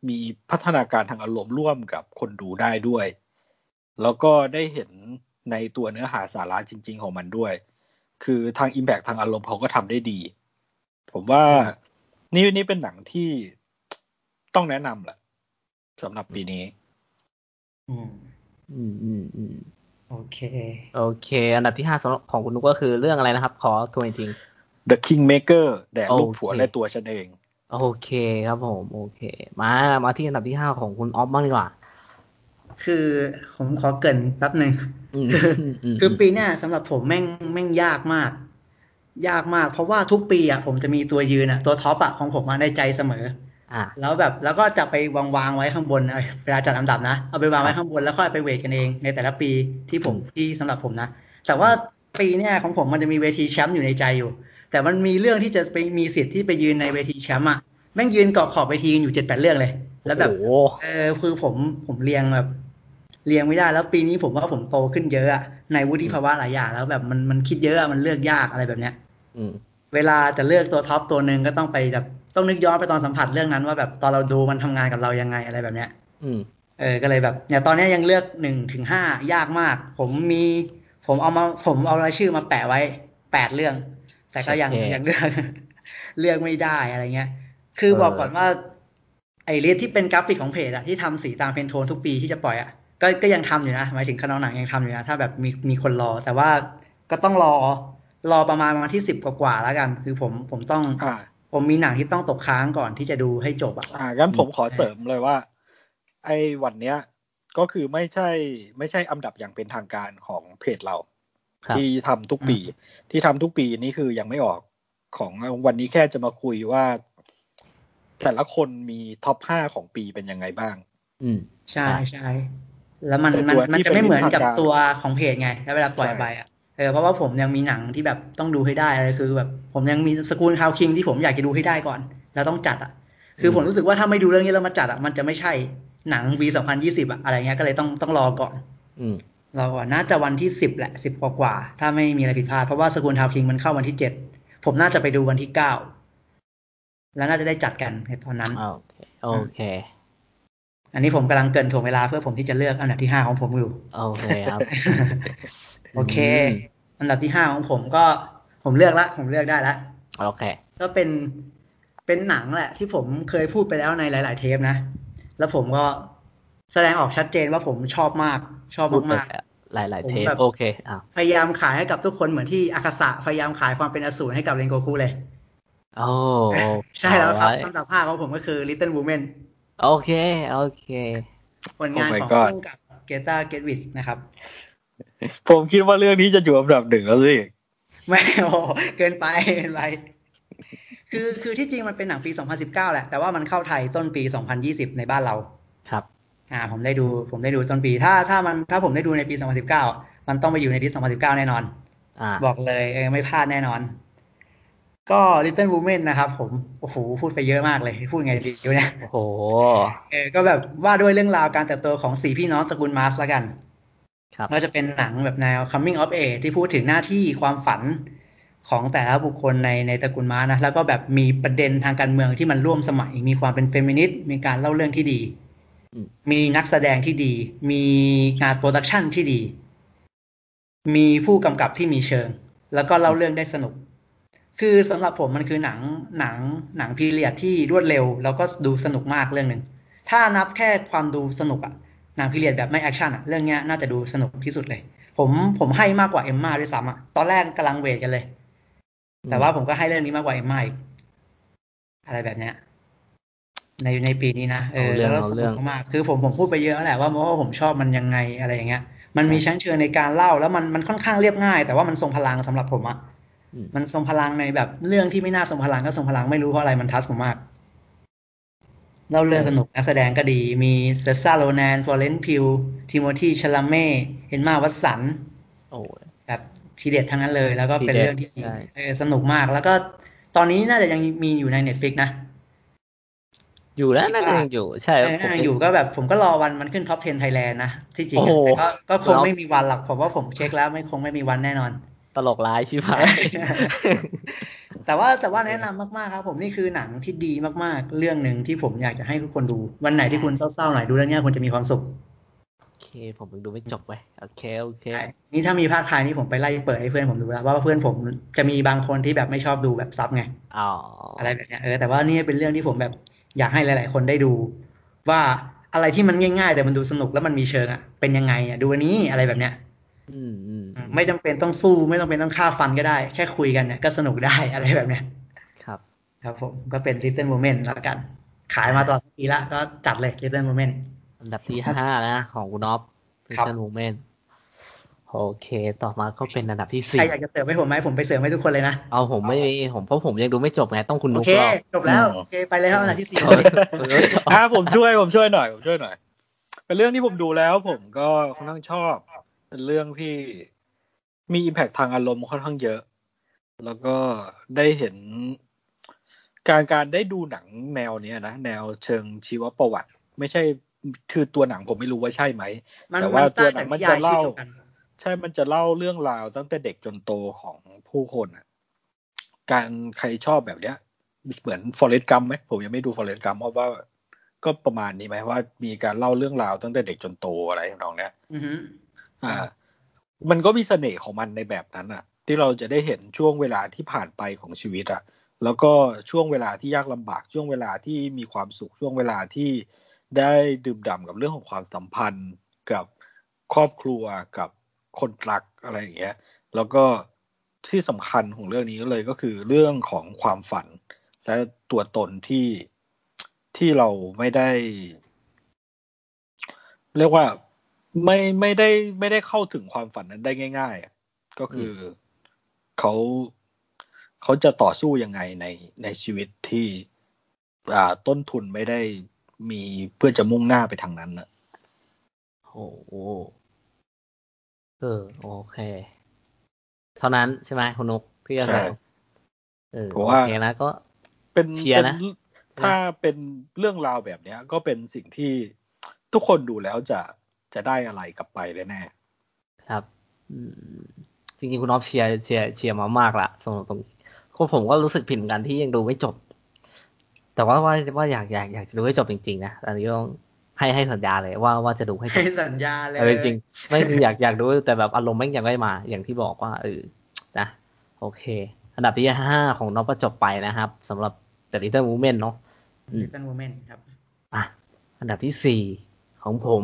มีพัฒนาการทางอารมณ์ร่วมกับคนดูได้ด้วยแล้วก็ได้เห็นในตัวเนื้อหาสาระจริงๆของมันด้วยคือทาง impact ทางอารมณ์เขาก็ทำได้ดีผมว่านี่เป็นหนังที่ต้องแนะนำแหละสำหรับปีนี้โอเคอันดับที่5สำหรับของคุณนุกก็คือเรื่องอะไรนะครับขอทวนอีกที The Kingmaker แดกลูกผัวและตัวฉันเองโอเคครับผมโอเคมาที่อันดับที่5ของคุณออฟบ้างดีกว่าคือผมขอเกริ่นแป๊บนึงคือปีหน้าสำหรับผมแม่งยากมากเพราะว่าทุกปีอ่ะผมจะมีตัวยืนอ่ะตัวท็อปอ่ะของผมในใจเสมอแล้วแบบแล้วก็จะไปวางไว้ข้างบนเวลาจัดลำดับนะเอาไปวางไว้ข้างบนแล้วค่อยไปเวทกันเองในแต่ละปีที่ผมที่สำหรับผมนะแต่ว่าปีเนี้ยของผมมันจะมีเวทีแชมป์อยู่ในใจอยู่แต่มันมีเรื่องที่จะไปมีสิทธิ์ที่ไปยืนในเวทีแชมป์อ่ะแม่งยืนเกาะขอบเวทีกันอยู่ 7-8 เรื่องเลยแล้วแบบคือผมเรียงแบบเรียงไม่ได้แล้วปีนี้ผมว่าผมโตขึ้นเยอะอ่ะในวุฒิภาวะหลายอย่างแล้วแบบมันคิดเยอะมันเลือกยากอะไรแบบเนี้ยเวลาจะเลือกตัวท็อปตัวนึงก็ต้องไปแบบต้องนึกย้อนไปตอนสัมผัสเรื่องนั้นว่าแบบตอนเราดูมันทำงานกับเรายังไงอะไรแบบเนี้ยก็เลยแบบเนี่ยตอนนี้ยังเลือก1-5ยากมากผมเอารายชื่อมาแปะไว้8เรื่องแต่ก็ยังเลือกไม่ได้อะไรเงี้ยคือบอกก่อนว่า ไอเรทที่เป็นกราฟิกของเพจอะที่ทำสีตามเพนโทนทุกปีที่จะปล่อยอะก็ยังทำอยู่นะหมายถึงคณะหนังยังทำอยู่นะถ้าแบบมีคนรอแต่ว่าก็ต้องรอประมาณวันที่10กว่าๆแล้วกันคือผมต้องผมมีหนังที่ต้องตกค้างก่อนที่จะดูให้จบอะงั้นผมขอเสริมเลยว่าไอ้วันเนี้ยก็คือไม่ใช่อันดับอย่างเป็นทางการของเพจเราที่ทำทุกปีนี่คือยังไม่ออกของวันนี้แค่จะมาคุยว่าแต่ละคนมีท็อป5ของปีเป็นยังไงบ้างใช่ใช่แล้วมันจะไม่เหมือนกับตัวของเพจไงถ้าเวลาปล่อยไปอ่ะเพราะว่าผมยังมีหนังที่แบบต้องดูให้ได้อะไรคือแบบผมยังมี School Town King ที่ผมอยากจะดูให้ได้ก่อนแล้วต้องจัดอ่ะคือผมรู้สึกว่าถ้าไม่ดูเรื่องนี้แล้วมาจัดอ่ะมันจะไม่ใช่หนังปี2020อ่ะอะไรเงี้ยก็เลยต้องรอก่อนน่าจะวันที่10แหละ10กว่าๆถ้าไม่มีอะไรผิดพลาดเพราะว่า School Town King มันเข้าวันที่7ผมน่าจะไปดูวันที่9แล้วน่าจะได้จัดกันในตอนนั้นโอเคอันนี้ผมกำลังเกินถ่วงเวลาเพื่อผมที่จะเลือกอันดับที่5ของผมอยู่โอเคครับโอเคอันดับที่5ของผมก็ผมเลือกได้ละโอเคก็เป็นหนังแหละที่ผมเคยพูดไปแล้วในหลายๆเทปนะแล้วผมก็แสดงออกชัดเจนว่าผมชอบมากหลายๆเทปโอเคพยายามขายให้กับทุกคนเหมือนที่อากาสะพยายามขายความเป็นอสูรให้กับเรนโกคุเลยโอ้ใช่แล้วครับอันดับ5ของผมก็คือ Little Womenโอเคผลงานของร่วมกับเกต้าเกตวิทนะครับผมคิดว่าเรื่องนี้จะอยู่อันดับหนึ่งแล้วสิไม่โอ้เกินไปคือที่จริงมันเป็นหนังปี2019แหละแต่ว่ามันเข้าไทยต้นปี2020ในบ้านเราครับผมได้ดูต้นปีถ้าผมได้ดูในปี2019มันต้องไปอยู่ในปี2019แน่นอนบอกเลยไม่พลาดแน่นอนก็ Little Women นะครับผมโอ้โหพูดไปเยอะมากเลยพูดไงดีเนี่ยโอ้โหก็แบบว่าด้วยเรื่องราวการเติบโตของ4พี่น้องตระกูลมาสละกันครับก็จะเป็นหนังแบบแนว Coming of Age ที่พูดถึงหน้าที่ความฝันของแต่ละบุคคลในตระกูลมาสนะแล้วก็แบบมีประเด็นทางการเมืองที่มันร่วมสมัยมีความเป็นเฟมินิสต์มีการเล่าเรื่องที่ดีมีนักแสดงที่ดีมีงานโปรดักชั่นที่ดีมีผู้กำกับที่มีเชิงแล้วก็เล่าเรื่องได้สนุกคือสำหรับผมมันคือหนังพีเรียดที่รวดเร็วแล้วก็ดูสนุกมากเรื่องนึงถ้านับแค่ความดูสนุกอะหนังพีเรียดแบบไม่แอคชั่นอะเรื่องเนี้ยน่าจะดูสนุกที่สุดเลยผมให้มากกว่าเอมม่าด้วยซ้ำอะตอนแรกกำลังเวทกันเลยแต่ว่าผมก็ให้เรื่องนี้มากกว่าเอมม่าอีกอะไรแบบเนี้ยในปีนี้นะแล้วก็สนุกมากคือผมพูดไปเยอะแหละว่าผมชอบมันยังไงอะไรอย่างเงี้ยมันมีชั้นเชิงในการเล่าแล้วมันค่อนข้างเรียบง่ายแต่ว่ามันทรงพลังสำหรับผมอะมันทรงพลังในแบบเรื่องที่ไม่น่าทรงพลังก็ทรงพลังไม่รู้เพราะอะไรมันทัชผมมากเล่าเรื่องสนุกนักแสดงก็ดีมีเซซ่าโรแนนฟลอเรนซ์พิวทิโมธีชาลาเม่เอมม่าวัตสันแบบทีเด็ดทั้งนั้นเลยแล้วก็เป็นเรื่องที่สนุกมากแล้วก็ตอนนี้น่าจะยังมีอยู่ใน Netflix นะอยู่แล้วน่าจะยังอยู่ใช่อยู่ก็แบบผมก็รอวันมันขึ้นท็อป 10 ไทยแลนด์นะที่จริงแต่ก็คงไม่มีวันหรอกผมว่าผมเช็คแล้วไม่คงไม่มีวันแน่นอนตลกร้ายชิบหาย แต่ว่าแนะนำมากๆครับผมนี่คือหนังที่ดีมากๆเรื่องนึงที่ผมอยากจะให้ทุกคนดูวันไหนที่คุณเศร้าๆหน่อยดูเรื่องนี้คุณจะมีความสุขโอเคผมยังดูไม่จบไปโอเคนี่ถ้ามีภาคไทยนี่ผมไปไล่เปิดให้เพื่อนผมดูแล้วว่าเพื่อนผมจะมีบางคนที่แบบไม่ชอบดูแบบซับไงอะไรแบบนี้แต่ว่านี่เป็นเรื่องที่ผมแบบอยากให้หลายๆคนได้ดูว่าอะไรที่มันง่ายๆแต่มันดูสนุกแล้วมันมีเชิงอ่ะเป็นยังไงอ่ะดูอันนี้อะไรแบบเนี้ยไม่จำเป็นต้องสู้ไม่จำเป็นต้องฆ่าฟันก็ได้แค่คุยกันเนี่ยก็สนุกได้อะไรแบบเนี้ยครับผมก็เป็น Little Women แล้วกันขายมาตลอดปีละก็จัดเลย Little Women อันดับที่5นะของคุณอ๊อฟ Little Women โอเคต่อมาก็เป็นอันดับที่4ใครอยากจะเสริมให้ผมไหมผมไปเสริมให้ทุกคนเลยนะเอาผมไม่มีผมเพราะผมยังดูไม่จบไงต้องคุณดูก่อนโอเคจบแล้วโอเคไปเลยครับอันดับที่4ผมช่วยหน่อยเป็นเรื่องที่ผมดูแล้วผมก็ค่อนข้างชอบเป็นเรื่องที่มีอิมแพคทางอารมณ์ค่อนข้างเยอะแล้วก็ได้เห็นการได้ดูหนังแนวนี้นะแนวเชิงชีวประวัติไม่ใช่คือตัวหนังผมไม่รู้ว่าใช่ไหมแต่ว่าตัวหนังมันจะเล่าใช่มันจะเล่าเรื่องราวตั้งแต่เด็กจนโตของผู้คนอ่ะการใครชอบแบบเนี้ยเหมือนฟอเรสต์กัมป์ไหมผมยังไม่ดูฟอเรสต์กัมป์เพราะว่าก็ประมาณนี้ไหมว่ามีการเล่าเรื่องราวตั้งแต่เด็กจนโตอะไรทำนองเนี้ยมันก็มีเสน่ห์ของมันในแบบนั้นอ่ะที่เราจะได้เห็นช่วงเวลาที่ผ่านไปของชีวิตอ่ะ แล้วก็ช่วงเวลาที่ยากลำบากช่วงเวลาที่มีความสุขช่วงเวลาที่ได้ดื่มด่ำกับเรื่องของความสัมพันธ์กับครอบครัวกับคนรักอะไรอย่างเงี้ยแล้วก็ที่สำคัญของเรื่องนี้เลยก็คือเรื่องของความฝันและตัวตนที่เราไม่ได้เรียกว่าไม่ได้เข้าถึงความฝันนั้นได้ง่ายๆก็คือเขาจะต่อสู้ยังไงในชีวิตที่ต้นทุนไม่ได้มีเพื่อจะมุ่งหน้าไปทางนั้นนะโอ้โหโอเคเท่านั้นใช่ไหมคุณนุกที่จะสาวโอเคนะก็เป็นเชียร์นะถ้าเป็นเรื่องราวแบบนี้ก็เป็นสิ่งที่ทุกคนดูแล้วจะได้อะไรกลับไปแน่ๆครับจริงๆคุณน็อปเชียร์มามากละสำหรับตรงนี้ผมก็รู้สึกผิดกันที่ยังดูไม่จบแต่ว่าอยากจะดูให้จบจริงๆนะอันนี้ต้องให้สัญญาเลยว่าจะดูให้จบให้สัญญาเลยจริงไม่อยากดูแต่แบบอารมณ์แม่งยังไม่มาอย่างที่บอกว่านะโอเคอันดับที่5ของน็อปก็จบไปนะครับสำหรับ The Little Women เนาะ Little Women ครับอันดับที่4ของผม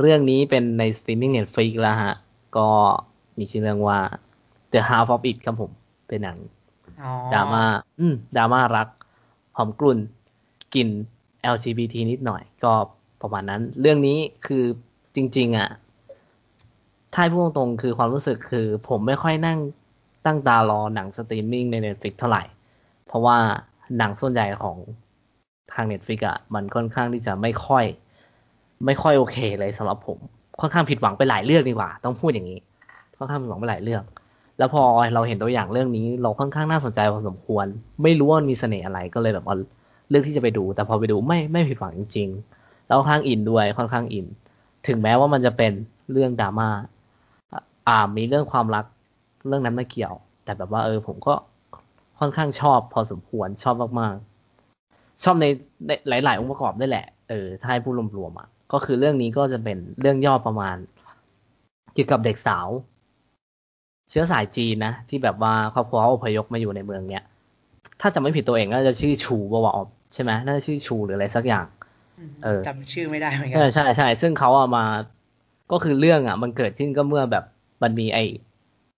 เรื่องนี้เป็นในสตรีมมิ่ง Netflix แล้วฮะก็มีชื่อเรื่องว่า The Half of It ครับผมเป็นหนังดราม่ารักหอมกลุ่นกลิ่น LGBT นิดหน่อยก็ประมาณนั้นเรื่องนี้คือจริงๆถ้าพูดตรงๆคือความรู้สึกคือผมไม่ค่อยนั่งตั้งตารอหนังสตรีมมิ่งใน Netflix เท่าไหร่เพราะว่าหนังส่วนใหญ่ของทาง Netflix มันค่อนข้างที่จะไม่ค่อยโอเคเลยสำหรับผมค่อนข้างผิดหวังไปหลายเรื่องดีกว่าต้องพูดอย่างนี้ค่อนข้างผิดหวังไปหลายเรื่องแล้วพอเราเห็นตัวอย่างเรื่องนี้เราค่อนข้างน่าสนใจพอสมควรไม่รู้ว่ามีเสน่ห์อะไรก็เลยแบบเลือกที่จะไปดูแต่พอไปดูไม่ผิดหวังจริงๆแล้วค่อนข้างอินด้วยค่อนข้างอินถึงแม้ว่ามันจะเป็นเรื่องดราม่ามีเรื่องความรักเรื่องนั้นไม่เกี่ยวแต่แบบว่าผมก็ค่อนข้างชอบพอสมควรชอบมากๆชอบในหลายๆองค์ประกอบด้วยแหละถ้าให้พูดรวมๆก็คือเรื่องนี้ก็จะเป็นเรื่องย่อประมาณเกี่ยวกับเด็กสาวเชื้อสายจีนนะที่แบบว่าครอบครัวอพยพมาอยู่ในเมืองเนี้ยถ้าจำไม่ผิดตัวเองน่าจะชื่อชูบวบใช่ไหมน่าจะชื่อชูหรืออะไรสักอย่างจำชื่อไม่ได้เหมือนกันใช่ซึ่งเขาเอามาก็คือเรื่องมันเกิดขึ้นก็เมื่อแบบมันมี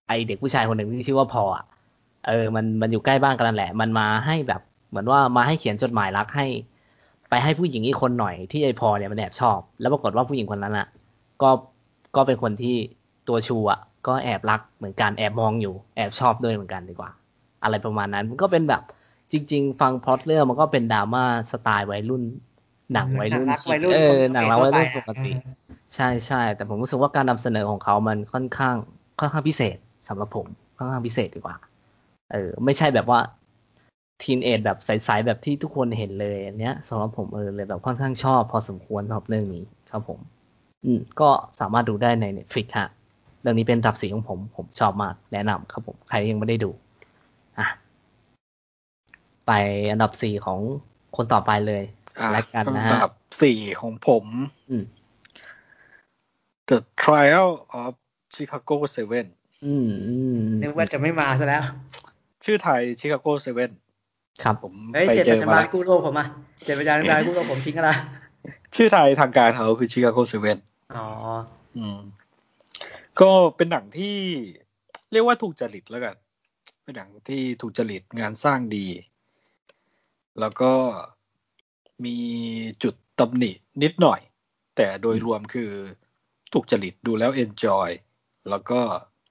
ไอเด็กผู้ชายคนหนึ่งที่ชื่อว่าพอมันอยู่ใกล้บ้านกันแหละมันมาให้แบบเหมือนว่ามาให้เขียนจดหมายรักให้ไปให้ผู้หญิงอีกคนหน่อยที่ไอพอเนี่ยมันแอบชอบแล้วปรากฏว่าผู้หญิงคนนั้นก็เป็นคนที่ตัวชูก็แอบรักเหมือนกันแอบมองอยู่แอบชอบด้วยเหมือนกันดีกว่าอะไรประมาณนั้นมันก็เป็นแบบจริงๆฟังพล็อตเรื่องมันก็เป็นดราม่าสไตล์วัยรุ่นหนังวัยรุ่นหนังรักวัยรุ่นปกติใช่ๆแต่ผมรู้สึกว่าการนำเสนอของเขามันค่อนข้างพิเศษสำหรับผมค่อนข้างพิเศษดีกว่าไม่ใช่แบบว่าทีนเอจแบบใสๆแบบที่ทุกคนเห็นเลยอันเนี้ยสำหรับผมเลยแบบค่อนข้างชอบพอสมควรสำหรับเรื่องนี้ครับผมก็สามารถดูได้ใน Netflix ฮะเรื่องนี้เป็นตับสีของผมชอบมากแนะนำครับผมใครยังไม่ได้ดูไปอันดับ4ของคนต่อไปเลยแล้วกันนะฮะอันดับ4ของผม The Trial of Chicago 7นึกว่าจะไม่มาซะแล้วชื่อไทย Chicago 7ครับผมไปเจอมากู้โลกผมเสร็จประจานกู้โลกผมทิ้งอะไรชื่อไทยทางการเขาคือ Chicago 7ก็เป็นหนังที่เรียกว่าถูกจริตแล้วกันเป็นหนังที่ถูกจริตงานสร้างดีแล้วก็มีจุดตำหนินิดหน่อยแต่โดยรวมคือถูกจริตดูแล้ว enjoy แล้วก็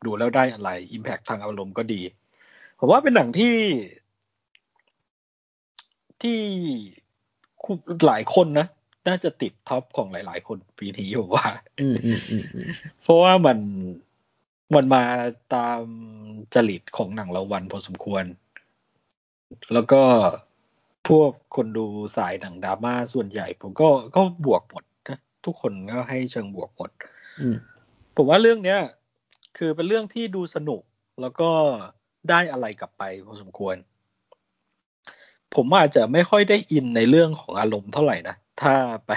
ดูแล้วได้อะไร impact ทางอารมณ์ก็ดีผมว่าเป็นหนังที่หลายคนนะน่าจะติดท็อปของหลายๆคนปีนี้ผมว่าเพราะว่ามันมาตามจริตของหนังรางวัลพอสมควรแล้วก็พวกคนดูสายหนังดราม่าส่วนใหญ่ผมก็บวกหมดนะทุกคนก็ให้เชิงบวกหมดผมว่าเรื่องเนี้ยคือเป็นเรื่องที่ดูสนุกแล้วก็ได้อะไรกลับไปพอสมควรผมอาจจะไม่ค่อยได้อินในเรื่องของอารมณ์เท่าไหร่นะถ้าไป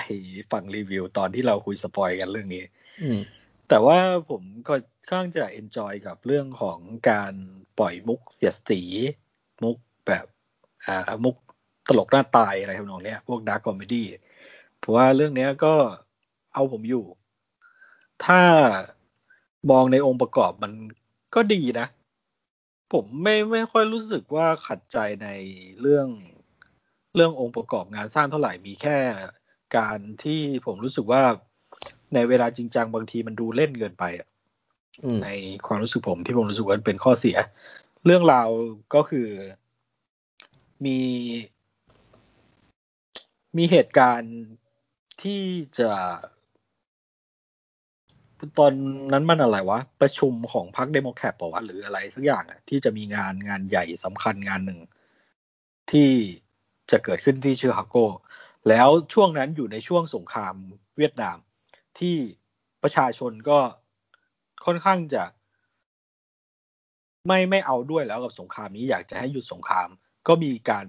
ฟังรีวิวตอนที่เราคุยสปอยกันเรื่องนี้แต่ว่าผมก็ค่อนข้างจะเอนจอยกับเรื่องของการปล่อยมุกเสียดสี มุกแบบมุกตลกหน้าตายอะไรทำนองเนี้ยพวกดาร์กคอมเมดี้เพราะว่าเรื่องนี้ก็เอาผมอยู่ถ้ามองในองค์ประกอบมันก็ดีนะผมไม่ค่อยรู้สึกว่าขัดใจในเรื่ององค์ประกอบงานสร้างเท่าไหร่มีแค่การที่ผมรู้สึกว่าในเวลาจริงจังบางทีมันดูเล่นเกินไปในความรู้สึกผมที่ผมรู้สึกว่าเป็นข้อเสียเรื่องราวก็คือมีเหตุการณ์ที่จะตอนนั้นมันอะไรวะประชุมของพรรคเดโมแครตป่าววะหรืออะไรสักอย่างอ่ะที่จะมีงานใหญ่สำคัญงานหนึ่งที่จะเกิดขึ้นที่ชิคาโกแล้วช่วงนั้นอยู่ในช่วงสงครามเวียดนามที่ประชาชนก็ค่อนข้างจะไม่เอาด้วยแล้วกับสงครามนี้อยากจะให้หยุดสงครามก็มีการ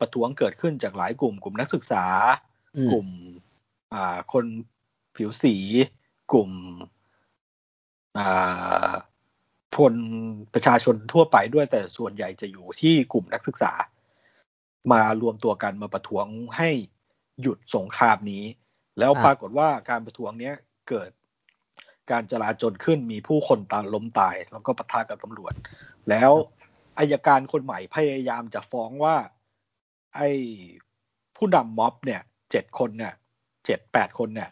ประท้วงเกิดขึ้นจากหลายกลุ่มกลุ่มนักศึกษากลุ่มคนผิวสีกลุ่มพลประชาชนทั่วไปด้วยแต่ส่วนใหญ่จะอยู่ที่กลุ่มนักศึกษามารวมตัวกันมาประท้วงให้หยุดสงครามนี้แล้วปรากฏว่าการประท้วงนี้เกิดการจลาจลขึ้นมีผู้คนล้มตายแล้วก็ปะทะกับตำรวจแล้วอัยการคนใหม่พยายามจะฟ้องว่าไอ้ผู้นำม็อบเนี่ย7คนเนี่ย 7-8 คนเนี่ย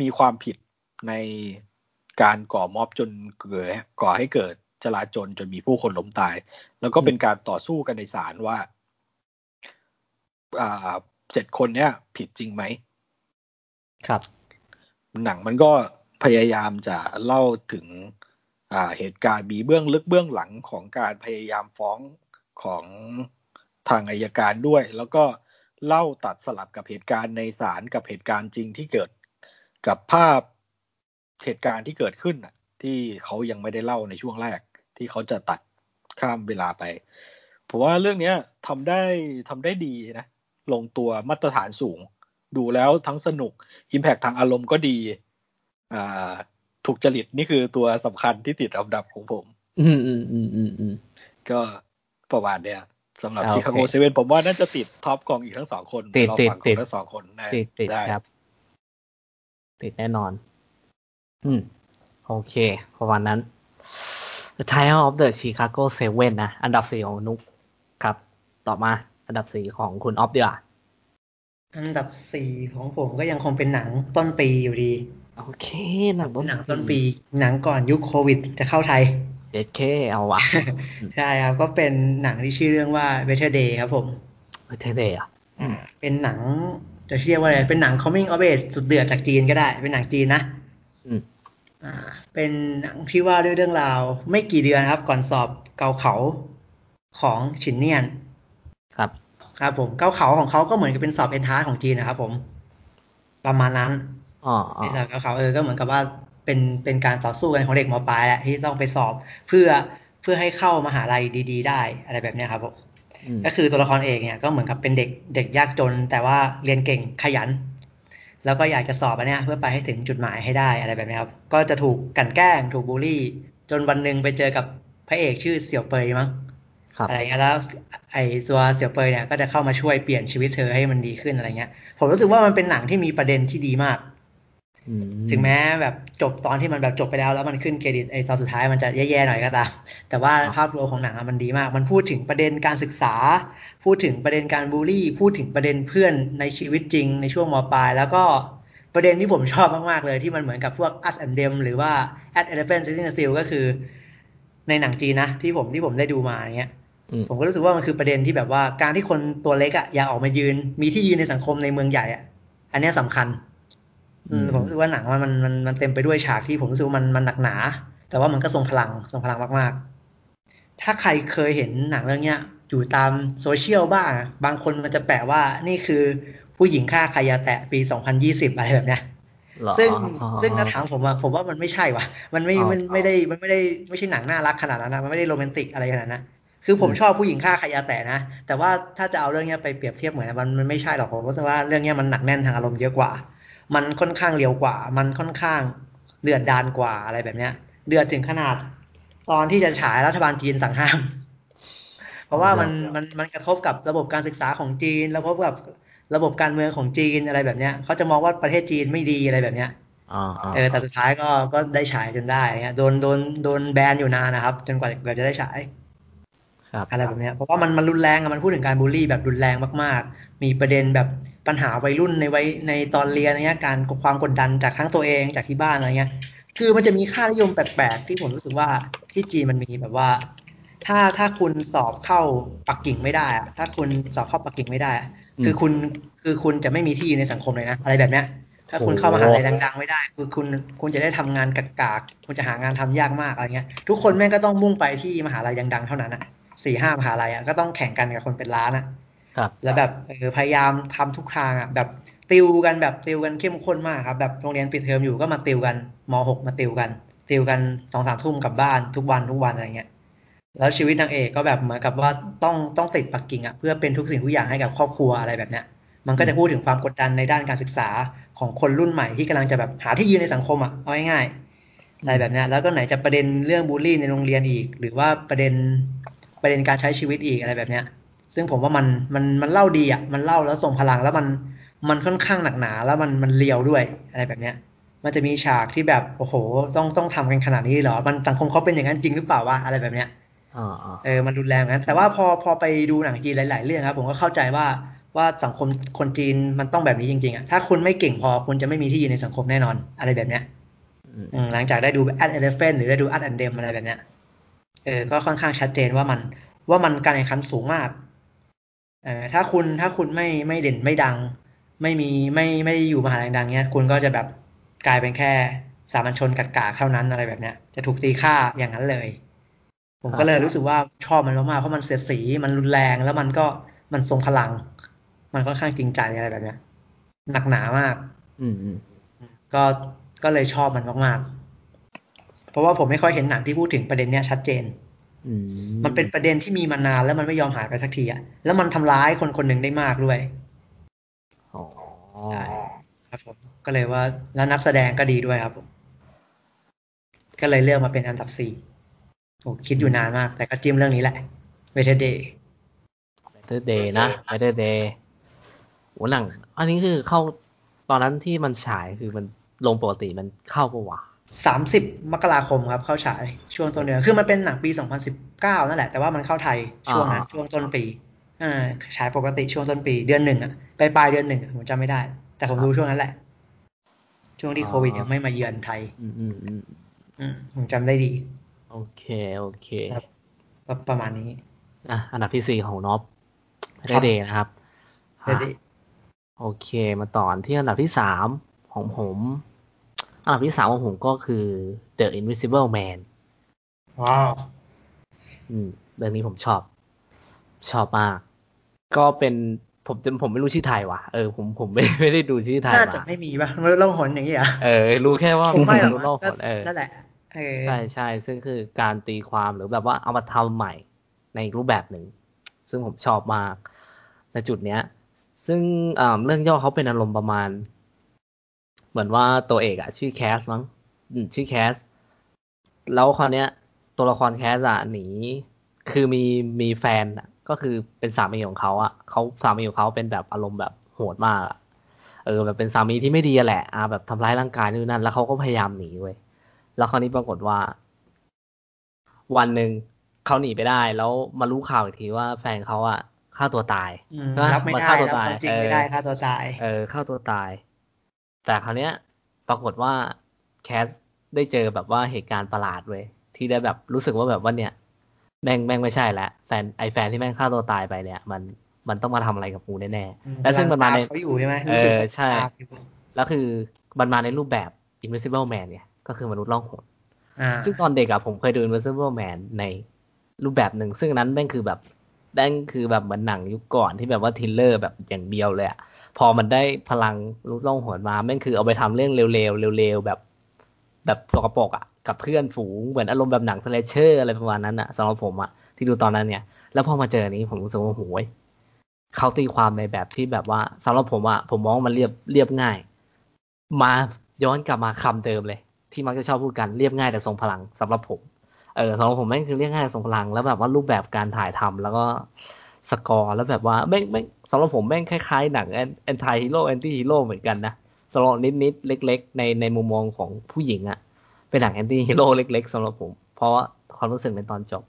มีความผิดในการก่อม็อบจนก่อให้เกิดจลาจลจนมีผู้คนล้มตายแล้วก็เป็นการต่อสู้กันในศาลว่า7คนเนี่ยผิดจริงไหมครับหนังมันก็พยายามจะเล่าถึงเหตุการณ์มีเบื้องลึกเบื้องหลังของการพยายามฟ้องของทางอัยการด้วยแล้วก็เล่าตัดสลับกับเหตุการณ์ในศาลกับเหตุการณ์จริงที่เกิดกับภาพเหตุการณ์ที่เกิดขึ้นที่เขายังไม่ได้เล่าในช่วงแรกที่เขาจะตัดข้ามเวลาไปผมว่าเรื่องนี้ทำได้ดีนะลงตัวมาตรฐานสูงดูแล้วทั้งสนุก impact ทางอารมณ์ก็ดีถูกจริตนี่คือตัวสำคัญที่ติดอันดับของผมก็ประวัติเนี่ยสำหรับชิคาโก 7ผมว่าน่าจะติดท็อปของอีกทั้ง2คนเราฟังของทั้ง2คนได้ครับติดแน่นอนโอเคประมาณนั้น The Trial of the Chicago 7 นะอันดับ4ของนุกครับต่อมาอันดับ4ของคุณออฟดีกว่าอันดับ4ของผมก็ยังคงเป็นหนังต้นปีอยู่ดีโอเคหนังต้นปีหนังก่อนยุคโควิดจะเข้าไทยเด็ดแค่เอาวะใช่ครับก็เป็นหนังที่ชื่อเรื่องว่า Beta Day ครับผม Beta Day อ่ะเป็นหนังจะเรียกว่าอะไรเป็นหนัง Coming of Age สุดเดือดจากจีนก็ได้เป็นหนังจีนนะเป็นหนังที่ว่าด้วยเรื่องราวไม่กี่เดือนครับก่อนสอบเกาเขาของฉินเนียนครับผมเกาเขาของเขาก็เหมือนกับเป็นสอบเอนทรานซ์ของจีนนะครับผมประมาณนั้นในสอบเกาเขาก็เหมือนกับว่าเป็นการต่อสู้กันของเด็กม.ปลายที่ต้องไปสอบเพื่อให้เข้ามหาลัยดีๆได้อะไรแบบนี้ครับผมก็คือตัวละครเอกเนี่ยก็เหมือนกับเป็นเด็กยากจนแต่ว่าเรียนเก่งขยันแล้วก็อยากจะสอบอันเนี้ยเพื่อไปให้ถึงจุดหมายให้ได้อะไรแบบนี้ครับก็จะถูกกลั่นแกล้งถูกบูลลี่จนวันนึงไปเจอกับพระเอกชื่อเสี่ยวเปยมั้งอะไรเงี้ยแล้วไอ้ตัวเสี่ยวเปยเนี่ยก็จะเข้ามาช่วยเปลี่ยนชีวิตเธอให้มันดีขึ้นอะไรเงี้ยผมรู้สึกว่ามันเป็นหนังที่มีประเด็นที่ดีมากถึงแม้แบบจบตอนที่มันแบบจบไปแล้วมันขึ้นเครดิตไอ้ตอนสุดท้ายมันจะแย่ๆหน่อยก็ตามแต่ว่าภาพรวมของหนังมันดีมากมันพูดถึงประเด็นการศึกษาพูดถึงประเด็นการบูลลี่พูดถึงประเด็นเพื่อนในชีวิตจริงในช่วงม.ปลายแล้วก็ประเด็นที่ผมชอบมากๆเลยที่มันเหมือนกับพวก Us and Them หรือว่า At Elephant Sitting Still ก็คือในหนังจีนนะที่ผมได้ดูมาอย่างเงี้ยผมก็รู้สึกว่ามันคือประเด็นที่แบบว่าการที่คนตัวเล็กอยากออกมายืนมีที่ยืนในสังคมในเมืองใหญ่อันนี้สำคัญผมรู้สึกว่าหนังมันเต็มไปด้วยฉากที่ผมรู้สึกว่ามันหนักหนาแต่ว่ามันก็ทรงพลังมากๆถ้าใครเคยเห็นหนังเรื่องเนี้ยอยู่ตามโซเชียลบ้างบางคนมันจะแปะว่านี่คือผู้หญิงฆ่าคายาแตะปี2020อะไรแบบเนี้ยซึ่งถ้าถามผมว่ามันไม่ใช่ว่ะมันไม่ใช่หนังน่ารักขนาดนั้นนะมันไม่ได้โรแมนติกอะไรขนาดนั้นคือผมชอบผู้หญิงฆ่าคายาแตะนะแต่ว่าถ้าจะเอาเรื่องเนี้ยไปเปรียบเทียบเหมือนมันไม่ใช่หรอกผมรู้สึกว่าเรื่องเนี้ยมันหนักแน่นทางอารมณ์เยอะกว่ามันค่อนข้างเร็วกว่ามันค่อนข้างเดือดดาลกว่าอะไรแบบเนี้ยเดือดถึงขนาดตอนที่จะฉายรัฐบาลจีนสั่งห้าม เพราะว่ามันกระทบกับระบบการศึกษาของจีนแล้วกระทบกับระบบการเมืองของจีนอะไรแบบเนี้ยเขาจะมองว่าประเทศจีนไม่ดีอะไรแบบเนี้ยแต่สุดท้ายก็ได้ฉายจนได้เงี้ยโดนแบนอยู่นานนะครับจนกว่าจะได้ฉายอะไรแบบเนี้ยเพราะว่ามันรุนแรงมันพูดถึงการบูลลี่แบบรุนแรงมากๆมีประเด็นแบบปัญหาวัยรุ่นในตอนเรียนอะไรเงี้ยการความกดดันจากทั้งตัวเองจากที่บ้านอะไรเงี้ยคือมันจะมีค่านิยมแปลกๆที่ผมรู้สึกว่าที่จีนมันมีแบบว่าถ้าคุณสอบเข้าปักกิ่งไม่ได้อะถ้าคุณสอบเข้าปักกิ่งไม่ได้คือคุณจะไม่มีที่ในสังคมเลยนะอะไรแบบเนี้ยถ้าคุณเข้ามหาลัยดังๆไม่ได้คือคุณจะได้ทำงานกากๆคุณจะหางานทำยากมากอะไรเงี้ยทุกคนแม่งก็ต้องมุ่งไปที่มหาลัยดังๆเท่านั้นอะ4-5 มหาลัยอะก็ต้องแข่งกันกับคนเป็นล้านอะแล้วแบบพยายามทำทุกทางอะแบบติวกันเข้มข้นมากครับแบบโรงเรียนปิดเทอมอยู่ก็มาติวกันม.6 มาติวกัน2-3 ทุ่มกลับบ้านทุกวันอะไรเงี้ยแล้วชีวิตนางเอกก็แบบเหมือนกับว่าต้องติดปักกิ่งอ่ะเพื่อเป็นทุกสิ่งทุกอย่างให้กับครอบครัวอะไรแบบเนี้ยมันก็จะพูดถึงความกดดันในด้านการศึกษาของคนรุ่นใหม่ที่กำลังจะแบบหาที่ยืนในสังคมอ่ะเอาง่ายๆอะไรแบบเนี้ยแล้วก็ไหนจะประเด็นเรื่องบูลลี่ในโรงเรียนอีกหรือว่าประเด็นการใช้ชีวิตอีกอะไรแบบเนี้ยซึ่งผมว่ามันเล่าดีอ่ะมันเล่าแล้วส่งพลังแล้วมันค่อนข้างหนักหนาแล้วมันเลียวด้วยอะไรแบบเนี้ยมันจะมีฉากที่แบบโอ้โหต้องทำกันขนาดนี้เหรอมันสังคมเขาเป็นอย่างนั้นจริงหรือเปล่าวะอะไรแบบเนี้ยมันรุนแรงนะแต่ว่าพอไปดูหนังจีนหลายๆเรื่องครับผมก็เข้าใจว่าสังคมคนจีนมันต้องแบบนี้จริงๆอ่ะถ้าคุณไม่เก่งพอคุณจะไม่มีที่ยืนในสังคมแน่นอนอะไรแบบเนี้ยหลังจากได้ดู Ad Elephant หรือได้ดู Ad and Dem อะไรแบบเนี้ยก็ค่อนข้างชัดเจนว่ามันการแข่งขันสูงมากถ้าคุณไม่เด่นไม่ดังไม่อยู่มหาลัยดังเนี้ยคุณก็จะแบบกลายเป็นแค่สามัญชนกัดกากเท่านั้นอะไรแบบเนี้ยจะถูกตีค่าอย่างนั้นเลยผมก็เลยรู้สึกว่าชอบมันมากๆเพราะมันเสียดสีมันรุนแรงแล้วมันก็มันทรงพลังมันค่อนข้างจริงใจอะไรแบบเนี้ยหนักหนามากก็เลยชอบมันมากๆเพราะว่าผมไม่ค่อยเห็นหนังที่พูดถึงประเด็นเนี้ยชัดเจนมันเป็นประเด็นที่มีมานานแล้วมันไม่ยอมหายไปสักทีอ่ะแล้วมันทำร้ายคนคนหนึ่งได้มากด้วยใช่ครับผมก็เลยว่าแล้วนักแสดงก็ดีด้วยครับผมก็เลยเลือกมาเป็นอันดับ4ผมคิดอยู่นานมากแต่ก็จิ้มเรื่องนี้แหละ Beta Dayนะ Beta Day โหหนังอันนี้คือเข้าตอนนั้นที่มันฉายคือมันลงปกติมันเข้าปะวะ30 มกราคมครับเข้าฉายช่วงต้นเดือนคือมันเป็นหนังปี 2019 นั่นแหละแต่ว่ามันเข้าไทยช่วงนั้นช่วงต้นปีฉายปกติช่วงต้นปีเดือน1อ่ะปลายเดือน1ผมจำไม่ได้แต่ผมดูช่วงนั้นแหละช่วงที่โควิดยังไม่มาเยือนไทยผมจำได้ดีโอเคประมาณนี้อันดับที่4ของน็อปเรเดย์นะครับโอเคมาต่อที่อันดับที่3ของผมอันดับที่3ของผมก็คือ The Invisible Man ว้าวเรื่องนี้ผมชอบมากก็เป็นผมไม่รู้ชื่อไทยวะผมไม่ได้ดูชื่อไทยน่าจะไม่มีป่ะเล่าหอนอย่างนี้อ่ะรู้แค่ว่าผมไม่รู้เล่าหอนนั่นแหละใช่ๆซึ่งคือการตีความหรือแบบว่าเอามาทำใหม่ในรูปแบบหนึ่งซึ่งผมชอบมากในจุดเนี้ยซึ่งเรื่องย่อเขาเป็นอารมณ์ประมาณเหมือนว่าตัวเอกอะชื่อแคสมั้งชื่อแคสแล้วคราวเนี้ยตัวละครแคสอะหนีคือมีแฟนก็คือเป็นสามีของเขาอะเขาสามีของเขาเป็นแบบอารมณ์แบบโหดมากแบบเป็นสามีที่ไม่ดีแหละแบบทำร้ายร่างกายนู่นนั่นแล้วเขาก็พยายามหนีเว้ยแล้วคราวนี้ปรากฏว่าวันหนึ่งเขาหนีไปได้แล้วมารู้ข่าวอีกทีว่าแฟนเขาอะฆ่าตัวตายรับไม่ได้รับความจริงไม่ได้ฆ่าตัวตายฆ่าตัวตายแต่คราวเนี้ยปรากฏว่าแคสได้เจอแบบว่าเหตุการณ์ประหลาดเว้ยที่ได้แบบรู้สึกว่าแบบว่าเนี่ยแม่งไม่ใช่แล้วแฟนที่แม่งฆ่าตัวตายไปเนี่ยมันต้องมาทำอะไรกับกูแน่ๆและซึ่งมันมาในเขาอยู่ใช่ไหมใช่แล้วคือมันมาในรูปแบบ Invisible Man เนี่ยก็คือมนุษย์ล่องหนซึ่งตอนเด็กอะผมเคยดู Invisible Man ในรูปแบบหนึ่งซึ่งนั้นแม่งคือแบบเหมือนหนังยุคก่อนที่แบบว่าทริลเลอร์แบบอย่างเดียวเลยอะพอมันได้พลังมนุษย์ล่องหนมาแม่งคือเอาไปทำเรื่องเร็วๆแบบสกปรกอะกับเพื่อนฝูงเหมือนอารมณ์แบบหนังสแลชเชอร์อะไรประมาณนั้นอะสำหรับผมอะที่ดูตอนนั้นเนี่ยแล้วพอมาเจอนี้ผมรู้สึกว่าโหยเขาตีความในแบบที่แบบว่าสำหรับผมอะผมมองมันเรียบง่ายมาย้อนกลับมาคำเดิมเลยที่มักจะชอบพูดกันเรียบง่ายแต่ทรงพลังสำหรับผม สำหรับผมแม่งคือเรื่องแห่งสงครามแล้วแบบว่ารูปแบบการถ่ายทำแล้วก็สกอร์แล้วแบบว่าแม่งสำหรับผมแม่งคล้ายๆหนังแอนตี้ฮีโร่เหมือนกันนะสำหรับนิดๆเล็กๆในมุมมองของผู้หญิงอะเป็นหนังแอนตี้ฮีโร่เล็กๆสำหรับผมเพราะความรู้สึกในตอนจบ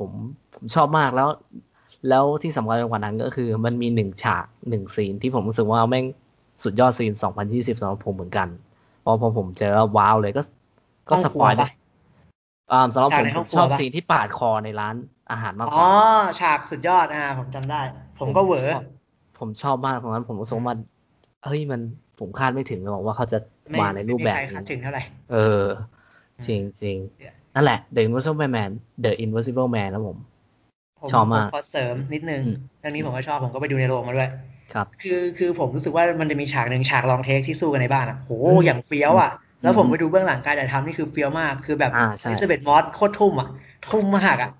ผมชอบมากแล้วที่สำคัญกว่านั้นก็คือมันมี1ฉาก1ซีนที่ผมรู้สึกว่าแม่งสุดยอดซีน2020สำหรับผมเหมือนกันพอผมเจอว้าวเลยก็สปอยได้สำหรับผมชอบซีนที่ปาดคอในร้านอาหารมากกว่าอ๋อฉากสุดยอดผมจำได้ผมก็เวอร์ผมชอบมากตรงนั้นผมรู้สึกว่าเฮ้ยมันผมคาดไม่ถึงเลยว่าเขาจะมาในรูปแบบนี้ไม่คาดถึงเท่าไหร่จริงๆนั่นแหละ The Invisible Manนะผมชอบมากขอเสริมนิดนึงเรื่องนี้ผมก็ชอบผมก็ไปดูในโรงมาด้วยครับคือผมรู้สึกว่ามันจะมีฉากนึงฉากลองเทคที่สู้กันในบ้านอ่ะโหอย่างเฟี้ยวอ่ะแล้วผมไปดูเบื้องหลังการถ่ายทำนี่คือเฟี้ยวมากคือแบบลิซาเบธมอสโคตรทุ่มมากอ่ะ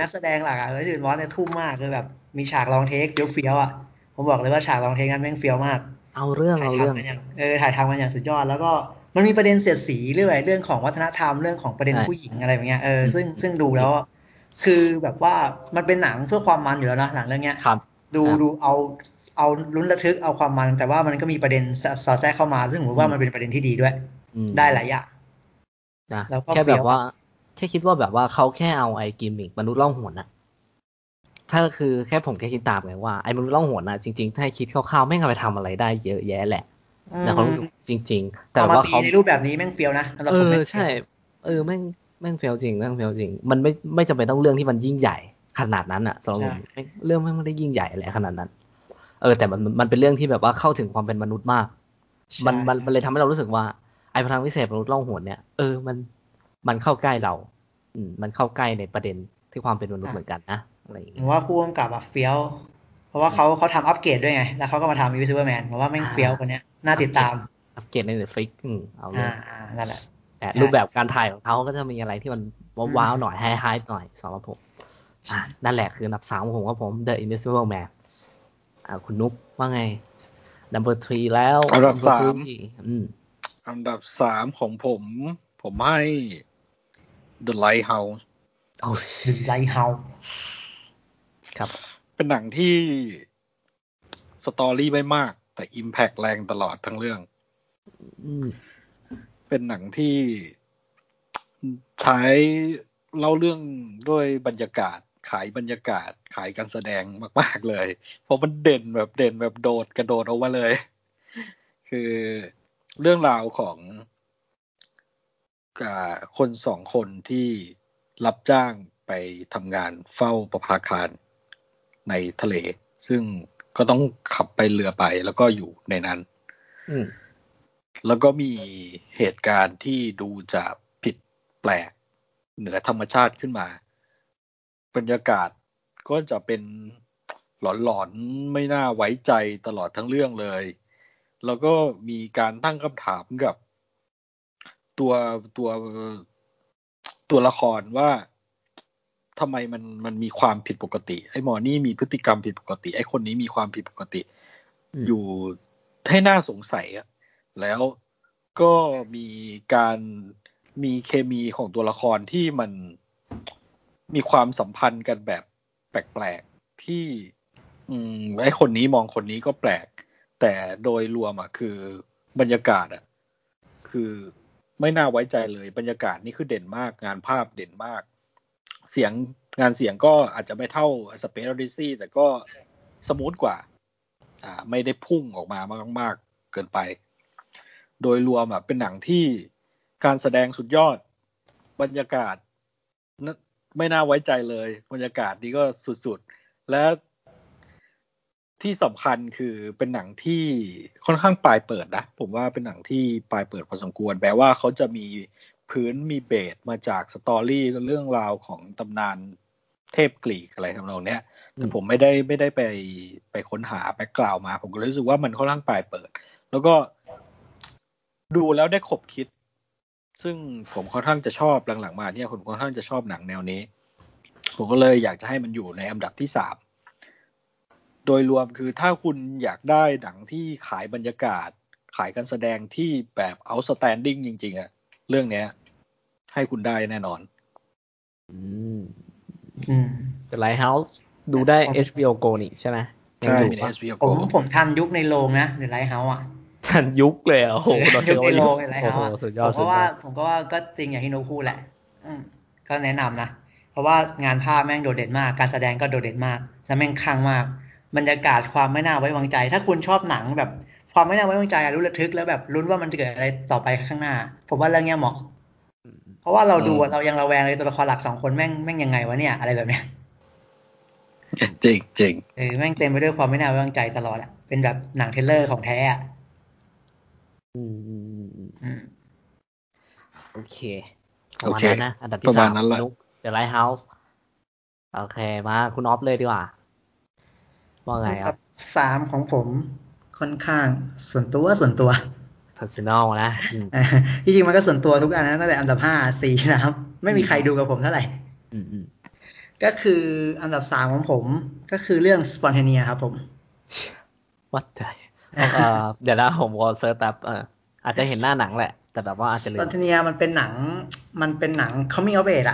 นักแสดงหลักอ่ะลิซาเบธมอสเนี่ยทุ่มมากคือแบบมีฉากลองเทคเฟี้ยวๆอ่ะผมบอกเลยว่าฉากลองเทคนั้นแม่งเฟี้ยวมากเอาเรื่องถ่ายทำกันอย่างสุดยอดแล้วก็มันมีประเด็นเสียดสีเรื่องของวัฒนธรรมเรื่องของประเด็นผู้หญิงอะไรอย่างเงี้ยซึ่งดูแล้วคือแบบว่ามันเป็นหนังเพื่อความมันอยู่แล้วนะหนังเรื่องเนี้ยดูเอาลุ้นระทึกเอาความมันแต่ว่ามันก็มีประเด็นสอดแทรกเข้ามาซึ่งผมว่ามันเป็นประเด็นที่ดีด้วยได้หลายอย่างนะแค่แบบว่าแค่คิดว่าแบบว่าเขาแค่เอาไอ้กิมมิกมนุษย์ล่องหนน่ะถ้าคือแค่ผมแค่คิดตามเลยว่าไอ้มนุษย์ล่องหนน่ะจริงๆถ้าคิดคร่าวๆแม่งเอาไปทำอะไรได้เยอะแยะแหละแต่ความรู้สึกจริงๆแต่ว่าเขาในรูปแบบนี้แม่งเฟี้ยวนะใช่แม่งเฟี้ยวจริงมันไม่จำเป็นต้องเรื่องที่มันยิ่งใหญ่ขนาดนั้นอ่ะสำหรับผมเรื่องแม่งไม่ได้ยิ่งใหญ่อะไรขนาดนั้นแต่มันเป็นเรื่องที่แบบว่าเข้าถึงความเป็นมนุษย์มากมันเลยทำให้เรารู้สึกว่าไอ้พลังวิเศษมนุษย์ล่องหนเนี่ยมันเข้าใกล้เรามันเข้าใกล้ในประเด็นที่ความเป็นมนุษย์เหมือนกันนะอะไรอย่างเงี้ยผมว่าผู้กำกับอ่ะเฟี้ยวเพราะว่าเขาทำอัปเกรดด้วยไงแล้วเขาก็มาทำอินวิซิเบิลแมนเพราะว่าแม่งเฟี้ยวคนเนี้ยน่าติดตามอัปเกรดใน Netflix เอาเลยนั่นแหละแต่รูปแบบการถ่ายของเขาก็จะมีอะไรที่มันว้าวๆหน่อยไฮๆหน่อยสำหรับผมนั่นแหละคืออันดับ3ของผมครับผม The Invisible Man คุณนุ๊กว่าไง Number 3 แล้วอันดับ3อันดับ3ของผมให้ The Lighthouse The Lighthouse ครับเป็นหนังที่สตอรี่ไม่มากแต่ impact แรงตลอดทั้งเรื่องเป็นหนังที่ใช้เล่าเรื่องด้วยบรรยากาศขายบรรยากาศขายการแสดงมากๆเลยเพราะมันเด่นแบบโดดกระโดดออกมาเลยคือเรื่องราวของคนสองคนที่รับจ้างไปทำงานเฝ้าประภาคารในทะเลซึ่งก็ต้องขับไปเรือไปแล้วก็อยู่ในนั้นแล้วก็มีเหตุการณ์ที่ดูจะผิดแปลกเหนือธรรมชาติขึ้นมาบรรยากาศก็จะเป็นหลอนๆไม่น่าไว้ใจตลอดทั้งเรื่องเลยแล้วก็มีการตั้งคำถามกับตัวละครว่าทำไมมันมีความผิดปกติไอ้หมอนี่มีพฤติกรรมผิดปกติไอ้คนนี้มีความผิดปกติอยู่ให้น่าสงสัยอะแล้วก็มีเคมีของตัวละครที่มันมีความสัมพันธ์กันแบบแปลกๆที่ไอ้คนนี้มองคนนี้ก็แปลกแต่โดยรวมอ่ะคือบรรยากาศอ่ะคือไม่น่าไว้ใจเลยบรรยากาศนี่คือเด่นมากงานภาพเด่นมากเสียงก็อาจจะไม่เท่า Space Odyssey แต่ก็สมูทกว่าไม่ได้พุ่งออกมามากๆเกินไปโดยรวมอ่ะเป็นหนังที่การแสดงสุดยอดบรรยากาศไม่น่าไว้ใจเลยบรรยากาศนี้ก็สุดๆและที่สำคัญคือเป็นหนังที่ค่อนข้างปลายเปิดนะผมว่าเป็นหนังที่ปลายเปิดพอสมควรแปลว่าเขาจะมีพื้นมีเบสมาจากสตอรี่เรื่องราวของตำนานเทพกรีกอะไรทำนองเนี้ยแต่ผมไม่ได้ไปค้นหาแบ็คกราวด์มาผมก็รู้สึกว่ามันค่อนข้างปลายเปิดแล้วก็ดูแล้วได้ขบคิดซึ่งผมค่อนข้างจะชอบหลังๆมาเนี่ยผมค่อนข้างจะชอบหนังแนวนี้ผมก็เลยอยากจะให้มันอยู่ในอันดับที่3โดยรวมคือถ้าคุณอยากได้หนังที่ขายบรรยากาศขายการแสดงที่แบบ outstanding จริงๆอะเรื่องเนี้ยให้คุณได้แน่นอน The Lighthouse ดูได้ HBO Go นี่ใช่ไหมยังดูใน HBO Go ผมทันยุคในโรงนะ The Lighthouse อ่ะทันยุคเลยโอ้โหตอนที่ในโรงใน Lighthouse อ่ะผมก็ว่าก็จริงอย่างที่โนพูดแหละก็แนะนำนะเพราะว่างานภาพแม่งโดดเด่นมากการแสดงก็โดดเด่นมากและแม่งคลั่งมากบรรยากาศความไม่น่าไว้วางใจถ้าคุณชอบหนังแบบความไม่น่าไว้วางใจรู้ระทึกแล้วแบบลุ้นว่ามันจะเกิดอะไรต่อไปข้างหน้าผมว่าเรื่องนี้เหมาะเพราะว่าเราดูเรายังระแวงเลยตัวละครหลัก2คนแม่งยังไงวะเนี่ยอะไรแบบเนี้ยจริงจริงแม่งเต็มไปด้วยความไม่น่าไว้วางใจตลอดอะเป็นแบบหนังเทรลเลอร์ของแท้อะโอเคนะอันดับที่3นั้นแหละ The Lighthouse โอเคมาคุณออฟเลยดีกว่าว่าไงครับ3ของผมค่อนข้างส่วนตัว personal นะที่จริงมันก็ส่วนตัวทุกอันนะตั้งแต่อันดับ5 4นะครับไม่มีใครดูกับผมเท่าไหร่ก็คืออันดับ3ของผมก็คือเรื่อง Spontaneous ครับผม What the เดี๋ยวนะผมก็เซิร์ชแป๊บอาจจะเห็นหน้าหนังแหละแต่แบบว่าอาจจะลืม Spontaneous มันเป็นหนัง Coming of Age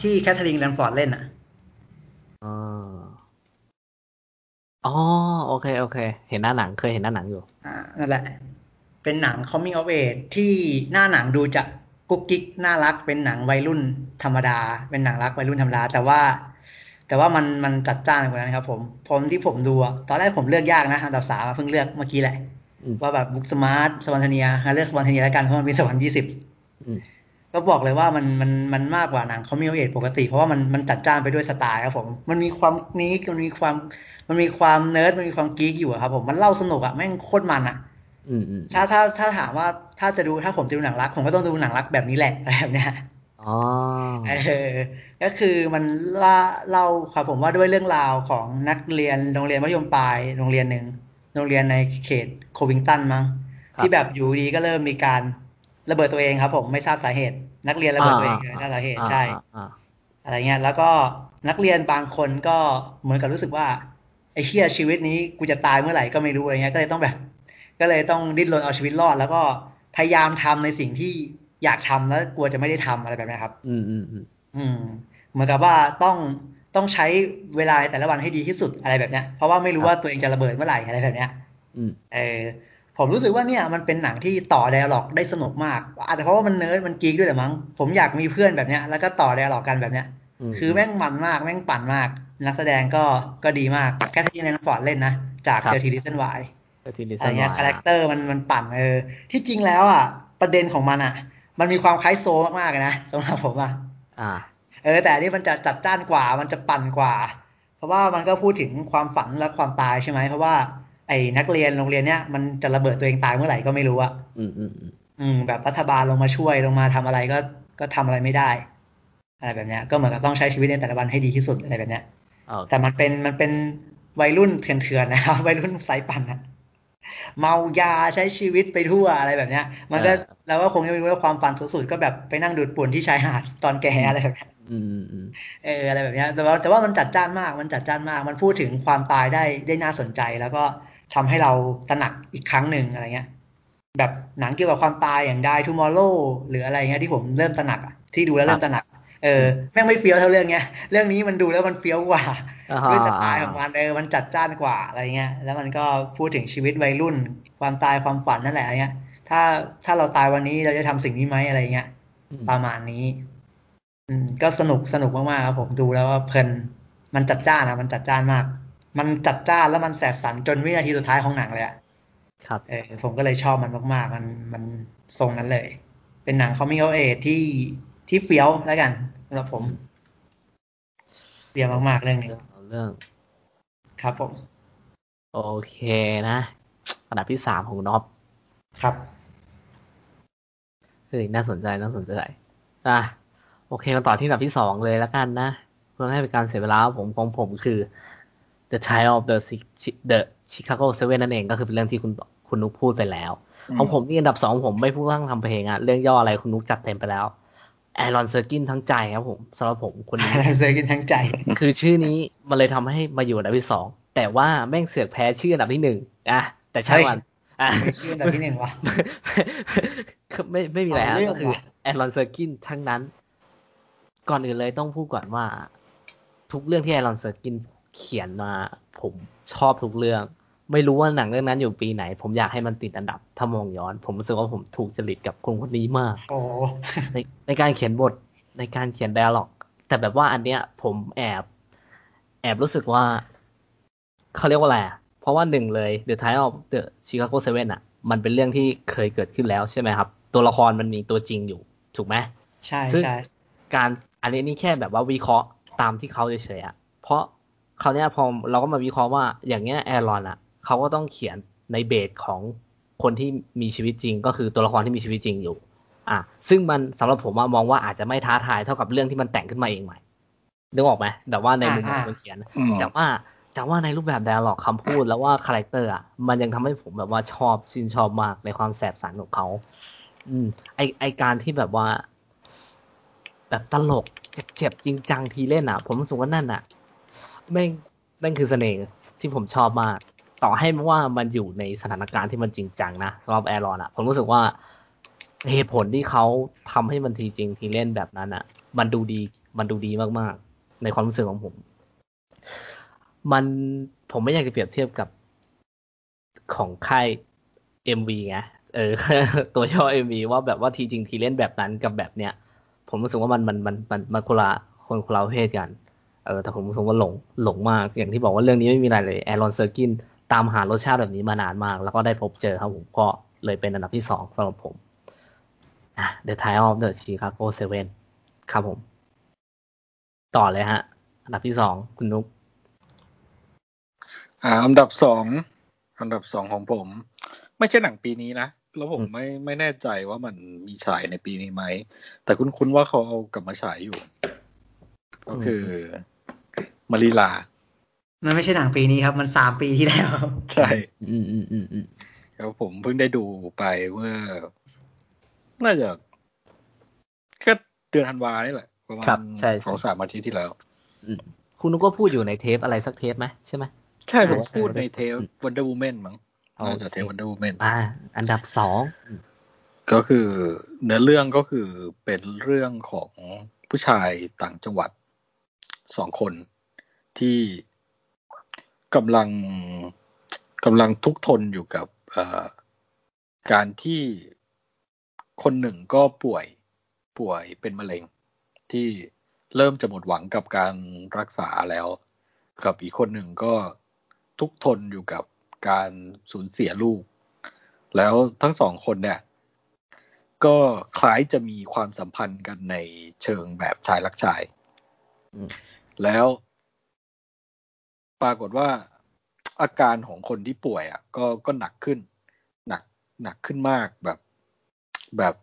ที่แคทเธอรีน แรมฟอร์ดเล่นอ๋อโอเคเห็นหน้าหนังเคยเห็นหน้าหนังอยู่นั่นแหละเป็นหนัง Coming of Age ที่หน้าหนังดูจะกุ๊กกิ๊กน่ารักเป็นหนังวัยรุ่นธรรมดาเป็นหนังรักวัยรุ่นธรรมดาแต่ว่ามันจัดจ้านกว่านั้นครับผมที่ผมดูตอนแรกผมเลือกยากนะอันดับ3เพิ่งเลือกเมื่อกี้แหละว่าแบบบุ๊กสมาร์ทสวอนเทเนียเลือกสวอนเทเนียแล้วกันเพราะมันเป็นสวรรค์20ก็บอกเลยว่ามันมากกว่าหนัง Coming of Age ปกติเพราะว่ามันจัดจ้านไปด้วยสไตล์ครับผมมันมีความนิคมันมีความเนิร์ดมันมีความกี๊กอยู่ครับผมมันเล่าสนุกแม่งโคตรมันถ้าถามว่าถ้าผมจะดูหนังรักผมก็ต้องดูหนังรักแบบนี้แหละแบบเนี้ยก็คือมันเล่าครับผมว่าด้วยเรื่องราวของนักเรียนโรงเรียนมัธยมปลายโรงเรียนหนึ่งโรงเรียนในเขตโควิงตันมั้งที่แบบอยู่ดีก็เริ่มมีการระเบิดตัวเองครับผมไม่ทราบสาเหตุนักเรียนระเบิดตัวเองไม่ทราบสาเหตุใช่อะไรเงี้ยแล้วก็นักเรียนบางคนก็เหมือนกับรู้สึกว่าไอ้เหี้ยชีวิตนี้กูจะตายเมื่อไหร่ก็ไม่รู้อะไรเงี้ยก็เลยต้องดิ้นรนเอาชีวิตรอดแล้วก็พยายามทำในสิ่งที่อยากทำแล้วกลัวจะไม่ได้ทำอะไรแบบนี้ครับเหมือนกับว่าต้องใช้เวลาแต่ละวันให้ดีที่สุดอะไรแบบนี้เพราะว่าไม่รู้ว่าตัวเองจะระเบิดเมื่อไหร่อะไรแบบนี้ผมรู้สึกว่าเนี่ยมันเป็นหนังที่ต่อไดอะล็อกได้สนุกมากอาจจะเพราะว่ามันเนิร์ดมันกี๊กด้วยแหละมั้งผมอยากมีเพื่อนแบบนี้แล้วก็ต่อไดอะล็อกกันแบบนี้คือแม่งมันมากแม่งปั่นมากนักแสดงก็ดีมากแคทเธอรีน แรมฟอร์ดเล่นนะจาก 13 Reasons Why อะไรเงี้ยคาแรคเตอร์มันปั่นที่จริงแล้วประเด็นของมันมันมีความคล้ายโซมากๆนะสำหรับผมแต่อันนี้มันจะจัดจ้านกว่ามันจะปั่นกว่าเพราะว่ามันก็พูดถึงความฝันและความตายใช่ไหมเพราะว่าไอ้นักเรียนโรงเรียนเนี้ยมันจะระเบิดตัวเองตายเมื่อไหร่ก็ไม่รู้แบบรัฐบาลลงมาช่วยลงมาทำอะไรก็ทำอะไรไม่ได้อะไรแบบนี้ก็เหมือนกับต้องใช้ชีวิตในแต่ละวันให้ดีที่สุดอะไรแบบนี้แต่มันเป็นวัยรุ่นเถื่อนๆนะครับวัยรุ่นสายปั่นนะเมายาใช้ชีวิตไปทั่วอะไรแบบนี้มันก็เราก็คงจะไม่รู้ว่าความฝันสุดๆก็แบบไปนั่งดูดปุ่นที่ชายหาดตอนแก่อะไรแบบนี้อะไรแบบนี้แต่ว่ามันจัดจ้านมากมันพูดถึงความตายได้น่าสนใจแล้วก็ทำให้เราตระหนักอีกครั้งหนึ่งอะไรเงี้ยแบบหนังเกี่ยวกับความตายอย่างได้ Tomorrow หรืออะไรเงี้ยที่ผมเริ่มตระหนักที่ดูแล้วเริ่มตระหนักแม่งไม่เฟี้ยวเท่าเรื่องเนี้ยเรื่องนี้มันดูแล้วมันเฟี้ยวกว่าด้วยสไตล์ของมันมันจัดจ้านกว่าอะไรเงี้ยแล้วมันก็พูดถึงชีวิตวัยรุ่นความตายความฝันนั่นแหละอะไรเงี้ยถ้าเราตายวันนี้เราจะทำสิ่งนี้ไหมอะไรเงี้ยประมาณนี้ก็สนุกมากๆครับผมดูแล้วว่าเพลินมันจัดจ้านมันจัดจ้านมากมันจัดจ้านแล้วมันแสบสันจนวินาทีสุดท้ายของหนังเลยครับผมก็เลยชอบมันมากๆมันทรงนั้นเลยเป็นหนัง Coming of Age ที่เฟี้ยวแล้วกันสำหรับผมเฟี้ยวมากๆเรื่องนี้เรื่องครับผมโอเคนะอันดับที่3ของน็อปครับน่าสนใจโอเคมาต่อที่อันดับที่2เลยแล้วกันนะเพื่อให้เป็นการเสียเวลาผมคือ The Trial of the Chicago 7 นั่นเองก็คือเป็นเรื่องที่คุณนุกพูดไปแล้วของผมนี่อันดับ2ผมไม่พูดทั้งทำเพลงเรื่องย่ออะไรคุณนุกจัดเต็มไปแล้วแอรอนเซอร์กินทั้งใจครับผมสำหรับผมคนนี้แอรอนเซอร์กินทั้งใจคือชื่อนี้มันเลยทำให้มาอยู่อันดับที่2แต่ว่าแม่งเสือกแพ้ชื่ออันดับที่1แต่ใช่วันชื่ออันดับที่1วะไม่มีอะไรก็คือแอรอนเซอร์กินทั้งนั้น ก่อนอื่นเลยต้องพูดก่อนว่าทุกเรื่องที่แอรอนสกินเขียนมาผมชอบทุกเรื่องไม่รู้ว่าหนังเรื่องนั้นอยู่ปีไหนผมอยากให้มันติดอันดับถ้ามองย้อนผมรู้สึกว่าผมถูกจริตกับคนคนนี้มากในการเขียนบทในการเขียนไดอะล็อกแต่แบบว่าอันเนี้ยผมแอบรู้สึกว่าเขาเรียกว่าอะไรเพราะว่าหนึ่งเลย The Trial of the Chicago 7 อ่ะมันเป็นเรื่องที่เคยเกิดขึ้นแล้วใช่ไหมครับตัวละครมันมีตัวจริงอยู่ถูกไหมใช่ซึ่งการอันนี้นี่แค่แบบว่าวิเคราะห์ตามที่เขาเฉยๆอ่ะเพราะเขาเนี้ยพอเราก็มาวิเคราะห์ว่าอย่างเงี้ยแอรอนอ่ะเขาก็ต้องเขียนในเบสของคนที่มีชีวิตจริงก็คือตัวละครที่มีชีวิตจริงอยู่อ่ะซึ่งมันสำหรับผมมองว่าอาจจะไม่ท้าทายเท่ากับเรื่องที่มันแต่งขึ้นมาเองใหม่นึกออกไหมแต่ว่าในมุมคนเขียนแต่ว่าในรูปแบบไดอะล็อกคำพูดแล้วว่าคาแรคเตอร์อ่ะมันยังทำให้ผมแบบว่าชื่นชอบมากในความแสบสันของเขาไอการที่แบบว่าแบบตลกเจ็บๆจริงจังทีเล่นอ่ะผมรู้สึกว่านั่นอ่ะแม่งคือเสน่ห์ที่ผมชอบมากต่อให้ว่ามันอยู่ในสถานการณ์ที่มันจริงจังนะสำหรับแอรอนอ่ะผมรู้สึกว่าเหตุผลที่เขาทำให้มันทีจริงทีเล่นแบบนั้นอ่ะมันดูดีมากๆในความรู้สึกของผมผมไม่อยากจะเปรียบเทียบกับของค่าย MV ไงตัวย่อ MV ว่าแบบว่าทีจริงทีเล่นแบบนั้นกับแบบเนี้ยผมรู้สึกว่ามันคนละประเภทกันแต่ผมรู้สึกว่าหลงมากอย่างที่บอกว่าเรื่องนี้ไม่มีอะไรเลยแอรอนเซอร์กินตามหารสชาติแบบนี้มานานมากแล้วก็ได้พบเจอครับผมก็เลยเป็นอันดับที่2สำหรับผมThe Trial of the Chicago 7 ครับผมต่อเลยฮะอันดับที่2คุณนุ๊กอันดับสองของผมไม่ใช่หนังปีนี้นะแล้วผมไม่แน่ใจว่ามันมีฉายในปีนี้ไหมแต่คุ้นๆว่าเขาเอากลับมาฉายอยู่ก็คือMarillaมันไม่ใช่หนังปีนี้ครับมัน3ปีที่แล้วใช่แล้วผมเพิ่งได้ดูไปเมื่อน่าจะแค่เดือนธันวานี่แหละประมาณ 2-3 อาทิตย์ที่แล้วคุณนุ๊กก็พูดอยู่ในเทปอะไรสักเทปไหมใช่ไหมใช่ผมพูดในเทป Wonder Woman มั้งเราจะเทป Wonder Woman อันดับ2ก็คือเนื้อเรื่องก็คือเป็นเรื่องของผู้ชายต่างจังหวัด2คนที่กำลังทุกข์ทนอยู่กับการที่คนหนึ่งก็ป่วยเป็นมะเร็งที่เริ่มจะหมดหวังกับการรักษาแล้วกับอีกคนหนึ่งก็ทุกทนอยู่กับการสูญเสียลูกแล้วทั้งสองคนเนี่ยก็คล้ายจะมีความสัมพันธ์กันในเชิงแบบชายรักชายแล้วปรากฏว่าอาการของคนที่ป่วยอ่ะก็หนักขึ้นมากแบบ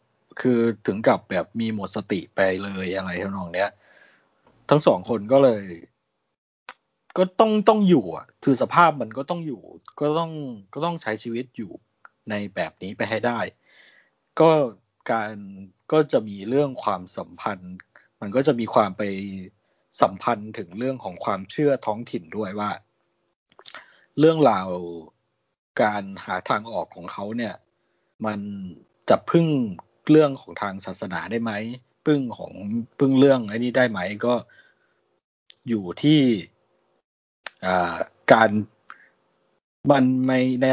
คือถึงกับแบบมีหมดสติไปเลยอะไรทำนองเนี้ยทั้งสองคนก็เลยก็ต้องอยู่อ่ะคือสภาพมันก็ต้องอยู่ก็ต้องใช้ชีวิตอยู่ในแบบนี้ไปให้ได้ก็จะมีเรื่องความสัมพันธ์มันก็จะมีความไปสัมพันธ์ถึงเรื่องของความเชื่อท้องถิ่นด้วยว่าเรื่องราวการหาทางออกของเขาเนี่ยมันจะพึ่งเรื่องของทางศาสนาได้ไหมพึ่งเรื่องไอ้นี้ได้ไหมก็อยู่ที่การมันใ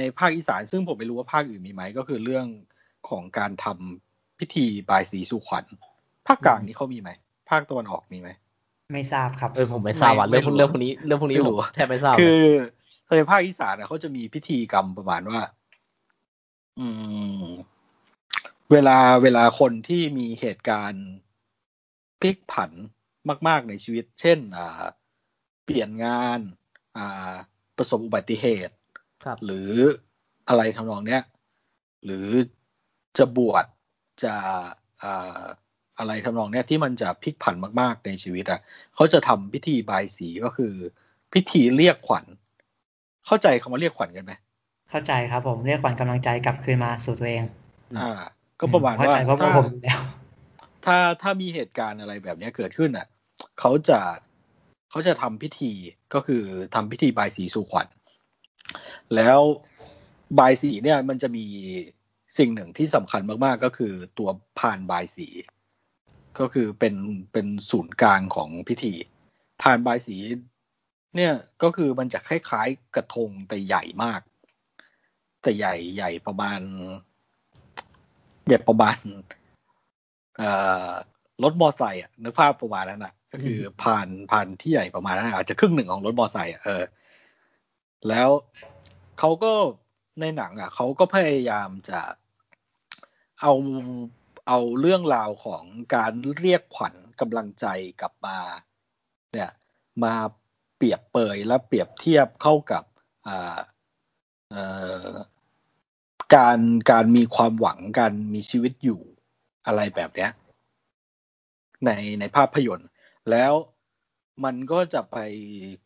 นภาคอีสานซึ่งผมไม่รู้ว่าภาคอื่นมีไหมก็คือเรื่องของการทำพิธีบายสีสู่ขวัญภาคกลางนี่เขามีไหมภาคตะวันออกมีไหมไม่ทราบครับผมไม่ทราบว่าเรื่องพวกนี้ผมแทบไม่ทราบคือในภาคอีสานเขาจะมีพิธีกรรมประมาณว่าเวลาคนที่มีเหตุการณ์พลิกผันมากๆในชีวิตเช่นเปลี่ยนงานประสบอุบัติเหตุหรืออะไรทำนองเนี้ยหรือจะบวชจะอะไรทำนองเนี้ยที่มันจะพลิกผันมากๆในชีวิตอ่ะเขาจะทำพิธีบายสีก็คือพิธีเรียกขวัญเข้าใจคำว่าเรียกขวัญกันไหมเข้าใจครับผมเรียกขวัญกำลังใจกลับคืนมาสู่ตัวเองก็ประมาณว่าเข้าใจเพราะผมแล้วถ้ามีเหตุการณ์อะไรแบบนี้เกิดขึ้นอ่ะเขาจะทำพิธีก็คือทำพิธีบายสีสู่ขวัญแล้วบายสีเนี่ยมันจะมีสิ่งหนึ่งที่สำคัญมากๆก็คือตัวพานบายสี ก็คือเป็นศูนย์กลางของพิธีพานบายสีเนี่ยก็คือมันจะคล้ายๆกระทงแต่ใหญ่มากแต่ใหญ่ประมาณรถมอไซค์อ่ะนึกภาพประมาณนั้นน่ะก็คือพานที่ใหญ่ประมาณนั้นอาจจะครึ่งหนึ่งของรถมอไซค์อ่ะแล้วเขาก็ในหนังอ่ะเขาก็พยายามจะเอาเรื่องราวของการเรียกขวัญกำลังใจกลับมาเนี่ยมาเปรียบเปยและเปรียบเทียบเข้ากับการมีความหวังการมีชีวิตอยู่อะไรแบบเนี้ยในภาพยนตร์แล้วมันก็จะไป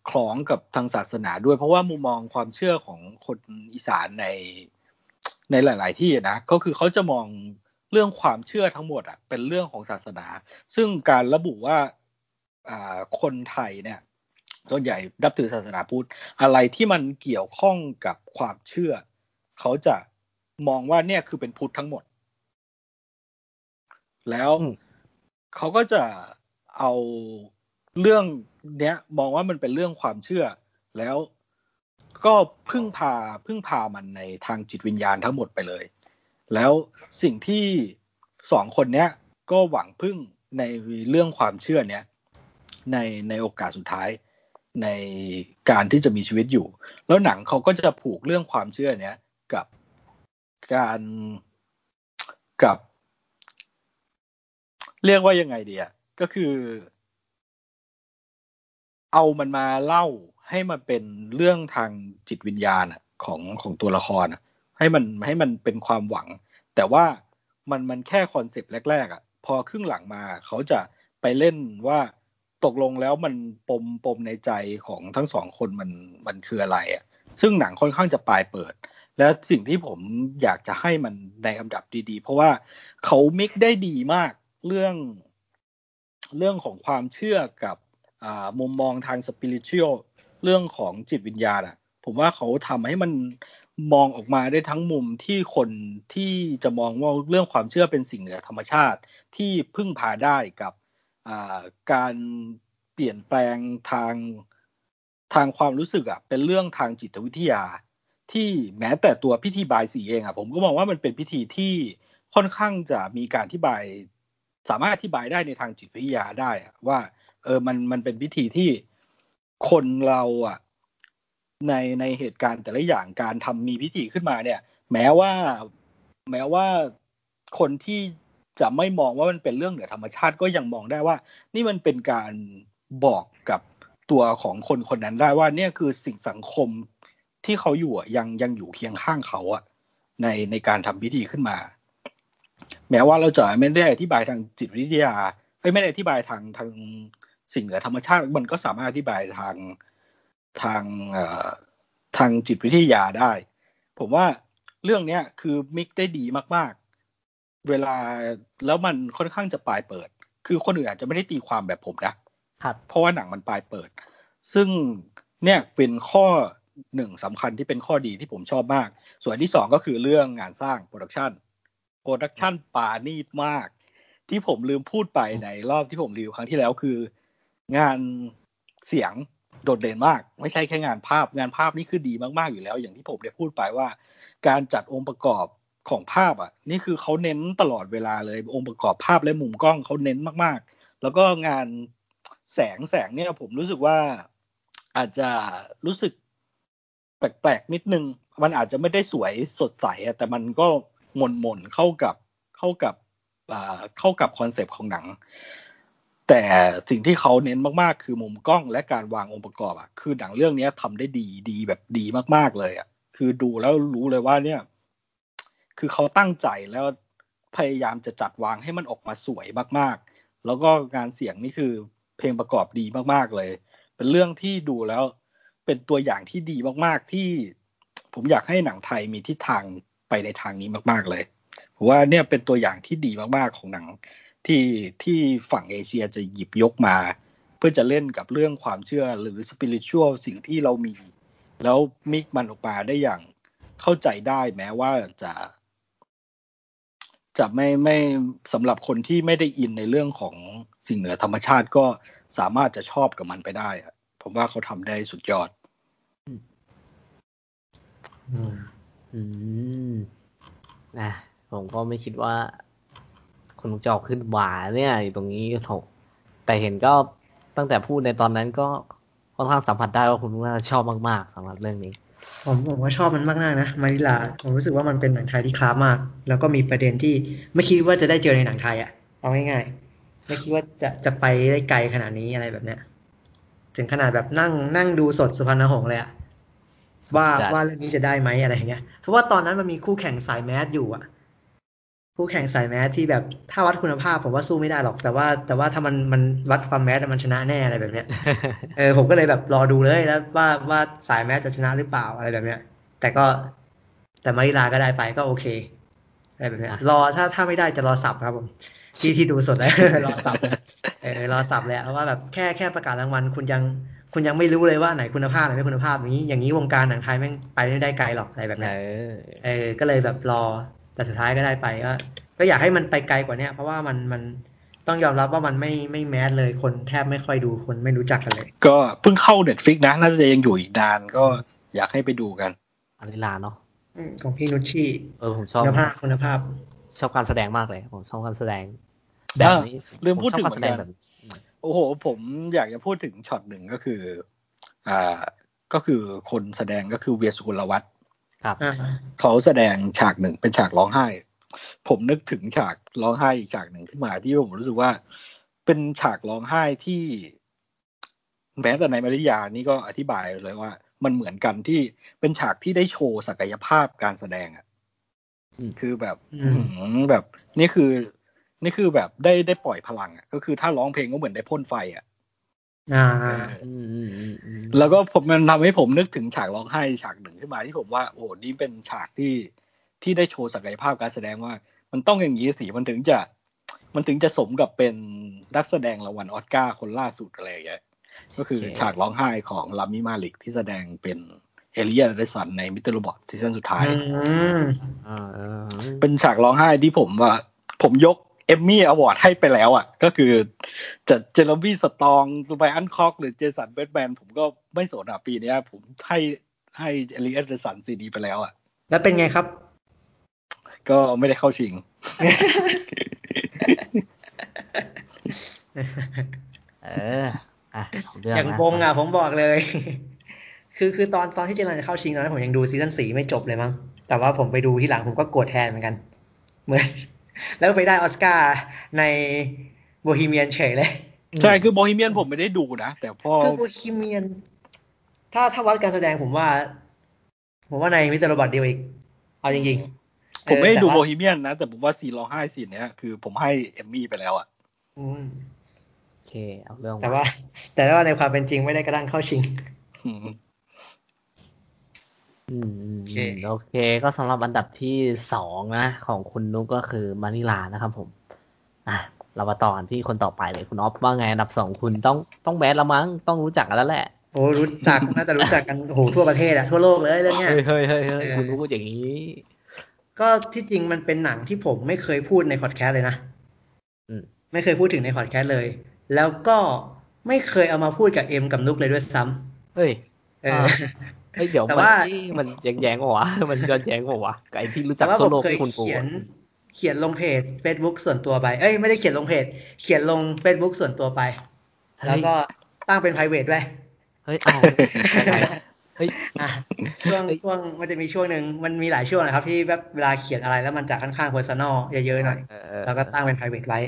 คล้องกับทางศาสนาด้วยเพราะว่ามุมมองความเชื่อของคนอีสานในหลายๆที่นะก็คือเขาจะมองเรื่องความเชื่อทั้งหมดอ่ะเป็นเรื่องของศาสนาซึ่งการระบุว่าคนไทยเนี่ยส่วนใหญ่นับถือศาสนาพุทธอะไรที่มันเกี่ยวข้องกับความเชื่อเขาจะมองว่าเนี่ยคือเป็นพุทธทั้งหมดแล้วเขาก็จะเอาเรื่องเนี้ยมองว่ามันเป็นเรื่องความเชื่อแล้วก็พึ่งพามันในทางจิตวิญญาณทั้งหมดไปเลยแล้วสิ่งที่สองคนเนี้ยก็หวังพึ่งในเรื่องความเชื่อเนี้ยในโอกาสสุดท้ายในการที่จะมีชีวิตอยู่แล้วหนังเขาก็จะผูกเรื่องความเชื่อเนี้ยกับการกับเรียกว่ายังไงดีอ่ะก็คือเอามันมาเล่าให้มันเป็นเรื่องทางจิตวิญญาณอ่ะของตัวละครอ่ะให้มันเป็นความหวังแต่ว่ามันแค่คอนเซปต์แรกๆอ่ะพอครึ่งหลังมาเขาจะไปเล่นว่าตกลงแล้วมันปมในใจของทั้งสองคนมันคืออะไรอ่ะซึ่งหนังค่อนข้างจะปลายเปิดและสิ่งที่ผมอยากจะให้มันในอันดับดีๆเพราะว่าเขามิกได้ดีมากเรื่องของความเชื่อกับมุมมองทางสปิริตชัลเรื่องของจิตวิญญาณอ่ะผมว่าเขาทำให้มันมองออกมาได้ทั้งมุมที่คนที่จะมองว่าเรื่องความเชื่อเป็นสิ่งเหนือธรรมชาติที่พึ่งพาได้กับการเปลี่ยนแปลงทางความรู้สึกอ่ะเป็นเรื่องทางจิตวิทยาที่แม้แต่ตัวพิธีบายสีเองอ่ะผมก็มองว่ามันเป็นพิธีที่ค่อนข้างจะมีการอธิบายสามารถอธิบายได้ในทางจิตวิทยาได้ว่ามันเป็นพิธีที่คนเราอ่ะในเหตุการณ์แต่ละอย่างการทำมีพิธีขึ้นมาเนี่ยแม้ว่าคนที่จะไม่มองว่ามันเป็นเรื่องเหนือธรรมชาติก็ยังมองได้ว่านี่มันเป็นการบอกกับตัวของคนคนนั้นได้ว่าเนี่ยคือสิ่งสังคมที่เขาอยู่ยังอยู่เคียงข้างเขาอ่ะในการทำพิธีขึ้นมาแม้ว่าเราจะไม่ได้อธิบายทางจิตวิทยาไม่ได้อธิบายทางสิ่งเหนือธรรมชาติมันก็สามารถอธิบายทางจิตวิทยาได้ผมว่าเรื่องนี้คือมิกได้ดีมากๆเวลาแล้วมันค่อนข้างจะปลายเปิดคือคนอื่นอาจจะไม่ได้ตีความแบบผมนะครับเพราะว่าหนังมันปลายเปิดซึ่งเนี่ยเป็นข้อหนึ่งสำคัญที่เป็นข้อดีที่ผมชอบมากส่วนที่สองก็คือเรื่องงานสร้างโปรดักชันปานีมากที่ผมลืมพูดไปในรอบที่ผมรีวิวครั้งที่แล้วคืองานเสียงโดดเด่นมากไม่ใช่แค่งานภาพนี่คือดีมากๆอยู่แล้วอย่างที่ผมได้พูดไปว่าการจัดองค์ประกอบของภาพอ่ะนี่คือเขาเน้นตลอดเวลาเลยองค์ประกอบภาพและมุมกล้องเขาเน้นมากๆแล้วก็งานแสงเนี่ยผมรู้สึกว่าอาจจะรู้สึกแปลกๆนิดนึงมันอาจจะไม่ได้สวยสดใสแต่มันก็หม่นๆเข้ากับคอนเซปต์ของหนังแต่สิ่งที่เขาเน้นมากๆคือมุมกล้องและการวางองค์ประกอบอ่ะคือหนังเรื่องนี้ทำได้ดีแบบดีมากๆเลยอ่ะคือดูแล้วรู้เลยว่าเนี่ยคือเขาตั้งใจแล้วพยายามจะจัดวางให้มันออกมาสวยมากๆแล้วก็งานเสียงนี่คือเพลงประกอบดีมากๆเลยเป็นเรื่องที่ดูแล้วเป็นตัวอย่างที่ดีมากๆที่ผมอยากให้หนังไทยมีทิศทางไปในทางนี้มากๆเลยผมว่าเนี่ยเป็นตัวอย่างที่ดีมากๆของหนังที่ฝั่งเอเชียจะหยิบยกมาเพื่อจะเล่นกับเรื่องความเชื่อหรือ spiritual สิ่งที่เรามีแล้วมิกมันออกมาได้อย่างเข้าใจได้แม้ว่า จะไม่สำหรับคนที่ไม่ได้อินในเรื่องของสิ่งเหนือธรรมชาติก็สามารถจะชอบกับมันไปได้ผมว่าเขาทำได้สุดยอดนะผมก็ไม่คิดว่าคนจะขึ้นหวาเนี่ยอยู่ตรงนี้ถกแต่เห็นก็ตั้งแต่พูดในตอนนั้นก็ค่อนข้างสัมผัสได้ว่าคุณลุงน่าชอบมากๆสำหรับเรื่องนี้ผมว่าชอบมันมากๆนะมาริลาผมรู้สึกว่ามันเป็นหนังไทยที่คลาสมากแล้วก็มีประเด็นที่ไม่คิดว่าจะได้เจอในหนังไทยอ่ะเอาง่ายๆไม่คิดว่าจะไปได้ไกลขนาดนี้อะไรแบบเนี้ยถึงขนาดแบบนั่งดูสดสุพรรณหงษ์เลยอ่ะว่าเรื่องนี้จะได้ไหมอะไรอย่างเงี้ยเพราะว่าตอนนั้นมันมีคู่แข่งสายแมสอยู่อ่ะคู่แข่งสายแมสที่แบบถ้าวัดคุณภาพผมว่าสู้ไม่ได้หรอกแต่ว่าถ้ามันวัดความแมสมันชนะแน่อะไรแบบเนี้ยผมก็เลยแบบรอดูเลยแล้วว่าสายแมสจะชนะหรือเปล่าอะไรแบบเนี้ยแต่มาริลาก็ได้ไปก็โอเคอะไรแบบเนี้ยรอถ้าไม่ได้จะรอสับครับผมที่ดูสดเลยรอสับรอสับเลยเพราะว่าแบบแค่ประกาศรางวัลคุณยังไม่รู้เลยว่าไหนคุณภาพไหนไม่คุณภาพอย่างนี้วงการหนังไทยแม่งไปไม่ได้ไกลหรอกอะไรแบบนี้ก็เลยแบบรอแต่สุดท้ายก็ได้ไปก็อยากให้มันไปไกลกว่านี้เพราะว่ามันต้องยอมรับว่ามันไม่แมสเลยคนแทบไม่ค่อยดูคนไม่รู้จักกันเลยก็เพิ่งเข้า Netflix นะน่าจะยังอยู่อีกนานก็อยากให้ไปดูกันอลิลาเนาะของพี่นุชชี่ผมชอบคุณภาพชอบการแสดงมากเลยผมชอบการแสดงแบบนี้ลืมพูดถึงการแสดงแบบโอ้โหผมอยากจะพูดถึงช็อตหนึ่งก็คือคนแสดงก็คือเวียสุกุลวัฒน์ครับเขาแสดงฉากหนึ่งเป็นฉากร้องไห้ผมนึกถึงฉากร้องไห้อีกฉากหนึ่งขึ้นมาที่ผมรู้สึกว่าเป็นฉากร้องไห้ที่แม้แต่ในมาริยานี่ก็อธิบายเลยว่ามันเหมือนกันที่เป็นฉากที่ได้โชว์ศักยภาพการแสดงอ่ะคือแบบนี่คือแบบได้ปล่อยพลังอ่ะก็คือถ้าร้องเพลงก็เหมือนได้พ่นไฟอ่ะแล้วก็ผมมันทำให้ผมนึกถึงฉากร้องไห้ฉากหนึ่งขึ้นมาที่ผมว่าโอ้นี่เป็นฉากที่ได้โชว์ศักยภาพการแสดงว่ามันต้องอย่างนี้สิมันถึงจะสมกับเป็นนักแสดงรางวัลออสการ์คนล่าสุดอะไรอย่างเงี้ยก็คือฉากร้องไห้ของลามิมาลิกที่แสดงเป็นเอเลียไดสันในมิสเตอร์โรบอทซีซั่นสุดท้ายเป็นฉากร้องไห้ที่ผมยกเอมมี่อวอร์ดให้ไปแล้วอ่ะก็คือจะเจลบี้สตองตูไบอันคอกหรือเจสันเบทแมนผมก็ไม่สนอ่ะปีนี้ผมให้เอลิเอสเดสันซีดีไปแล้วอ่ะแล้วเป็นไงครับก็ไม่ได้เข้าชิงอย่างวงอ่ะผมบอกเลยคือตอนที่เจลันจะเข้าชิงตอนนั้นผมยังดูซีซั่น 4ไม่จบเลยมั้งแต่ว่าผมไปดูที่หลังผมก็โกรธแทนเหมือนกันเหมือนแล้วไปได้ออสการ์ในโบฮีเมียนเฉยเลยใช่คือโบฮีเมียนผมไม่ได้ดูนะแต่พอคือโบฮีเมียนถ้าวัดการแสดงผมว่าในมิสเตอร์โรบอทเดียวอีกเอาจริงๆผมไม่ได้ดูโบฮีเมียนนะแต่ผมว่าซีร้องไห้ซีนเนี้ยคือผมให้เอมมี่ไปแล้วอ่ะโอเคเอาเรื่องแต่ว่าในความเป็นจริงไม่ได้กระด้างเข้าชิงOkay. โอเคก็สำหรับอันดับที่2นะของคุณนุ๊กก็คือมานิลานะครับผมเรามาต่อที่คนต่อไปเลยคุณอ๊อฟว่าไงอันดับ2คุณต้องแบดแล้วมั้งต้องรู้จักกันแล้วแหละโอ้รู้จักน่าจะรู้จักกันโอ้โหทั่วประเทศอะทั่วโลกเลยเรื่องเนี้ยเฮ้ยคุณนุ๊กพูดอย่างนี้ก็ที่จริงมันเป็นหนังที่ผมไม่เคยพูดในพอดแคสต์เลยนะไม่เคยพูดถึงในพอดแคสต์เลยแล้วก็ไม่เคยเอามาพูดกับเอ็มกับนุ๊กเลยด้วยซ้ำเฮ้ยเดี๋ยวมันแย้งๆวะมันย้อนแย้งวะไอ้ที่รู้จักทั่วโลกที่คุณปูเขียนลงเพจ Facebook ส่วนตัวไปเอ้ยไม่ได้เขียนลงเพจเขียนลง Facebook ส่วนตัวไปแล้วก็ตั้งเป็น private ด้วยเฮ้ยช่วงมันจะมีช่วงนึงมันมีหลายช่วงนะครับที่แบบเวลาเขียนอะไรแล้วมันจะค่อนข้าง personal เยอะๆหน่อยแล้วก็ตั้งเป็น private ไว้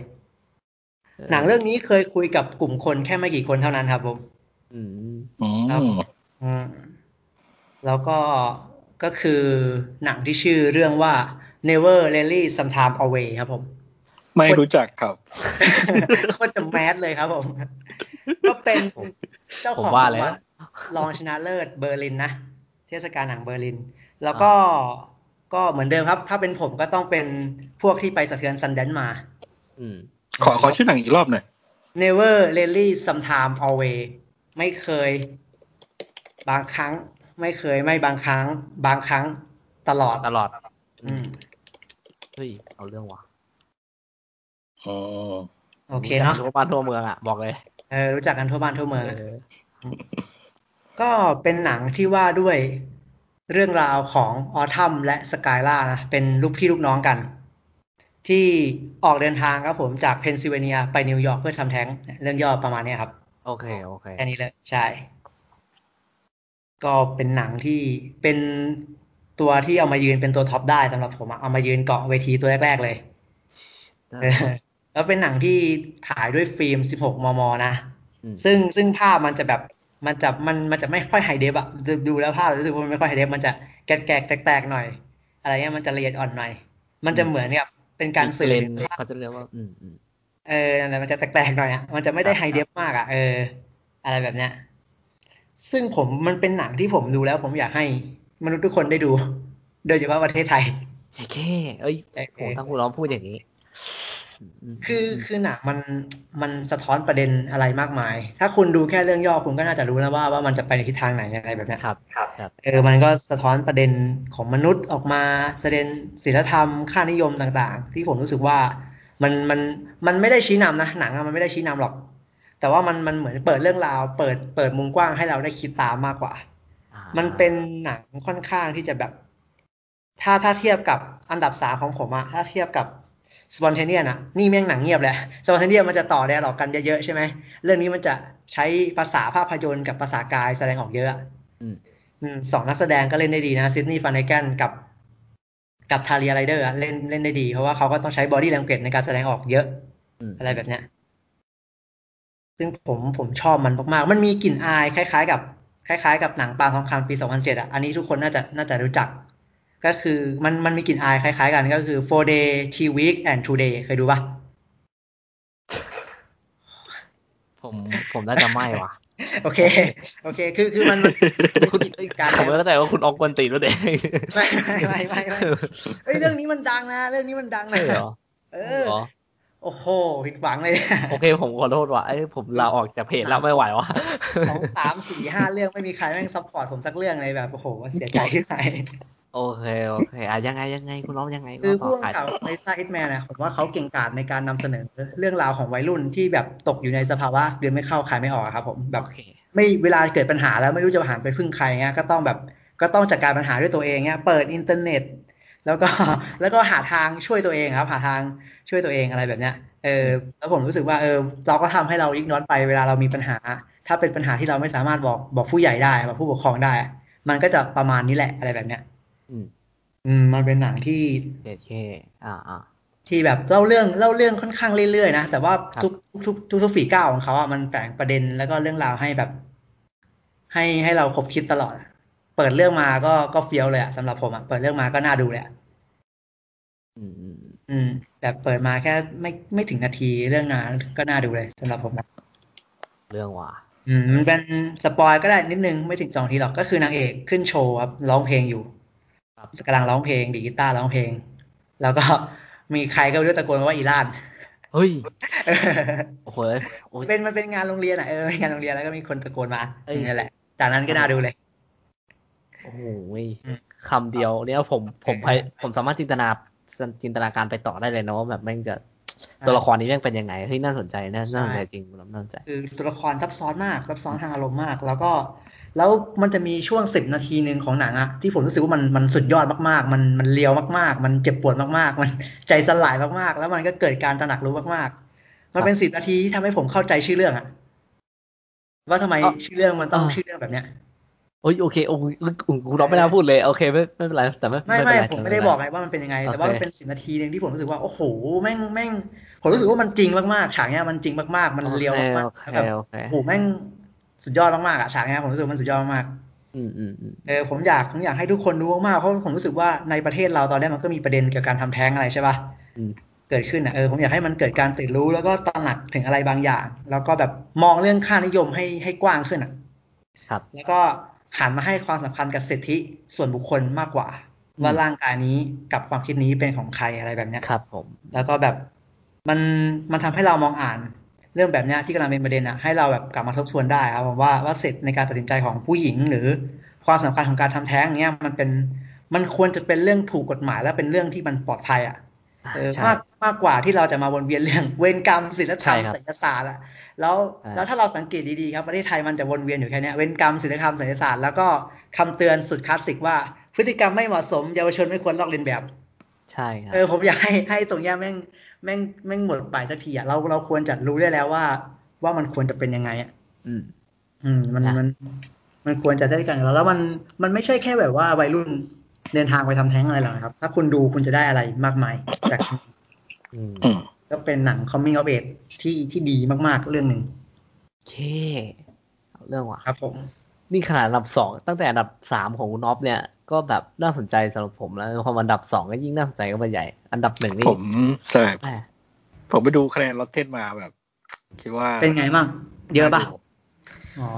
หนังเรื่องนี้เคยคุยกับกลุ่มคนแค่ไม่กี่คนเท่านั้นครับผมแล้วก็คือหนังที่ชื่อเรื่องว่า Never Rarely Sometimes Always ครับผมไม่รู้จักครับโคตรจะแมสเลยครับผมก็เป็นเจ้าของรองชนะเลิศเบอร์ลินนะเทศกาลหนังเบอร์ลินแล้วก็เหมือนเดิมครับถ้าเป็นผมก็ต้องเป็นพวกที่ไปสะเทือนซันแดนซ์มาขอชื่อหนังอีกรอบหน่อย Never Rarely Sometimes Always ไม่เคยบางครั้งไม่เคยไม่บางครั้งตลอดเอาเรื่องวะ อ๋อโอเคเนาะทั่วบ้านทั่วเมืองอ่ะบอกเลยรู้จักกันทั่วบ้านทั่วเมืองก็เป็นหนังที่ว่าด้วยเรื่องราวของออทัมและสกายล่านะเป็นลูกพี่ลูกน้องกันที่ออกเดินทางครับผมจากเพนซิลเวเนียไปนิวยอร์กเพื่อทำแท้งเรื่องย่อประมาณนี้ครับโอเคโอเคแค่นี้เลยใช่ก็เป็นหนังที่เป็นตัวที่เอามายืนเป็นตัวท็อปได้สำหรับผมเอามายืนเกาะเวทีตัวแรกๆเลย แล้วเป็นหนังที่ถ่ายด้วยฟิล์ม 16 มม. นะซึ่งภาพมันจะแบบมันจะไม่ค่อยไฮเดฟอะดูแล้วภาพรู้สึกว่ามันไม่ค่อยไฮเดฟมันจะแกะแตกหน่อยอะไรเงี้ยมันจะละเอียดอ่อนหน่อยมันจะเหมือนกับเป็นการสื่อเขาจะเรียกว่าอะไรมันจะแตกๆหน่อยอะมันจะไม่ได้ไฮเดฟมากอะอะไรแบบเนี้ยซึ่งมันเป็นหนังที่ผมดูแล้วผมอยากให้มนุษย์ทุกคนได้ดูโดยเฉพาะประเทศไทยโอเคเอ้ยผมต้องร้องพูดอย่างนี้คือหนังมันสะท้อนประเด็นอะไรมากมายถ้าคุณดูแค่เรื่องย่อคุณก็น่าจะรู้นะว่ามันจะไปในทิศทางไหนยังไงแบบนี้ครับมันก็สะท้อนประเด็นของมนุษย์ออกมาประเด็นศีลธรรมค่านิยมต่างๆที่ผมรู้สึกว่ามันไม่ได้ชี้นำนะหนังมันไม่ได้ชี้นำหรอกแต่ว่ามันเหมือนเปิดเรื่องราวเปิดมุมกว้างให้เราได้คิดตามมากกว่ามันเป็นหนังค่อนข้างที่จะแบบถ้าเทียบกับอันดับ3ของผมอะถ้าเทียบกับ Spontaneous นะนี่แม่งหนังเงียบแหละ Spontaneous มันจะต่อได้หรอกกันเยอะๆใช่ไหมเรื่องนี้มันจะใช้ภาษาภาพยนตร์กับภาษากายแสดงออกเยอะสองนักแสดงก็เล่นได้ดีนะซิดนีย์ฟานไนแกนกับทาเลียไรเดอร์เล่นได้ดีเพราะว่าเขาก็ต้องใช้ body language ในการแสดงออกเยอะอะไรแบบเนี้ยซึ่งผมชอบมันมากๆมันมีกลิ่นอายคล้ายๆกับหนังปลาทองคำปี2007อ่ะอันนี้ทุกคนน่าจะรู้จักก็คือมันมีกลิ่นอายคล้ายๆกันก็คือ 4-day 3 week and 2 day เคยดูป่ะผมน่าจะไม่ว่ะโอเคคือมันคุณติดการผมก็แต่ว่าคุณออกวันติดแล้วเด็กไม่เฮ้ยเรื่องนี้มันดังนะเรื่องนี้มันดังเลยเหรอโอ้โหผิดหวังเลยโอเคผมขอโทษว่ะผมลาออกจากเพจแล้วไม่ไหวว่ะ 2, 3, 4, 5 เรื่องไม่มีใครแม่งซัพพอร์ตผมสักเรื่องเลยแบบโอ้โหเสียใจที่ไหนโอเคอ่ะยังไงคุณน้องยังไงคือผู้กำกับในไซส์แมนนะผมว่าเขาเก่งกาจในการนำเสนอเรื่องราวของวัยรุ่นที่แบบตกอยู่ในสภาวะเดินไม่เข้าขายไม่ออกครับผมแบบไม่เวลาเกิดปัญหาแล้วไม่รู้จะหันไปพึ่งใครเงี้ยก็ต้องจัดการปัญหาด้วยตัวเองเงี้ยเปิดอินเทอร์เน็ตแล้วก็หาทางช่วยตัวเองครับหาทางช่วยตัวเองอะไรแบบเนี้ยแล้วผมรู้สึกว่าเราก็ทำให้เราอิกนอร์ไปเวลาเรามีปัญหาถ้าเป็นปัญหาที่เราไม่สามารถบอกผู้ใหญ่ได้บอกผู้ปกครองได้มันก็จะประมาณนี้แหละอะไรแบบเนี้ยมันเป็นหนังที่ที่แบบเล่าเรื่องค่อนข้างเรื่อยๆนะแต่ว่าทุกฝีก้าวของเขาอ่ะมันแฝงประเด็นแล้วก็เรื่องราวให้แบบให้เราคบคิดตลอดเปิดเรื่องมาก็เฟี้ยวเลยอ่ะสำหรับผมอ่ะเปิดเรื่องมาก็น่าดูเลยอ่ะแต่เปิดมาแค่ไม่ถึงนาทีเรื่องงานก็น่าดูเลยสำหรับผมนะเรื่องว่ามันเป็นสปอยก็ได้นิดนึงไม่ถึง2 ทีหรอกก็คือนางเอกขึ้นโชว์ครับร้องเพลงอยู่กำลังร้องเพลงดีกีตาร์ร้องเพลงแล้วก็มีใครก็ไม่รู้ตะโกนว่าอีลานเฮ้ยโอ้โหมันเป็นงานโรงเรียนอ่ะงานโรงเรียนแล้วก็มีคนตะโกนมานี่แหละจากนั้นก็น่าดูเลยโอ้โหคำเดียวเนี่ยผมสามารถจินตนาการไปต่อได้เลยนะว่าแบบแม่งจะตัวละครนี้แม่งเป็นยังไงเฮ้ยน่าสนใจน่าสนใจจริงผมน่าสนใจคือตัวละครซับซ้อนมากซับซ้อนทางอารมณ์มากแล้วมันจะมีช่วง10 นาทีนึงของหนังอะที่ผมรู้สึกว่ามันสุดยอดมากๆมันเลียวมากๆมันเจ็บปวดมากๆมันใจสลายมากๆแล้วมันก็เกิดการตระหนักรู้มากๆมันเป็น10 นาทีที่ทำให้ผมเข้าใจชื่อเรื่องอะว่าทำไมชื่อเรื่องมันต้องชื่อเรื่องแบบเนี้ยโอเคกูรับไม่ได้พูดเลยโอเคไม่เป็นไรแต่ไม่ผมไม่ได้บอกไงว่ามันเป็นยังไงแต่ว่ามันเป็น10 นาทีนึงที่ผมรู้สึกว่าโอ้โหแม่งผมรู้สึกว่ามันจริงมากๆฉากเนี้ยมันจริงมากๆมันเลียวมากๆแบบโอ้โหแม่งสุดยอดมากๆอ่ะฉากเนี้ยผมรู้สึกมันสุดยอดมากผมอยากให้ทุกคนรู้มากๆเพราะผมรู้สึกว่าในประเทศเราตอนนี้มันก็มีประเด็นเกี่ยวกับการทำแท้งอะไรใช่ป่ะเกิดขึ้นอ่ะผมอยากให้มันเกิดการตื่นรู้แล้วก็ตระหนักถึงอะไรบางอย่างแล้วก็แบบมองเรื่องค่านิยมให้กว้างขึ้นอ่ะครับแล้วก็หันมาให้ความสำคัญกับสิทธิส่วนบุคคลมากกว่าว่าร่างกายนี้กับความคิดนี้เป็นของใครอะไรแบบนี้ครับผมแล้วก็แบบมันทำให้เรามองอ่านเรื่องแบบนี้ที่กำลังเป็นประเด็นอ่ะให้เราแบบกลับมาทบทวนได้ครับว่าสิทธิในการตัดสินใจของผู้หญิงหรือความสำคัญของการทำแท้งเนี้ยมันควรจะเป็นเรื่องถูกกฎหมายและเป็นเรื่องที่มันปลอดภัยอ่ะมาก มากกว่าที่เราจะมาวนเวียนเรื่องเวรกรรมศิลธรรมไสยศาสตร์อ่ะแล้วถ้าเราสังเกตดีๆครับประเทศไทยมันจะวนเวียนอยู่แค่นี้เวรกรรมศิลธรรมไสยศาสตร์แล้วก็คำเตือนสุดคลาสสิกว่าพฤติกรรมไม่เหมาะสมเยาวชนไม่ควรลอกเลียนแบบใช่ครับผมอยากให้ตรงนี้แม่งหมดไปสักทีอ่ะเราควรจะรู้ได้แล้วว่ามันควรจะเป็นยังไงอ่ะมันควรจะได้กันแล้วมันไม่ใช่แค่แบบว่าวัยรุ่นเดินทางไปทำแท้งอะไรหรอกนะครับถ้าคุณดูคุณจะได้อะไรมากมายจากก็เป็นหนัง Coming of Age ที่ดีมากๆเรื่องนึงเช่เอาเรื่องว่ะครับผมนี่ขนาดอันดับ2ตั้งแต่อันดับ3ของคุณน็อปเนี่ยก็แบบน่าสนใจสำหรับผมแล้วพออันดับ2ก็ยิ่งน่าสนใจเข้าไปใหญ่อันดับ1นี่ผมไปดูคะแนนRottenมาแบบคิดว่าเป็นไงบ้างเยอะป่ะอ๋อ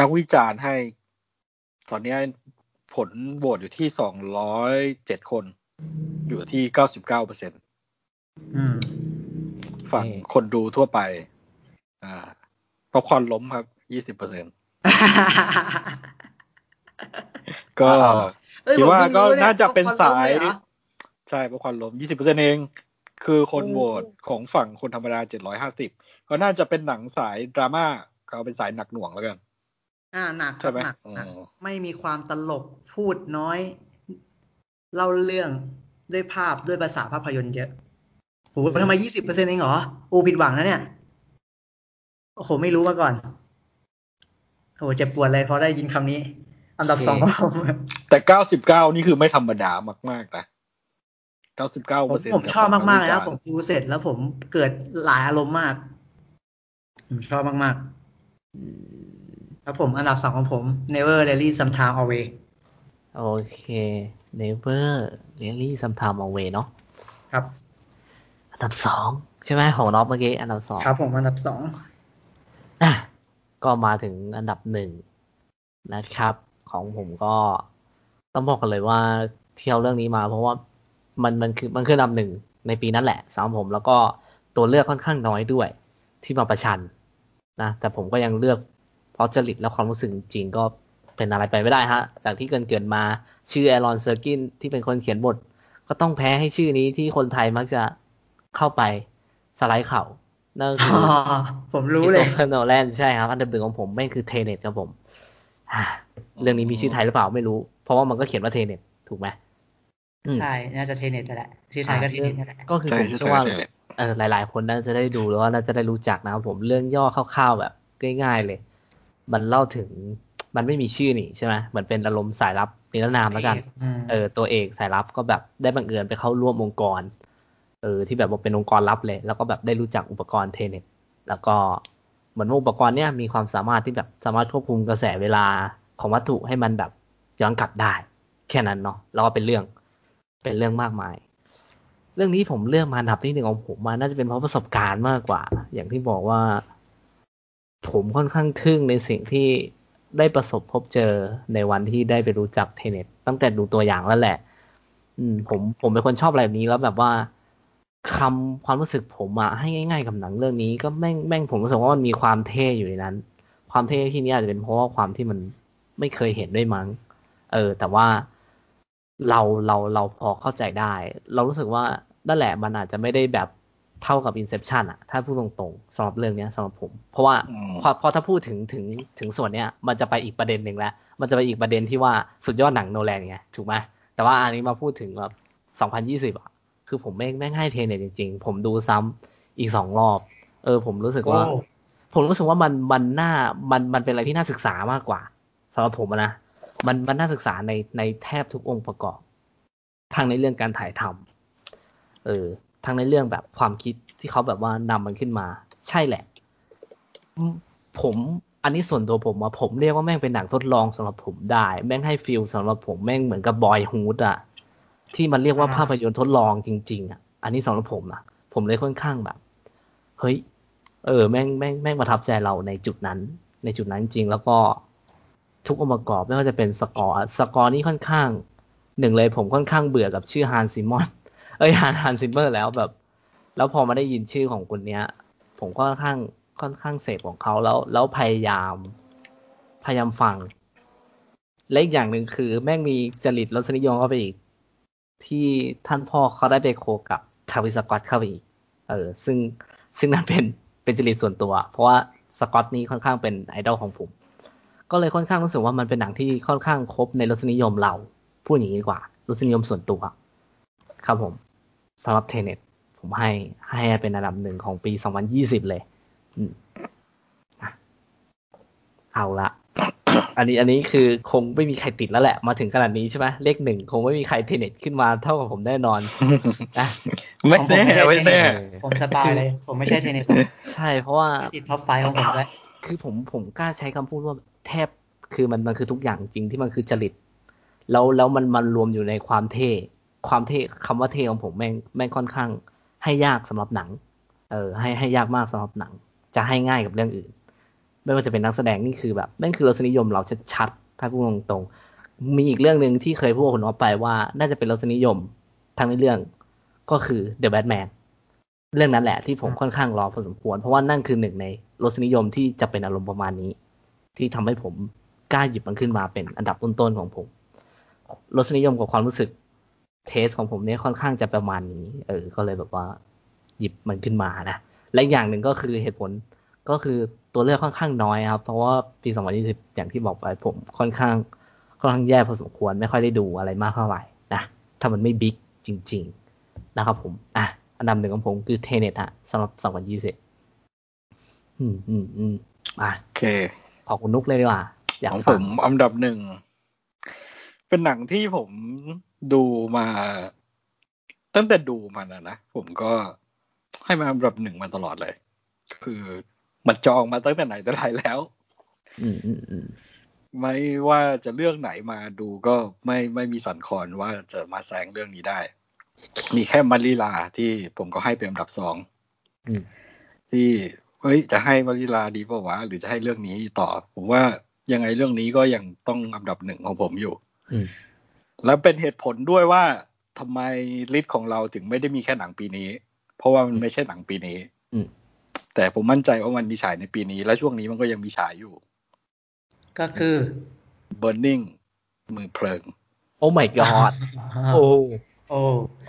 นักวิจารณ์ให้ตอนนี้ผลโหวตอยู่ที่207คนอยู่ที่ 99% ฝั่งคนดูทั่วไปเพราะคอนล้มครับ 20% ก็คิดว่าก็น่าจะเป็นสายใช่เพราะคอนล้ม 20% เองคือคนโหวตของฝั่งคนธรรมดา750ก็น่าจะเป็นหนังสายดราม่าเขาเป็นสายหนักหน่วงแล้วกันหนักใช่ไหมไม่มีความตลกพูดน้อยเล่าเรื่องด้วยภาพด้วยภาษาภาพยนตร์เยอะโหทำไม 20% เองเหรอโอ้ผิดหวังนะเนี่ยโอ้โหไม่รู้มาก่อนโอ้เจ็บปวดเลยพอได้ยินคำนี้อันดับ2ของผมแต่99นี่คือไม่ธรรมดามากๆนะ99% ผมชอบมากๆนะผมดูเสร็จแล้วผมเกิดหลายอารมณ์มากผมชอบมากๆแล้วผมอันดับ2ของผม Never Rarely Sometimes Always โอเค Never Rarely Sometimes Always เนาะครับอันดับ2ใช่ไหมของน็อปเมื่อกี้อันดับ2ครับผมอันดับ2ก็มาถึงอันดับ1นะครับของผมก็ต้องบอกกันเลยว่าเที่ยวเรื่องนี้มาเพราะว่ามันคืออันดับ1ในปีนั้นแหละสำหรับผมแล้วก็ตัวเลือกค่อนข้างน้อยด้วยที่มาประชันนะแต่ผมก็ยังเลือกเพราะจริตและความรู้สึกจริงก็เป็นอะไรไปไม่ได้ฮะจากที่เกินมาชื่อแอรอนเซอร์กินที่เป็นคนเขียนบทก็ต้องแพ้ให้ชื่อนี้ที่คนไทยมักจะเข้าไปสไลด์เข่านั่นคือผมรู้เลยคริสโตเฟอร์โนแลนใช่ครับอันดับ1ของผมแม่งคือ Tenet ครับผมเรื่องนี้มีชื่อไทยหรือเปล่าไม่รู้เพราะว่ามันก็เขียนว่า Tenet ถูกมั้ยใช่น่าจะ Tenet แหละชื่อไทยก็ Tenet นั่นแหละก็คือผมเชื่อว่าหลายๆคนน่าจะได้ดูแล้วน่าจะได้รู้จักนะครับผมเรื่องย่อคร่าวๆแบบง่ายๆเลยมันเล่าถึงมันไม่มีชื่อนี่ใช่ไหมเหมือนเป็นอารมณ์สายลับนิรนามแล้วกันตัวเอกสายลับก็แบบได้บังเอิญไปเข้าร่วมองค์กรที่แบบว่าเป็นองค์กรลับเลยแล้วก็แบบได้รู้จักอุปกรณ์เทเน็ตแล้วก็เหมือนว่าอุปกรณ์เนี้ยมีความสามารถที่แบบสามารถควบคุมกระแสเวลาของวัตถุให้มันแบบย้อนกลับได้แค่นั้นเนาะแล้วก็เป็นเรื่องมากมายเรื่องนี้ผมเลือกมาอันดับที่1ของผมมาน่าจะเป็นเพราะประสบการณ์มากกว่าอย่างที่บอกว่าผมค่อนข้างทึ่งในสิ่งที่ได้ประสบพบเจอในวันที่ได้ไปรู้จักเทเน็ตตั้งแต่ดูตัวอย่างแล้วแหละผมเป็นคนชอบอะไรแบบนี้แล้วแบบว่าความรู้สึกผมอะให้ง่ายๆกับหนังเรื่องนี้ก็แม่งผมรู้สึกว่ามันมีความเท่อยู่ในนั้นความเท่ที่นี่อาจจะเป็นเพราะว่าความที่มันไม่เคยเห็นด้วยมั้งแต่ว่าเราพอเข้าใจได้เรารู้สึกว่านั่นแหละมันอาจจะไม่ได้แบบเท่ากับ Inception อ่ะถ้าพูดตรงๆสำหรับเรื่องนี้สำหรับผมเพราะว่าพอถ้าพูดถึงส่วนเนี้ยมันจะไปอีกประเด็นนึงแล้วมันจะไปอีกประเด็นที่ว่าสุดยอดหนังโนแลนไงถูกไหมแต่ว่าอันนี้มาพูดถึงแบบ2020อ่ะคือผมแม่งให้เทเน็ตจริงๆผมดูซ้ำอีก2รอบผมรู้สึกว่ามันเป็นอะไรที่น่าศึกษามากกว่าสำหรับผมนะมันน่าศึกษาในแทบทุกองค์ประกอบทั้งในเรื่องการถ่ายทำทั้งในเรื่องแบบความคิดที่เขาแบบว่านำมันขึ้นมาใช่แหละผมอันนี้ส่วนตัวผมว่าผมเรียกว่าแม่งเป็นหนังทดลองสำหรับผมได้แม่งให้ฟีลสำหรับผมแม่งเหมือนกับบอยฮูดอะที่มันเรียกว่าภาพยนตร์ทดลองจริงๆอ่ะอันนี้สำหรับผมนะผมเลยค่อนข้างแบบเฮ้ยแม่งประทับใจเราในจุดนั้นจริงแล้วก็ทุกองค์ประกอบไม่ว่าจะเป็นสกอร์นี่ค่อนข้างหนึ่งเลยผมค่อนข้างเบื่อกับชื่อฮันซิมเมอร์แล้วแบบแล้วพอมาได้ยินชื่อของคนเนี้ยผมก็ค่อนข้างเสพของเขาแล้วพยายามฟังและอีกอย่างนึงคือแม่งมีจริตรสนิยมเข้าไปอีกที่ท่านพ่อเขาได้ไปโคกับ ทาวิสกอตเข้าไปอีกซึ่งนั่นเป็นจริตส่วนตัวเพราะว่าสกอตนี้ค่อนข้างเป็นไอดอลของผมก็เลยค่อนข้างรู้สึกว่ามันเป็นหนังที่ค่อนข้างครบในรสนิยมเราพูดอย่างนี้ดีกว่ารสนิยมส่วนตัวครับผมสำหรับ Tenet ผมให้เป็นอันดับหนึ่งของปี2020เลยเอาละอันนี้คือคงไม่มีใครติดแล้วแหละมาถึงขนาดนี้ใช่ไหมเลขหนึ่งคงไม่มีใคร Tenet ขึ้นมาเท่ากับผมแน่นอนนะไม่แน่ผมสบายเลยผมไม่ใช่ Tenet ใช่เพราะว่าติดท็อป5ของผมแล้วคือผมกล้าใช้คำพูดว่าแทบคือมันคือทุกอย่างจริงที่มันคือจริตแล้วมันรวมอยู่ในความเท่คำว่าเท่ของผมแม่งค่อนข้างให้ยากสำหรับหนังให้ยากมากสำหรับหนังจะให้ง่ายกับเรื่องอื่นไม่ว่าจะเป็นนักแสดงนี่คือแบบแม่งคือรสนิยมเราชัดๆถ้าพูดตรงๆมีอีกเรื่องนึงที่เคยพูดกับคุณออฟไปว่าน่าจะเป็นรสนิยมทั้งในเรื่องก็คือ The Batman เรื่องนั้นแหละที่ผมค่อนข้างรอพอสมควรเพราะว่านั่นคือหนึ่งในรสนิยมที่จะเป็นอารมณ์ประมาณนี้ที่ทำให้ผมกล้าหยิบมันขึ้นมาเป็นอันดับต้นๆของผมรสนิยมกับความรู้สึกเทสของผมเนี่ยค่อนข้างจะประมาณนี้ก็เลยแบบว่าหยิบมันขึ้นมานะและอย่างหนึ่งก็คือเหตุผลก็คือตัวเลือกค่อนข้างน้อยครับเพราะว่าปี2020อย่างที่บอกไปผมค่อนข้างแย่พอสมควรไม่ค่อยได้ดูอะไรมากเท่าไหร่นะถ้ามันไม่บิ๊กจริงๆนะครับผมอ่ะอันดับหนึ่งของผมคือ Tenet ฮะสำหรับ2020โอเคขอคุณนุกเลยดีกว่าของผมอันดับหนึ่งเป็นหนังที่ผมดูมาตั้งแต่ดูมันนะผมก็ให้มาอันดับหนึ่งมาตลอดเลยคือมันจองมาตั้งแต่ไหนแต่ไรแล้วไม่ว่าจะเรื่องไหนมาดูก็ไม่มีสันคอนว่าจะมาแซงเรื่องนี้ได้มีแค่Marillaที่ผมก็ให้เป็นอันดับสองที่เฮ้ยจะให้Marillaดีป่ะวะหรือจะให้เรื่องนี้ต่อผมว่ายังไงเรื่องนี้ก็ยังต้องอันดับหนึ่งของผมอยู่แล้วเป็นเหตุผลด้วยว่าทำไมลิสต์ของเราถึงไม่ได้มีแค่หนังปีนี้เพราะว่ามันไม่ใช่หนังปีนี้แต่ผมมั่นใจว่ามันมีฉายในปีนี้และช่วงนี้มันก็ยังมีฉายอยู่ก็คือ Burning มือเพลิง Oh my god โ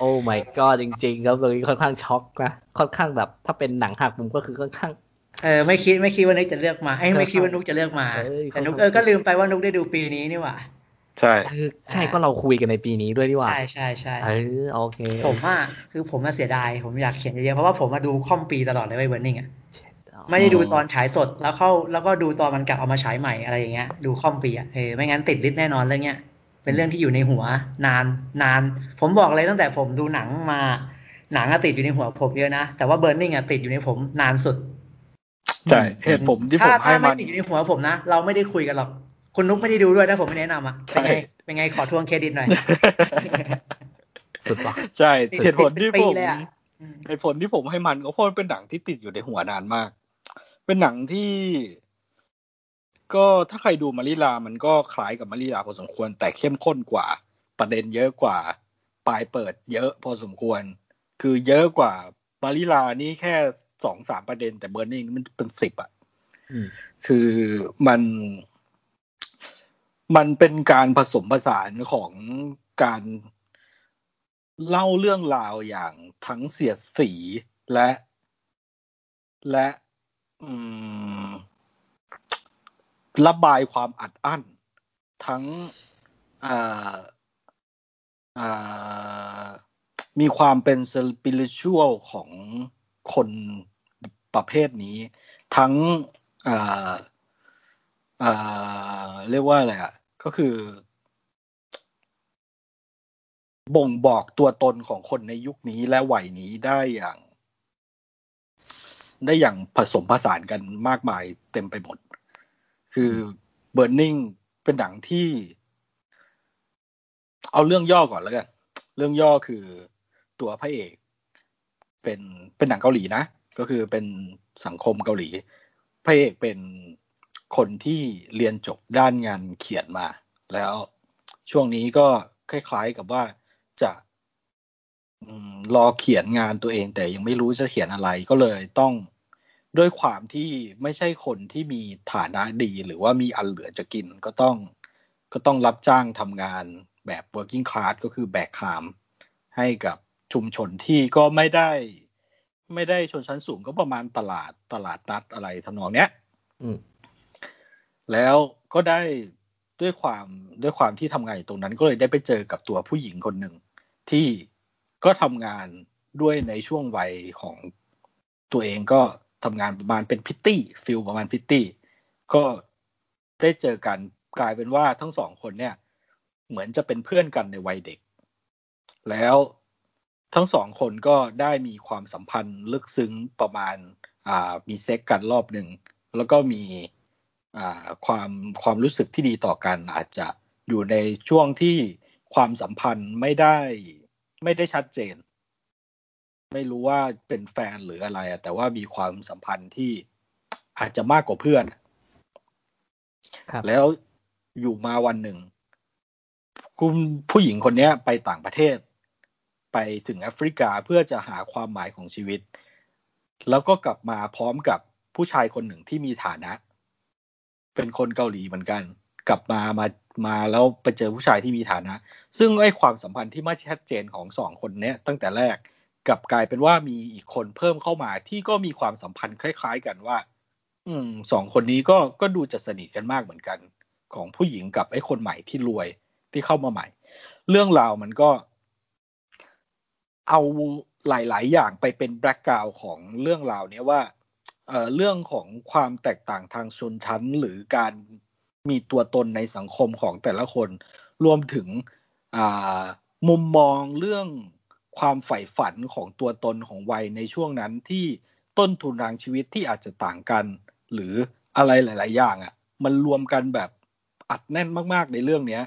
อ้ my god จริงๆครับเลยค่อนข้างช็อกนะค่อนข้างแบบถ้าเป็นหนังหักมุมก็คือค่อนข้างไม่คิดว่านุกจะเลือกมาแต่นุกก็ลืมไปว่านุกได้ดูปีนี้นี่หว่าใช่ใช่ก็เราคุยกันในปีนี้ด้วยนี่หว่าใช่โอเคผมอ่ะคือผมน่ะเสียดายผมอยากเขียนเยอะๆเพราะว่าผมมาดูค่อมปีตลอดเลยไว้เวิร์นนิ่งอ่ะไม่ได้ดูตอนฉายสดแล้วก็ดูตอนมันกลับเอามาฉายใหม่อะไรอย่างเงี้ยดูค่อมปีอ่ะไม่งั้นติดลิสต์แน่นอนเรื่องเนี้ยเป็นเรื่องที่อยู่ในหัวนานผมบอกเลยตั้งแต่ผมดูหนังมาหนังอะติดอยู่ในหัวผมเยอะนะแต่ว่าเบิร์นนิ่งอะติดอยู่ในผมนานสุดใช่เหตุผมที่ผมให้มันถ้าไม่ติดอยู่ในหัวผมนะเราไม่ได้คุยกันหรอกคุณนุ๊กไม่ได้ดูด้วยถ้าผมไม่แนะนำอ่ะเป็นไงขอทวงเครดิตหน่อยสุดป่ะใช่เหตุผลที่ผมให้มันก็เพราะมันเป็นหนังที่ติดอยู่ในหัวนานมากเป็นหนังที่ก็ถ้าใครดูมาริลามันก็คล้ายกับมาริลาพอสมควรแต่เข้มข้นกว่าประเด็นเยอะกว่าปลายเปิดเยอะพอสมควรคือเยอะกว่ามาริลานี่แค่ 2-3 ประเด็นแต่เบิร์นนิ่งมันเป็น10อ่ะคือมันเป็นการผสมผสานของการเล่าเรื่องราวอย่างทั้งเสียดสีและระบายความอัดอั้นทั้งมีความเป็น spiritual ของคนประเภทนี้ทั้งเรียกว่าอะไรอ่ะก็คือบ่งบอกตัวตนของคนในยุคนี้และวัยนี้ได้อย่างผสมผสานกันมากมายเต็มไปหมดคือ Burning เป็นหนังที่เอาเรื่องย่อก่อนแล้วกันเรื่องย่อคือตัวพระเอกเป็นหนังเกาหลีนะก็คือเป็นสังคมเกาหลีพระเอกเป็นคนที่เรียนจบด้านงานเขียนมาแล้วช่วงนี้ก็คล้ายๆกับว่าจะรอเขียนงานตัวเองแต่ยังไม่รู้จะเขียนอะไรก็เลยต้องด้วยความที่ไม่ใช่คนที่มีฐานะดีหรือว่ามีอันเหลือจะกินก็ต้องรับจ้างทำงานแบบ working class ก็คือแบกขามให้กับ ชุมชนที่ก็ไม่ได้ชนชั้นสูงก็ประมาณตลาดนัดอะไรทำนองเนี้ยแล้วก็ได้ด้วยความที่ทำงานอยู่ตรงนั้นก็เลยได้ไปเจอกับตัวผู้หญิงคนหนึ่งที่ก็ทำงานด้วยในช่วงวัยของตัวเองก็ทำงานประมาณเป็นพิตตี้ฟิลประมาณพิตตี้ก็ได้เจอกันกลายเป็นว่าทั้งสองคนเนี่ยเหมือนจะเป็นเพื่อนกันในวัยเด็กแล้วทั้งสองคนก็ได้มีความสัมพันธ์ลึกซึ้งประมาณมีเซ็กกันรอบหนึ่งแล้วก็มีความรู้สึกที่ดีต่อกันอาจจะอยู่ในช่วงที่ความสัมพันธ์ไม่ได้ชัดเจนไม่รู้ว่าเป็นแฟนหรืออะไรแต่ว่ามีความสัมพันธ์ที่อาจจะมากกว่าเพื่อนแล้วอยู่มาวันหนึ่งคุณผู้หญิงคนนี้ไปต่างประเทศไปถึงแอฟริกาเพื่อจะหาความหมายของชีวิตแล้วก็กลับมาพร้อมกับผู้ชายคนหนึ่งที่มีฐานะเป็นคนเกาหลีเหมือนกันกลับมาแล้วไปเจอผู้ชายที่มีฐานะซึ่งไอ้ความสัมพันธ์ที่ไม่ชัดเจนของสองคนนี้ตั้งแต่แรกกลับกลายเป็นว่ามีอีกคนเพิ่มเข้ามาที่ก็มีความสัมพันธ์คล้ายๆกันว่าสองคนนี้ก็ดูจะสนิทกันมากเหมือนกันของผู้หญิงกับไอ้คนใหม่ที่รวยที่เข้ามาใหม่เรื่องราวมันก็เอาหลายๆอย่างไปเป็นแบ็คกราวด์ของเรื่องราวนี้ว่าเรื่องของความแตกต่างทางชนชั้นหรือการมีตัวตนในสังคมของแต่ละคนรวมถึงมุมมองเรื่องความใฝ่ฝันของตัวตนของวัยในช่วงนั้นที่ต้นทุนทางชีวิตที่อาจจะต่างกันหรืออะไรหลายๆอย่างอ่ะมันรวมกันแบบอัดแน่นมากๆในเรื่องนี้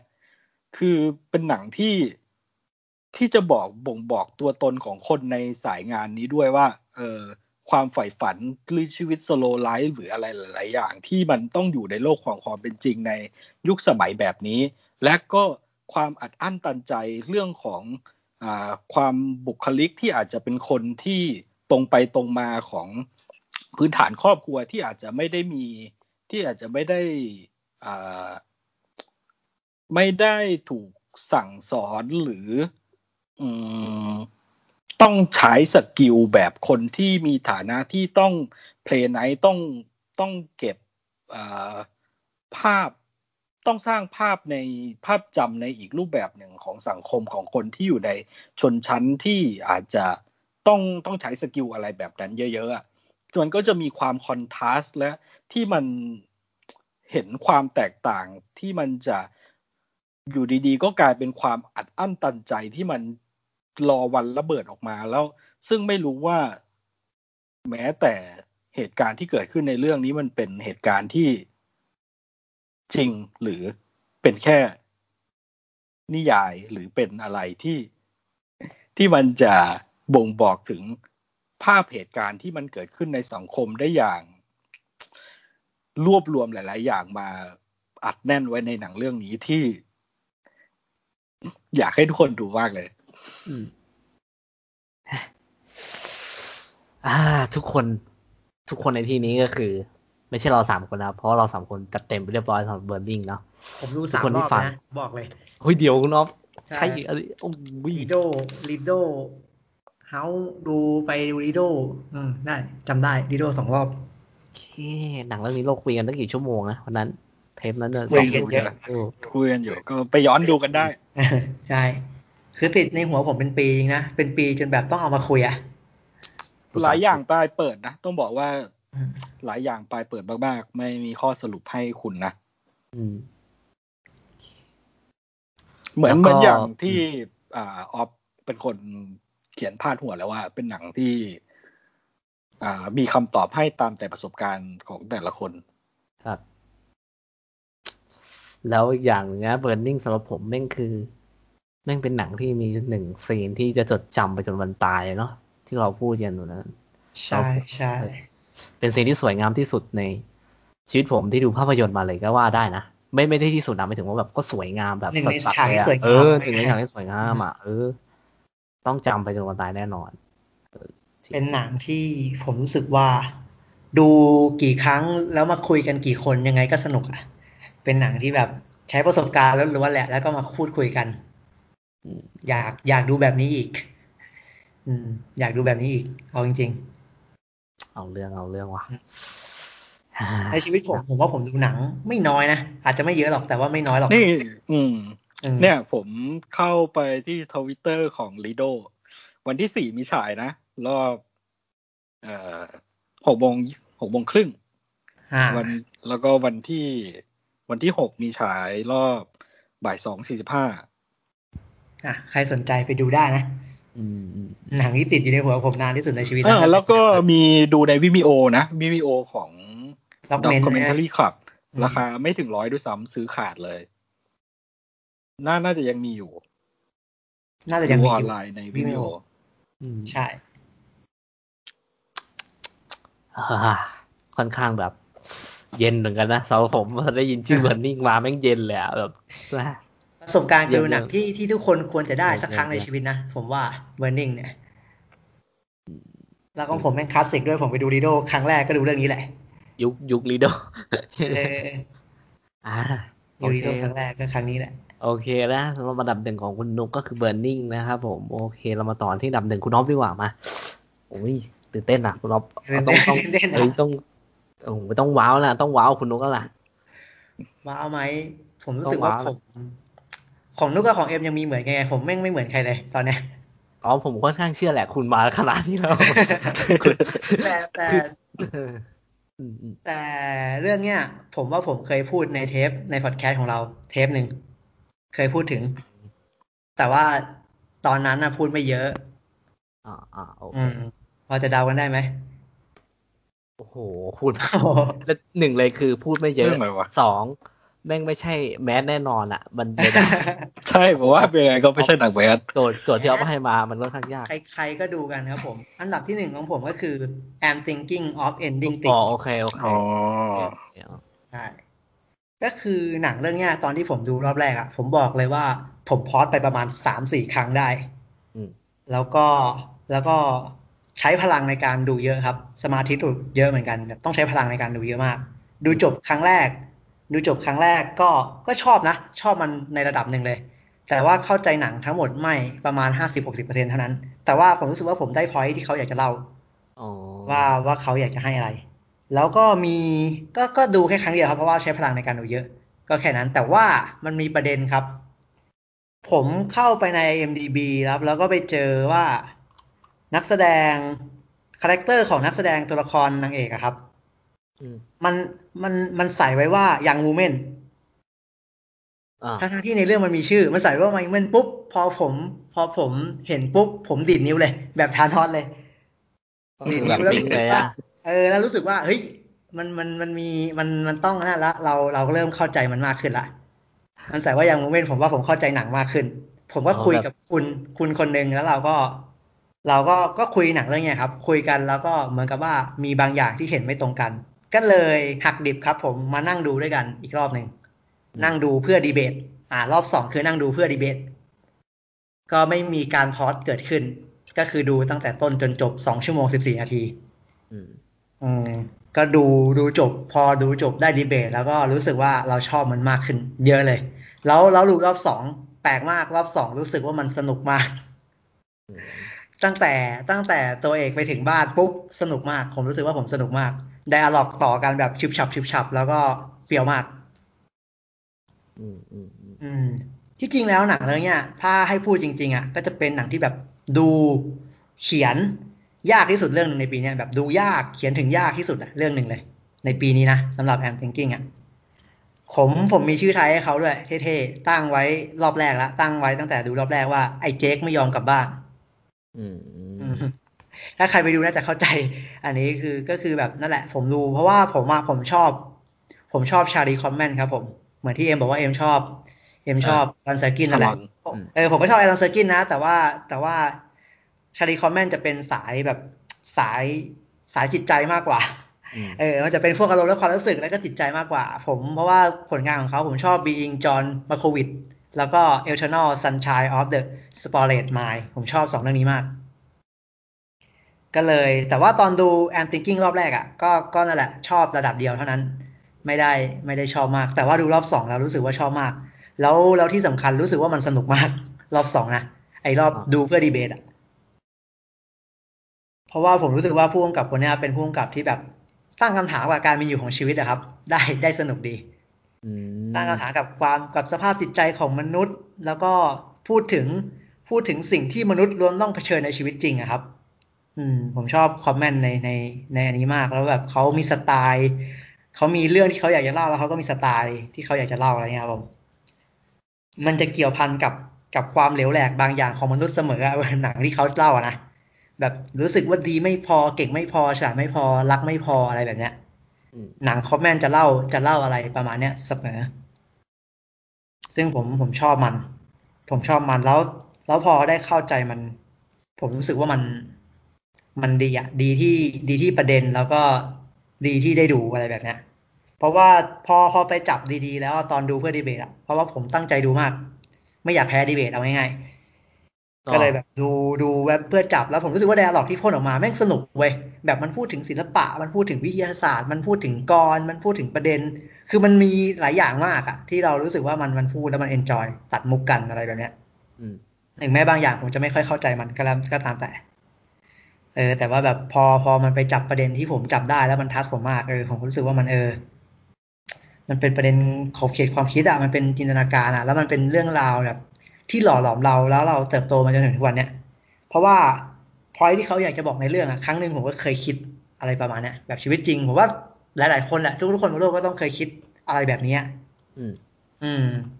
คือเป็นหนังที่จะบ่งบอกตัวตนของคนในสายงานนี้ด้วยว่าความใฝ่ฝันหรือชีวิตสโลว์ไลฟ์หรืออะไรหลายๆอย่างที่มันต้องอยู่ในโลกของความเป็นจริงในยุคสมัยแบบนี้และก็ความอัดอั้นตันใจเรื่องของความบุคลิกที่อาจจะเป็นคนที่ตรงไปตรงมาของพื้นฐานครอบครัวที่อาจจะไม่ได้มีที่อาจจะไม่ได้ถูกสั่งสอนหรือต้องใช้สกิลแบบคนที่มีฐานะที่ต้องเพลย์ไนท์ต้องเก็บภาพต้องสร้างภาพในภาพจำในอีกรูปแบบหนึ่งของสังคมของคนที่อยู่ในชนชั้นที่อาจจะต้องใช้สกิลอะไรแบบนั้นเยอะๆส่วนก็จะมีความคอนทราสต์และที่มันเห็นความแตกต่างที่มันจะอยู่ดีๆก็กลายเป็นความอัดอั้นตันใจที่มันรอวันระเบิดออกมาแล้วซึ่งไม่รู้ว่าแม้แต่เหตุการณ์ที่เกิดขึ้นในเรื่องนี้มันเป็นเหตุการณ์ที่จริงหรือเป็นแค่นิยายหรือเป็นอะไรที่มันจะบ่งบอกถึงภาพเหตุการณ์ที่มันเกิดขึ้นในสังคมได้อย่างรวบรวมหลายๆอย่างมาอัดแน่นไว้ในหนังเรื่องนี้ที่อยากให้ทุกคนดูมากเลยทุกคนในที่นี้ก็คือไม่ใช่เรา3คนนะเพราะเรา3คนจัดเต็มไปเรียบร้อยสำหรับ Burning เนาะผมดู3รอบนะบอกเลยเฮ้ยเดี๋ยวคุณอ๊อฟใช่อะไรโอ้ย Lido เฮาดูไป Lido ได้จำได้ Lido 2รอบโอเคหนังเรื่องนี้เราคุยกันตั้งกี่ชั่วโมงนะวันนั้นเทปนั้นน่ะ2ชั่วโมงคุยกันอยู่ก็ไปย้อนดูกันได้ใช่คือติดในหัวผมเป็นปีจริงนะเป็นปีจนแบบต้องเอามาคุยอะหลายอย่างปลายเปิดนะต้องบอกว่าหลายอย่างปลายเปิดมากๆไม่มีข้อสรุปให้คุณนะเหมือนอย่างที่ออฟเป็นคนเขียนพาดหัวแล้วว่าเป็นหนังที่มีคำตอบให้ตามแต่ประสบการณ์ของแต่ละคนครับแล้วอีกอย่างนึงนะBurningสำหรับผมแม่งคือแม่งเป็นหนังที่มีหนึ่งซีนที่จะจดจำไปจนวันตายเนาะที่เราพูดกันอยู่นั้นใช่ใช่เป็นซีนที่สวยงามที่สุดในชีวิตผมที่ดูภาพยนตร์มาเลยก็ว่าได้นะไม่ได้ที่สุดนะไม่ถึงว่าแบบก็สวยงามแบบสัสๆเลยอ่ะถึงในฉากที่สวยงามอ่ะต้องจำไปจนวันตายแน่นอนเป็นหนังที่ผมรู้สึกว่าดูกี่ครั้งแล้วมาคุยกันกี่คนยังไงก็สนุกอ่ะเป็นหนังที่แบบใช้ประสบการณ์ล้วนๆแหละแล้วก็มาพูดคุยกันอยากดูแบบนี้อีก อยากดูแบบนี้อีกเอาจริงๆเอาเรื่องว่ะในชีวิตผมว่าผมดูหนังไม่น้อยนะอาจจะไม่เยอะหรอกแต่ว่าไม่น้อยหรอกนี่เนี่ยผมเข้าไปที่ Twitter ของ Lido วันที่4มีฉายนะรอบ6:30 น. แล้วก็วันที่6มีฉายรอบ 14:45 น. ใครสนใจไปดูได้นะหนังที่ติดอยู่ในหัวผมนานที่สุดในชีวิตแล้วแล้วก็มีดูใน Vimeo นะ Vimeo ของ Documentary Club ราคาไม่ถึง100ด้วยซ้ำซื้อขาดเลยน่าจะยังมีอยู่น่าจะยังมีออนไลน์ใน Vimeo ใช่ค่อนข้างแบบเย็นเหมือนกันนะเสาผมได้ยินชื่อ Burning มาแม่งเย็นเลยอ่ะแบบประสบการณ์ดูหนังที่ทุกคนควรจะได้สักครั้งในชีวิตนะผมว่า Burning เนี่ยแล้วของผมแม่งคลาสสิกด้วยผมไปดู Lido ครั้งแรกก็ดูเรื่องนี้แหละยุค Lido ดู Lido ครั้งแรกก็ครั้งนี้แหละโอเคนะสำหรับอันดับ1ของคุณนุ๊กก็คือ Burning นะครับผมโอเคเรามาต่อที่อันดับ1คุณอ๊อฟดีกว่ามาโอ้ยตื่นเต้นนะคุณอ๊อฟต้องว้าวนะต้องว้าวคุณนุ๊กแล้วล่ะว้าวไหมผมรู้สึกว่าผมของนุ๊กกับของเอ็มยังมีเหมือนกันไงผมแม่งไม่เหมือนใครเลยตอนนี้อ๋อผมค่อนข้างเชื่อแหละคุณมาขนาดนี้แล้วแต่เรื่องเนี้ยผมว่าผมเคยพูดในเทปในพอดแคสต์ของเราเทปหนึ่งเคยพูดถึงแต่ว่าตอนนั้นนะพูดไม่เยอะโอเคพอจะเดากันได้ไหมโอ้โหคุณแล้วหนึ่งเลยคือพูดไม่เยอะสองแม่งไม่ใช่แมสแน่นอนอ่ะมันเป็นใช่ผมว่าเป็นไงก็ไม่ใช่หนังแมสโจทย์ที่เอามาให้มามันค่อนข้างยากใครๆก็ดูกันครับผมอันดับที่1ของผมก็คือ I'm Thinking of Ending Things อ๋อโอเคโอเคอ๋อใช่ก็คือหนังเรื่องเนี้ยตอนที่ผมดูรอบแรกอ่ะผมบอกเลยว่าผมพอสไปประมาณ 3-4 ครั้งได้แล้วก็ใช้พลังในการดูเยอะครับสมาธิเยอะเหมือนกันต้องใช้พลังในการดูเยอะมากดูจบครั้งแรกก็ชอบนะชอบมันในระดับหนึ่งเลยแต่ว่าเข้าใจหนังทั้งหมดไม่ประมาณ 50-60% เท่านั้นแต่ว่าผมรู้สึกว่าผมได้พอยท์ที่เขาอยากจะเล่าว่าเขาอยากจะให้อะไรแล้วก็มีก็ดูแค่ครั้งเดียวครับเพราะว่าใช้พลังในการดูเยอะก็แค่นั้นแต่ว่ามันมีประเด็นครับผมเข้าไปใน IMDb ครับแล้วก็ไปเจอว่านักแสดงคาแรคเตอร์ของนักแสดงตัวละครนางเอกอะครับมันใส่ไว้ว่า Young Woman ทั้งที่ในเรื่องมันมีชื่อมันใส่ว่า Young Woman ปุ๊บพอผมเห็นปุ๊บผมดีดนิ้วเลยแบบทานอสเลยดีดนิ้วแล้วรู้สึกว่าแล้วรู้สึกว่าเฮ้ยมันต้องนะละเราก็เริ่มเข้าใจมันมากขึ้นละมันใส่ว่า Young Woman ผมว่าผมเข้าใจหนังมากขึ้นผมก็คุยกับคุณคนนึงแล้วเราก็คุยหนังเรื่องเนี้ยครับคุยกันแล้วก็เหมือนกับว่ามีบางอย่างที่เห็นไม่ตรงกันก็เลยหักดิบครับผมมานั่งดูด้วยกันอีกรอบนึงนั่งดูเพื่อดีเบตรอบ2คือนั่งดูเพื่อดีเบตก็ไม่มีการพอสเกิดขึ้นก็คือดูตั้งแต่ต้นจนจบ2 ชั่วโมง 14 นาทีก็ดูจบพอดูจบได้ดีเบตแล้วก็รู้สึกว่าเราชอบมันมากขึ้นเยอะเลยแล้วดูรอบ2แปลกมากรอบ2รู้สึกว่ามันสนุกมากตั้งแต่ตัวเอกไปถึงบ้านปุ๊บสนุกมากผมรู้สึกว่าผมสนุกมากไดอะล็อกต่อกันแบบฉิบฉับแล้วก็เฟี้ยวมากที่จริงแล้วหนังเรื่องเนี้ยถ้าให้พูดจริงๆอ่ะก็จะเป็นหนังที่แบบดูเขียนยากที่สุดเรื่องนึงในปีนี้แบบดูยากเขียนถึงยากที่สุดเรื่องนึงเลยในปีนี้นะสำหรับ I'm Thinking อ่ะผมมีชื่อไทยให้เขาด้วยเท่ๆตั้งไว้รอบแรกละตั้งไว้ตั้งแต่ดูรอบแรกว่าไอ้เจคไม่ยอมกลับบ้านถ้าใครไปดูน่าจะเข้าใจอันนี้คือก็คือแบบนั่นแหละผมดูเพราะว่าผมชอบชาลีคอมแมนครับผมเหมือนที่เอ็มบอกว่าเอ็มชอบแอลอนเซอร์กินนั่นแหละผมก็ชอบแอลอนเซอร์กินนะแต่ว่าชาลีคอมแมนจะเป็นสายแบบสายจิตใจมากกว่ามันจะเป็นพวกอารมณ์และความรู้สึกและก็จิตใจมากกว่าผมเพราะว่าผลงานของเขาผมชอบ Being John Malkovich แล้วก็ Eternal Sunshine of the Spotless Mind ผมชอบ2เรื่องนี้มากก็เลยแต่ว่าตอนดู I'm Thinking รอบแรกอ่ะก็นั่นแหละชอบระดับเดียวเท่านั้นไม่ได้ชอบมากแต่ว่าดูรอบ2แล้วรู้สึกว่าชอบมากแล้วที่สำคัญรู้สึกว่ามันสนุกมากรอบ2นะไอ้รอบดูเพื่อดีเบตอ่ะ เพราะว่าผมรู้สึกว่าผู้กำกับคนนี้เป็นผู้กำกับที่แบบตั้งคำถามกับการมีอยู่ของชีวิตนะครับได้สนุกดีตั้งคำถามกับความกับสภาพจิตใจของมนุษย์แล้วก็พูดถึงสิ่งที่มนุษย์ล้วนต้องเผชิญในชีวิตจริงอะครับผมชอบคอมเมนต์ในอันนี้มากแล้วแบบเขามีสไตล์เขามีเรื่องที่เขาอยากจะเล่าแล้วเขาก็มีสไตล์ที่เขาอยากจะเล่าอะไรเงี้ยครับผมมันจะเกี่ยวพันกับความเหลวแหลกบางอย่างของมนุษย์เสมอหนังที่เขาเล่าอะนะแบบรู้สึกว่าดีไม่พอเก่งไม่พอฉลาดไม่พอรักไม่พออะไรแบบเนี้ยหนังคอมเมนต์จะเล่าอะไรประมาณเนี้ยเสมอซึ่งผมชอบมันแล้วพอได้เข้าใจมันผมรู้สึกว่ามันดีอ่ะดีที่ประเด็นแล้วก็ดีที่ได้ดูอะไรแบบเนี้ยเพราะว่าพอไปจับดีๆแล้วตอนดูเพื่อดีเบตอ่ะเพราะว่าผมตั้งใจดูมากไม่อยากแพ้ดีเบตเอาง่ายๆก็เลยแบบดูแว็บเพื่อจับแล้วผมรู้สึกว่าไดอะล็อกที่พ่นออกมาแม่งสนุกเว้ยแบบมันพูดถึงศิลปะมันพูดถึงวิทยาศาสตร์มันพูดถึงกรมันพูดถึงประเด็นคือมันมีหลายอย่างมากอ่ะที่เรารู้สึกว่ามันพูดแล้วมันเอนจอยตัดมุกกันอะไรแบบเนี้ยถึงแม้บางอย่างผมจะไม่ค่อยเข้าใจมันก็ตามแต่แต่ว่าแบบพอมันไปจับประเด็นที่ผมจับได้แล้วมันทัชผมมากผมรู้สึกว่ามันมันเป็นประเด็นขอบเขตความคิดอ่ะมันเป็นจินตนาการอ่ะแล้วมันเป็นเรื่องราวแบบที่หล่อหลอมเราแล้วเราเติบโตมาจนถึงทุกวันเนี้ยเพราะว่าพอยท์ที่เขาอยากจะบอกในเรื่องอ่ะครั้งนึงผมก็เคยคิดอะไรประมาณเนี้ยแบบชีวิตจริงผมว่าหลายๆคนแหละทุกคนบนโลกก็ต้องเคยคิดอะไรแบบนี้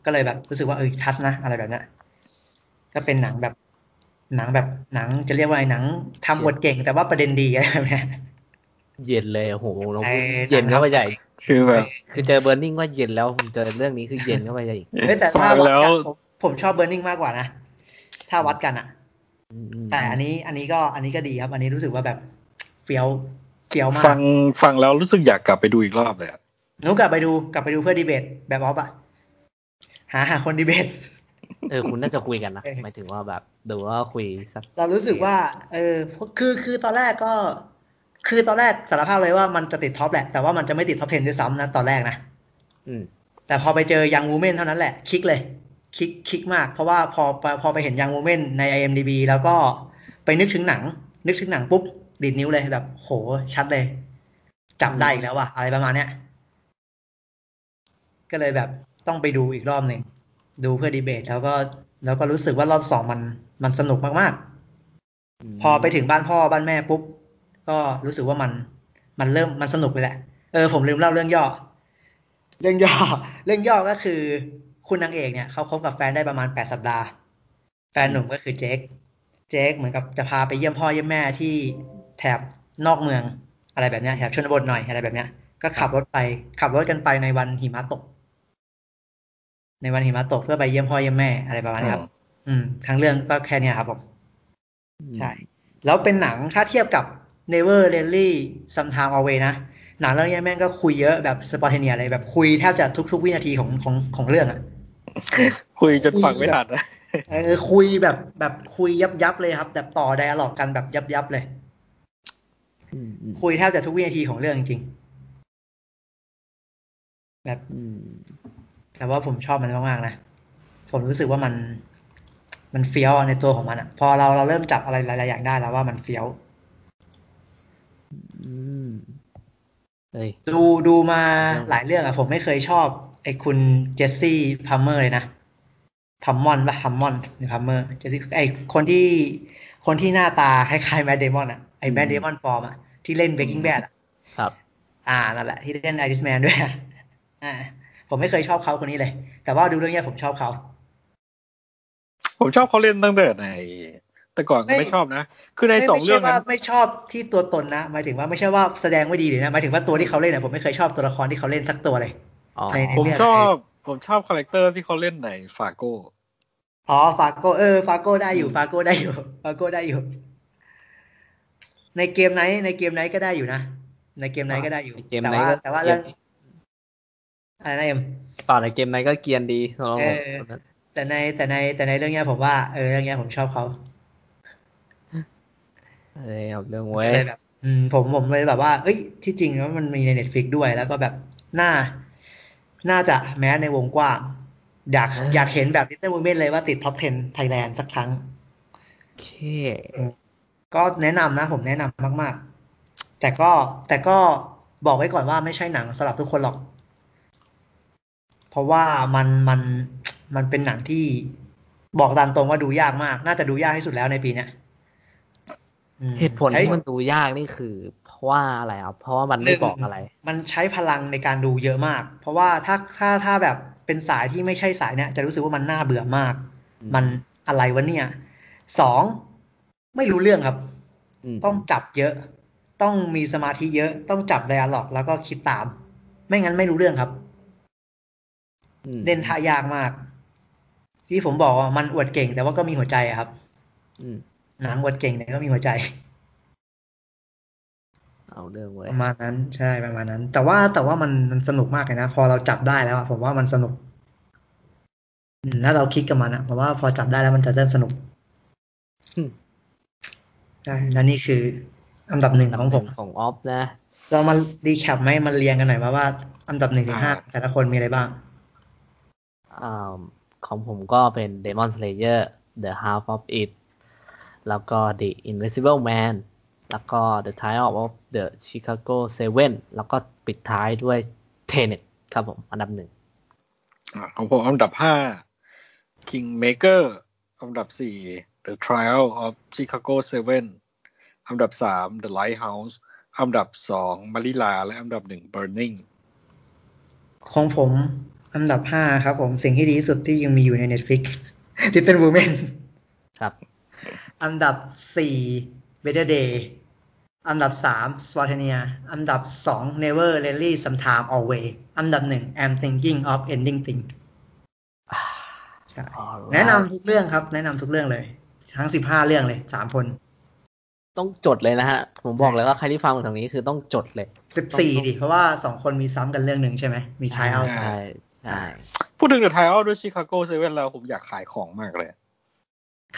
ก็เลยแบบรู้สึกว่าทัชนะอะไรแบบเนี้ยก็เป็นหนังจะเรียกว่าหนังทำบทเก่งแต่ว่าประเด็นดีอะไรแบบนี้เย็นเลยโอ้โหน้องเย็นเข้าไปใหญ่คือแบบคือเจอ Burning ว่าเย็นแล้วผมเจอเรื่องนี้คือเย็นเข้าไปใหญ่แต่ถ้าวัดกันผมชอบ Burning มากกว่านะถ้าวัดกันอ่ะแต่อันนี้ก็ดีครับอันนี้รู้สึกว่าแบบเฟี้ยวมากฟังแล้วรู้สึกอยากกลับไปดูอีกรอบเลยหนูกลับไปดูเพื่อดีเบตแบบออฟอ่ะหาคนดีเบตคุณน่าจะคุยกันนะหมายถึงว่าแบบดูว่าคุยสักเรารู้สึกว่าคือตอนแรกก็คือตอนแรกสารภาพเลยว่ามันจะติดท็อปแหละแต่ว่ามันจะไม่ติดท็อป10ด้วยซ้ำนะตอนแรกนะแต่พอไปเจอYoung Womanเท่านั้นแหละคลิกเลยคลิกมากเพราะว่าพอไปเห็นYoung Womanใน IMDb แล้วก็ไปนึกถึงหนังปุ๊บดีดนิ้วเลยแบบโหชัดเลยจำได้อีกแล้วว่ะอะไรประมาณเนี้ยก็เลยแบบต้องไปดูอีกรอบนึงดูเพื่อดีเบตแล้วก็รู้สึกว่ารอบ2มันสนุกมากๆพอไปถึงบ้านพ่อบ้านแม่ปุ๊บก็รู้สึกว่ามันเริ่มมันสนุกเลยแหละผมลืมเล่าเรื่องย่อก็คือคุณนางเอกเนี่ยเขาคบกับแฟนได้ประมาณ8สัปดาห์แฟนหนุ่มก็คือเจคเหมือนกับจะพาไปเยี่ยมพ่อเยี่ยมแม่ที่แถบนอกเมืองอะไรแบบเนี้ยแถบชนบทหน่อยอะไรแบบเนี้ยก็ขับรถกันไปในวันหิมะตกเพื่อไปเยี่ยมพ่อเยี่ยมแม่อะไรประมาณนี้ครับทั้งเรื่องก็แค่นี้ครับผมใช่แล้วเป็นหนังถ้าเทียบกับ Never Rarely Sometimes Always นะหนังเรื่องนี้แม่งก็คุยเยอะแบบ Spontaneous เลยแบบคุยแทบจะทุกๆวินาทีของเรื่องอ่ะคุยจนฟังไม่ทันคุยแบบคุยยับๆเลยครับแบบต่อ dialogue กันแบบยับๆเลยคุยแทบจะทุกวินาทีของเรื่องจริงๆแบบแต่ว่าผมชอบมันมากๆนะผมรู้สึกว่ามันเฟี้ยวในตัวของมันอ่ะพอเราเริ่มจับอะไรหลายๆอย่างได้แล้วว่ามันเฟี้ยวดูมาหลายเรื่องอ่ะผมไม่เคยชอบไอ้คุณเจสซี่พัมเมอร์เลยนะพัมมอนป่ะพัมมอนหรือพัมเมอร์เจสซี่ไอ้คนที่หน้าตาคล้ายๆแมดเดมอนอ่ะไอ้แมดเดมอนปลอมอ่ะที่เล่น Breaking Bad อ่ะครับนั่นแหละที่เล่น Irishman ด้วยผมไม่เคยชอบเขาคนนี้เลยแต่ว่าดูเรื่องนี้ผมชอบเขาเล่นตั้งแต่ไหนแต่ก่อนไม่ชอบนะคือใน2เรื่องนั้นไม่ชอบที่ตัวตนนะหมายถึงว่าไม่ใช่ว่าแสดงไม่ดีหรือนะหมายถึงว่าตัวที่เขาเล่นน่ะผมไม่เคยชอบตัวละครที่เขาเล่นสักตัวเลยผมชอบคาแรคเตอร์ที่เขาเล่นในฟาโก้ฟาโก้ฟาโก้ได้อยู่ในเกมไหนก็ได้อยู่นะแต่ว่าอะไรนะต่อในเกมไหนก็เกียนดีแต่ในเรื่องนี้ผมว่าเรื่องนี้ผมชอบเขาเรื่องเว้ยแบบผมเลยแบบว่าเอ้ยที่จริงแล้วมันมีใน Netflix ด้วยแล้วก็แบบน่าจะแม้ในวงกว้างอยากเห็นแบบ Little Women เลยว่าติดท็อป 10 Thailand สักครั้งโอเค ก็แนะนำนะผมแนะนำมากๆแต่ก็บอกไว้ก่อนว่าไม่ใช่หนังสำหรับทุกคนหรอกเพราะว่ามันเป็นหนังที่บอกตามตรงว่าดูยากมากน่าจะดูยากที่สุดแล้วในปีนี้เหตุผลที่มันดูยากนี่คือเพราะว่าอะไรครับเพราะว่ามันไม่บอกอะไรมันใช้พลังในการดูเยอะมากเพราะว่าถ้าแบบเป็นสายที่ไม่ใช่สายเนี่ยจะรู้สึกว่ามันน่าเบื่อมากมันอะไรวะเนี่ย2ไม่รู้เรื่องครับต้องจับเยอะต้องมีสมาธิเยอะต้องจับไดอะล็อกแล้วก็คิดตามไม่งั้นไม่รู้เรื่องครับเล่นท่ายากมากที่ผมบอกว่ามันอวดเก่งแต่ว่าก็มีหัวใจครับหนังอวดเก่งแต่ก็มีหัวใจเอาเรื่องไว้ประมาณนั้นใช่ประมาณนั้นแต่ว่ามันสนุกมากเลยนะพอเราจับได้แล้วผมว่ามันสนุกถ้าเราคิดกับมันนะผมว่าพอจับได้แล้วมันจะเริ่มสนุกใช่และนี่คืออันดับหนึ่งของผมของออฟนะเรามารีแคปไหมมันเรียงกันหน่อยว่าอันดับ1ถึง5แต่ละคนมีอะไรบ้างของผมก็เป็น Demon Slayer The Half of It แล้วก็ The Invisible Man แล้วก็ The Trial of the Chicago 7 แล้วก็ปิดท้ายด้วย Tenet ครับผมอันดับ1ของผมอันดับ5 Kingmaker อันดับ4 The Trial of Chicago 7 อันดับ3 The Lighthouse อันดับ2 Marilla และอันดับ1 Burning ของผมอันดับ5ครับผมสิ่งที่ดีที่สุดที่ยังมีอยู่ใน Netflix Little Women ครับอันดับ4 Beta Day อันดับ3 Spontaneous อันดับ2 Never Rarely Sometimes Always อันดับ1 I'm Thinking of Ending Things แนะนำทุกเรื่องครับแนะนำทุกเรื่องเลยทั้ง15เรื่องเลย3คนต้องจดเลยนะฮะผมบอกเลยว่าใครที่ฟังตรงนี้คือต้องจดเลย14ดิเพราะว่า2คนมีซ้ำกันเรื่องนึงใช่ไหมมีชายเอาใช่พูดถึง The Trial of the Chicago 7 แล้วผมอยากขายของมากเลย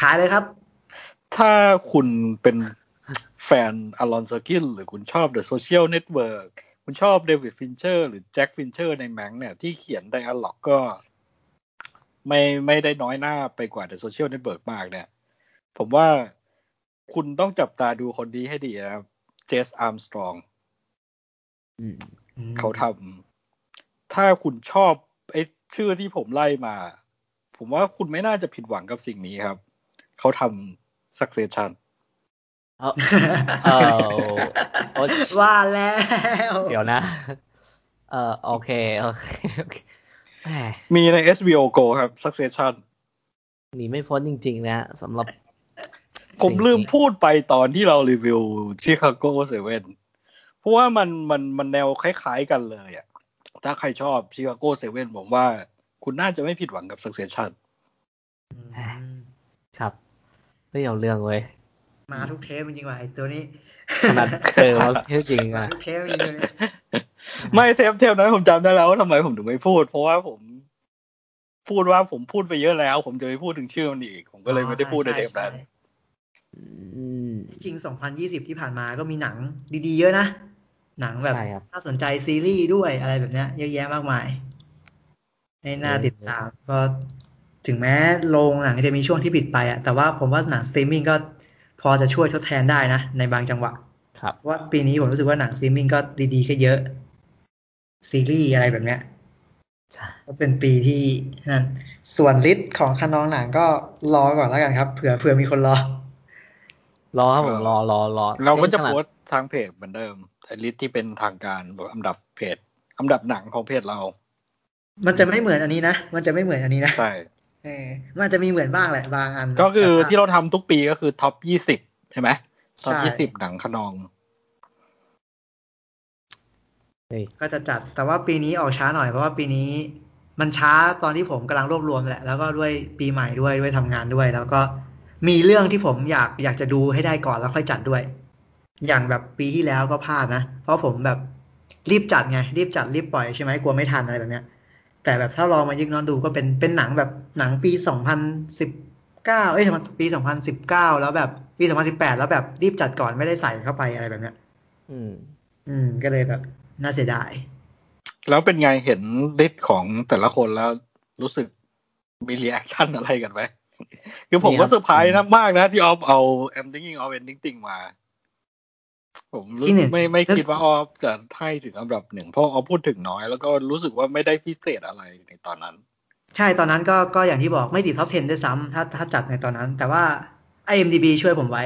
ขายเลยครับถ้าคุณเป็นแฟนอลอนเซอร์กินหรือคุณชอบ The Social Network คุณชอบเดวิดฟินเชอร์หรือแจ็คฟินเชอร์ในแมงเนี่ยที่เขียนไดอะล็อกก็ไม่ได้น้อยหน้าไปกว่า The Social Network มากเนี่ยผมว่าคุณต้องจับตาดูคนนี้ให้ดีนะครับเจสอาร์มสตรองเขาทำถ้าคุณชอบไอ้ชื่อที่ผมไล่มาผมว่าคุณไม่น่าจะผิดหวังกับสิ่งนี้ครับเขาทำ Succession ว่าแล้วเดี๋ยวนะโอเคมีใน HBO Go ครับ Succession หนีไม่พ้นจริงๆนะสำหรับผมลืมพูดไปตอนที่เรารีวิว Chicago 7 เพราะว่ามันแนวคล้ายๆกันเลยอ่ะถ้าใครชอบ Chicago 7 ผมว่าคุณน่าจะไม่ผิดหวังกับ Succession ครับไม่เอาเรื่องเว้ยมาทุกเทปจริงๆว่ะไอ้ตัวนี้ขนาดเคยมาเทปจริงอ่ะเทปจริงเลยไม่เทปนั้นผมจำได้แล้วว่าทำไมผมถึงไม่พูดเพราะว่าผมพูดว่าผมพูดไปเยอะแล้วผมจะไม่พูดถึงชื่อมันอีกผมก็เลยไม่ได้พูดในเทปนั้นจริง2020ที่ผ่านมาก็มีหนังดีๆเยอะนะหนังแบบน่าสนใจซีรีส์ด้วยอะไรแบบนี้เยอะแยะมากมายให้น่าติดตามก็ถึงแม้โรงหนังจะมีช่วงที่ปิดไปอะแต่ว่าผมว่าหนังสตรีมมิ่งก็พอจะช่วยทดแทนได้นะในบางจังหวะว่าปีนี้ผมรู้สึกว่าหนังสตรีมมิ่งก็ดีๆก็เยอะซีรีส์อะไรแบบนี้ก็เป็นปีที่นั่นส่วนลิสต์ของคณะหนังก็รอก่อนแล้วกันครับเผื่อมีคนรอครับผมรอเราก็จะโพสทางเพจเหมือนเดิมแต่ลิสต์ที่เป็นทางการแบบอันดับเพจอันดับหนังของเพจเรามันจะไม่เหมือนอันนี้นะใช่มันจะมีเหมือนบ้างแหละบางอันก็คือที่เราทำทุกปีก็คือท็อป20ใช่ไหมท็อป20หนังคะนองก็จะจัดแต่ว่าปีนี้ออกช้าหน่อยเพราะว่าปีนี้มันช้าตอนที่ผมกำลังรวบรวมแหละแล้วก็ด้วยปีใหม่ด้วยทำงานด้วยแล้วก็มีเรื่องที่ผมอยากจะดูให้ได้ก่อนแล้วค่อยจัดด้วยอย่างแบบปีที่แล้วก็พลาดนะเพราะผมแบบรีบจัดรีบปล่อยใช่ไหมกลัวไม่ทันอะไรแบบเนี้ยแต่แบบถ้าลองมายึกน้องดูก็เป็นหนังแบบหนังปี2019ปี2019แล้วแบบปี2018แล้วแบบรีบจัดก่อนไม่ได้ใส่เข้าไปอะไรแบบเนี้ยก็เลยแบบน่าเสียดายแล้วเป็นไงเห็นลิสต์ของแต่ละคนแล้วรู้สึกมีรีแอคชั่นอะไรกันไหม คือผมก็เซอร์ไพรส์มากนะที่ออฟเอา I'm Thinking of Ending Things มาผมไม่คิดว่าออฟจะให้ถึงอันดับ1เพราะออฟพูดถึงน้อยแล้วก็รู้สึกว่าไม่ได้พิเศษอะไรในตอนนั้นใช่ตอนนั้นก็อย่างที่บอกไม่ติดท็อป10ด้วยซ้ำถ้าจัดในตอนนั้นแต่ว่า IMDb ช่วยผมไว้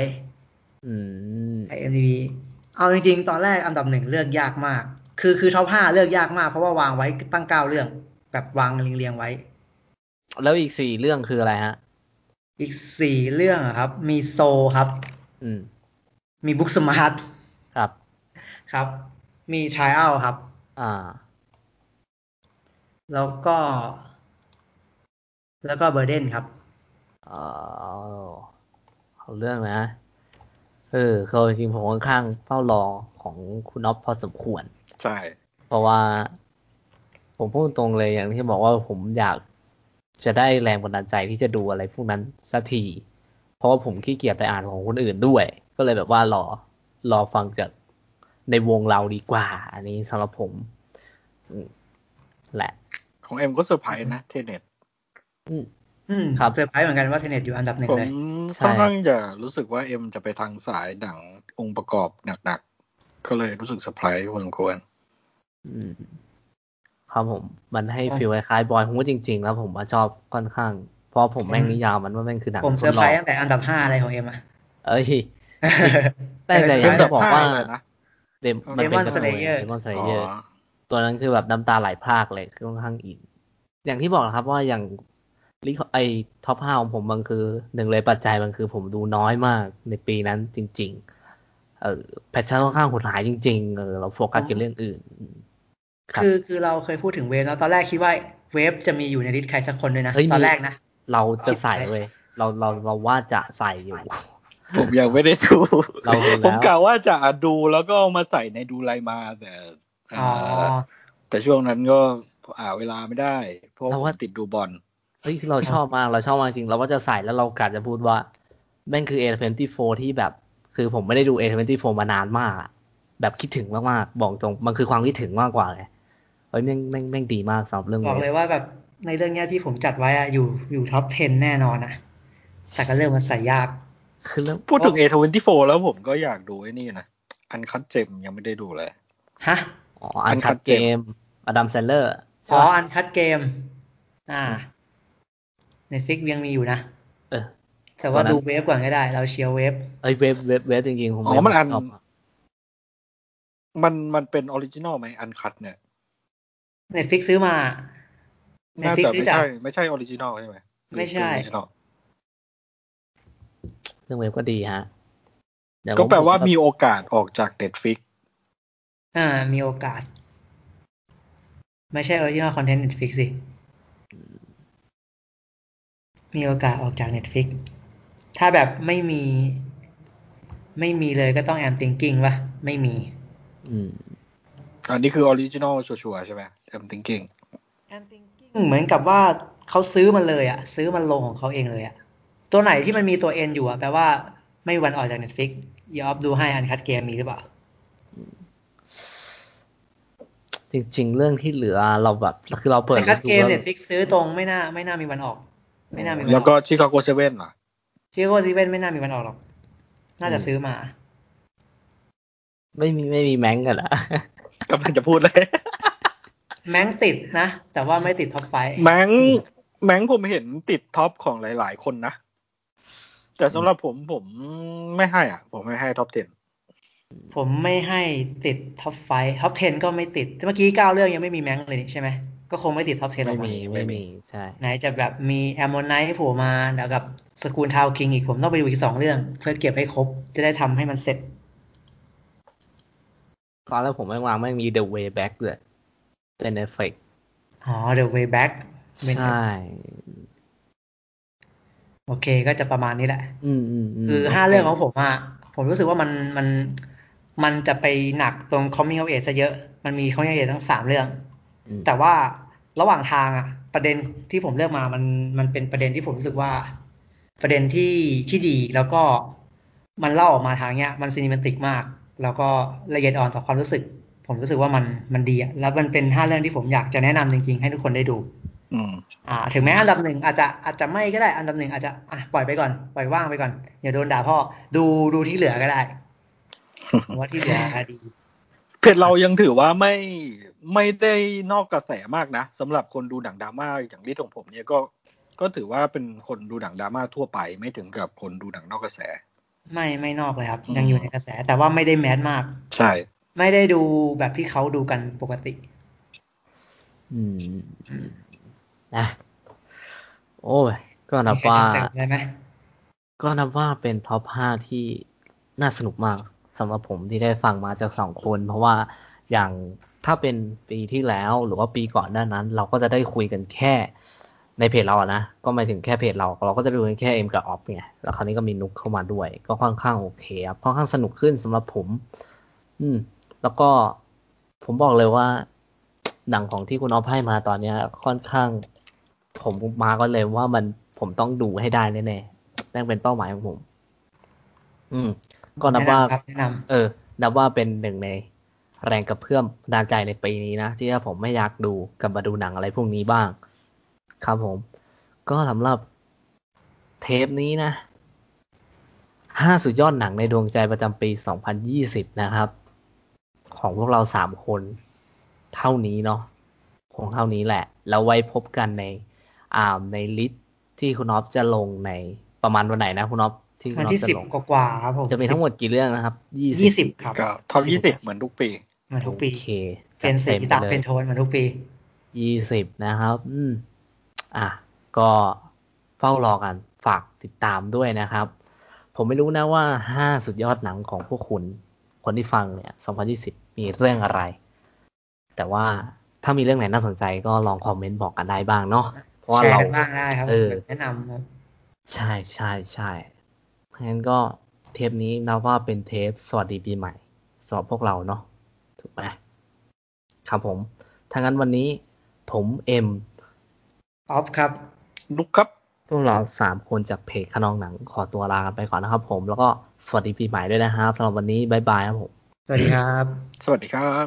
IMDb เอาจริงๆตอนแรกอันดับ1เลือกยากมากคือท็อป5เลือกยากมากเพราะว่าวางไว้ตั้ง9เรื่องแบบวางเรียงๆไว้แล้วอีก4เรื่องคืออะไรฮะอีก4เรื่องครับมีโซครับมีบุ๊กสมาร์ทครับมีชายอ้าวครับแล้วก็เบอร์เดนครับเอาเรื่องนะเขาจริงผมค่อนข้างเฝ้ารอของคุณน็อปพอสมควรใช่เพราะว่าผมพูดตรงเลยอย่างที่บอกว่าผมอยากจะได้แรงบันดาลใจที่จะดูอะไรพวกนั้นสักทีเพราะว่าผมขี้เกียจไปอ่านของคนอื่นด้วยก็เลยแบบว่ารอฟังจากในวงเราดีกว่าอันนี้สำหรับผมแหละของเอ็มก็เซอร์ไพรส์นะเทเน็ตครับเซอร์ไพรส์เหมือนกันว่าเทเน็ตอยู่อันดับ1เลยผมค่อนข้างจะรู้สึกว่าเอ็มจะไปทางสายหนังองค์ประกอบหนักๆก็เลยรู้สึกเซอร์ไพรส์พอสมควรครับผมมันให้ฟีลคล้ายๆบอยฮู้จริงๆแล้วผมว่าชอบค่อนข้างเพราะผมแม่งนิยามมันว่าแม่งคือหนังผมเซอร์ไพรส์ตั้งแต่อันดับ5อะไรของเอ็มอ่ะแต่ยังจะบอกว่าDemon Slayer ตัวนั้นคือแบบน้ำตาไหลพรากเลยคือค่อนข้างอินอย่างที่บอกนะครับว่าอย่างไอ้ท็อป5ของผมมันคือหนึ่งเลยปัจจัยมันคือผมดูน้อยมากในปีนั้นจริงๆแพชชั่นค่อนข้างหดหายจริงๆเราโฟกัสกับเรื่องอื่นคือเราเคยพูดถึงเวฟแล้วตอนแรกคิดว่าเวฟจะมีอยู่ในลิสต์ใครสักคนด้วยนะตอนแรกนะเราจะใส่เว้ยเราว่าจะใส่อยู่ผมยังไม่ได้ดูผมกะว่าจะดูแล้วก็มาใส่ในดูไลมาแต่ช่วงนั้นก็เวลาไม่ได้เพราะว่าติดดูบอลเราชอบมากจริงเราว่าจะใส่แล้วเรากะจะพูดว่าแม่งคือ A24 ที่แบบคือผมไม่ได้ดู A24 มานานมากแบบคิดถึงมากๆบอกตรงมันคือความคิดถึงมากกว่าไงเฮ้ยแม่งดีมากสำหรับเรื่องนี้บอกเลยว่าแบบในเรื่องนี้ที่ผมจัดไว้อะอยู่ท็อป10แน่นอนนะแต่ก็เรื่องมันใส่ยากพูดถึง A24 แล้วผมก็อยากดูไอ้นี่นะอันคัทเจมยังไม่ได้ดูเลยฮะอ๋ออันคัทเจมอดัมแซนเลอร์อ๋ออันคัทเกมNetflix ยังมีอยู่นะแต่ว่าดูเวฟก่อนก็ได้เราเชียร์เวฟเวฟจริงๆผมอ๋อมันอันมันเป็นออริจินอลไหมอันคัทเนี่ย Netflix ซื้อมา Netflix ซื้อจากไม่ใช่ออริจินอลใช่ไหมไม่ใช่เรื่องเว็บก็ดีฮะก็แปลว่ามีโอกาสออกจาก Netflix มีโอกาสไม่ใช่ original content Netflix สิมีโอกาสออกจาก Netflix ถ้าแบบไม่มีเลยก็ต้อง I'm Thinking ป่ะไม่มีอันนี้คือ original ชัวร์ๆใช่ไหม I'm Thinking เหมือนกับว่าเขาซื้อมันเลยอ่ะซื้อมันลงของเขาเองเลยอ่ะตัวไหนที่มันมีตัว N อยู่อ่ะแปลว่าไม่วันออกจาก Netflix ยอมดูให้อันคัทเกมมีหรือเปล่าจริงๆเรื่องที่เหลือเราแบบคือเราเปิดอันคัทเกม Netflix ซื้อตรงไม่น่ามีวันออกไม่น่ามีแล้วก็ Chicago 7 ล่ะ Chicago 7ไม่น่ามีวันออกหรอกน่าจะซื้อมาไม่มีแมงกันเหรอกำลังจะพูดเลยแมงติดนะแต่ว่าไม่ติดท็อปไฟว์แมงผมเห็นติดท็อปของหลายๆคนนะแต่สำหรับผมไม่ให้อ่ะผมไม่ให้ท็อป10ผมไม่ให้ติดท็อป5ท็อป10ก็ไม่ติดเมื่อกี้9เรื่องยังไม่มีแมงเลยนี่ใช่ไหมก็คงไม่ติดท็อป10หรอกไม่มีใช่ไหนจะแบบมีAmmonite โผล่มาแล้วกับ School Town King อีกผมต้องไปดูอีก2เรื่องเพื่อเก็บให้ครบจะได้ทำให้มันเสร็จก่อนแล้วผมไม่วางไม่มี The Way Back ด้วยเป็น Netflix อ๋อ The Way Back ใช่โอเคก็จะประมาณนี้แหละคือ5เรื่องของผมอ่ะผมรู้สึกว่ามันจะไปหนักตรง Coming of Age ซะเยอะมันมี Coming of Age ทั้ง3เรื่องแต่ว่าระหว่างทางอ่ะประเด็นที่ผมเลือกมามันเป็นประเด็นที่ผมรู้สึกว่าประเด็นที่ดีแล้วก็มันเล่าออกมาทางเนี้ยมันซีนิเมติกมากแล้วก็ละเอียดอ่อนต่อความรู้สึกผมรู้สึกว่ามันดีอ่ะแล้วมันเป็น5เรื่องที่ผมอยากจะแนะนำจริงๆให้ทุกคนได้ดู ถึงแม้อันดับ1อาจจะไม่ก็ได้อันดับ1อาจจะปล่อยไปก่อนปล่อยว่างไปก่อนอย่าโดนด่าพ่อดูที่เหลือก็ได้ว่าที่เหลือดีเพจเรายังถือว่าไม่ได้นอกกระแสมากนะสำหรับคนดูหนังดราม่าอย่างลิศของผมเนี่ยก็ถือว่าเป็นคนดูหนังดราม่าทั่วไปไม่ถึงกับคนดูหนังนอกกระแสไม่นอกเลยครับยังอยู่ในกระแสแต่ว่าไม่ได้แมสมากใช่ไม่ได้ดูแบบที่เขาดูกันปกตินะโอ้ยก็นับว่าเป็นท็อป5ที่น่าสนุกมากสำหรับผมที่ได้ฟังมาจาก2คนเพราะว่าอย่างถ้าเป็นปีที่แล้วหรือว่าปีก่อนหน้านั้นเราก็จะได้คุยกันแค่ในเพจเราอะนะก็ไม่ถึงแค่เพจเราก็จะดูกันแค่เอ็มกับออฟไงแล้วคราวนี้ก็มีนุกเข้ามาด้วยก็ค่อนข้างโอเคครับค่อนข้างสนุกขึ้นสำหรับผมแล้วก็ผมบอกเลยว่าหนังของที่คุณออฟให้มาตอนนี้ค่อนข้างผมมาก็เลยว่าผมต้องดูให้ได้แน่ๆนั่นเป็นเป้าหมายของผมก็นับว่าเป็นหนึ่งในแรงกระเพื่อมดานใจในปีนี้นะที่ถ้าผมไม่อยากดูกลับมาดูหนังอะไรพวกนี้บ้างครับผมก็สำหรับเทปนี้นะ5สุดยอดหนังในดวงใจประจำปี2020นะครับของพวกเรา3คนเท่านี้เนาะคงเท่านี้แหละแล้วไว้พบกันในลิสต์ที่คุณอ๊อฟจะลงในประมาณวันไหนนะคุณอ๊อฟวันที่10กว่าๆครับผมจะมีทั้งหมดกี่เรื่องนะครับ20ครับก็ท็อป20เหมือนทุกปีโอเคเป็นสีตับเป็นโทนเหมือนทุกปี20นะครับก็เฝ้ารอกันฝากติดตามด้วยนะครับผมไม่รู้นะว่า5สุดยอดหนังของพวกคุณคนที่ฟังเนี่ย2020มีเรื่องอะไรแต่ว่าถ้ามีเรื่องไหนน่าสนใจก็ลองคอมเมนต์บอกกันได้บ้างเนาะเพราะว่าเราบ้างได้ครับแนะนำครับใช่ๆๆงั้นก็เทปนี้นับว่าเป็นเทปสวัสดีปีใหม่สำหรับพวกเราเนาะถูกไหมครับผมถ้างั้นวันนี้ผมเอ็มออฟครับนุกครับพวกเรา3คนจากเพจขนองหนังขอตัวลากันไปก่อนนะครับผมแล้วก็สวัสดีปีใหม่ด้วยนะครับสำหรับวันนี้บ๊ายบายครับผมสวัสดีครับสวัสดีครับ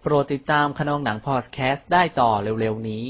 โปรดติดตามขนองหนังพอดแคสต์ได้ต่อเร็วๆนี้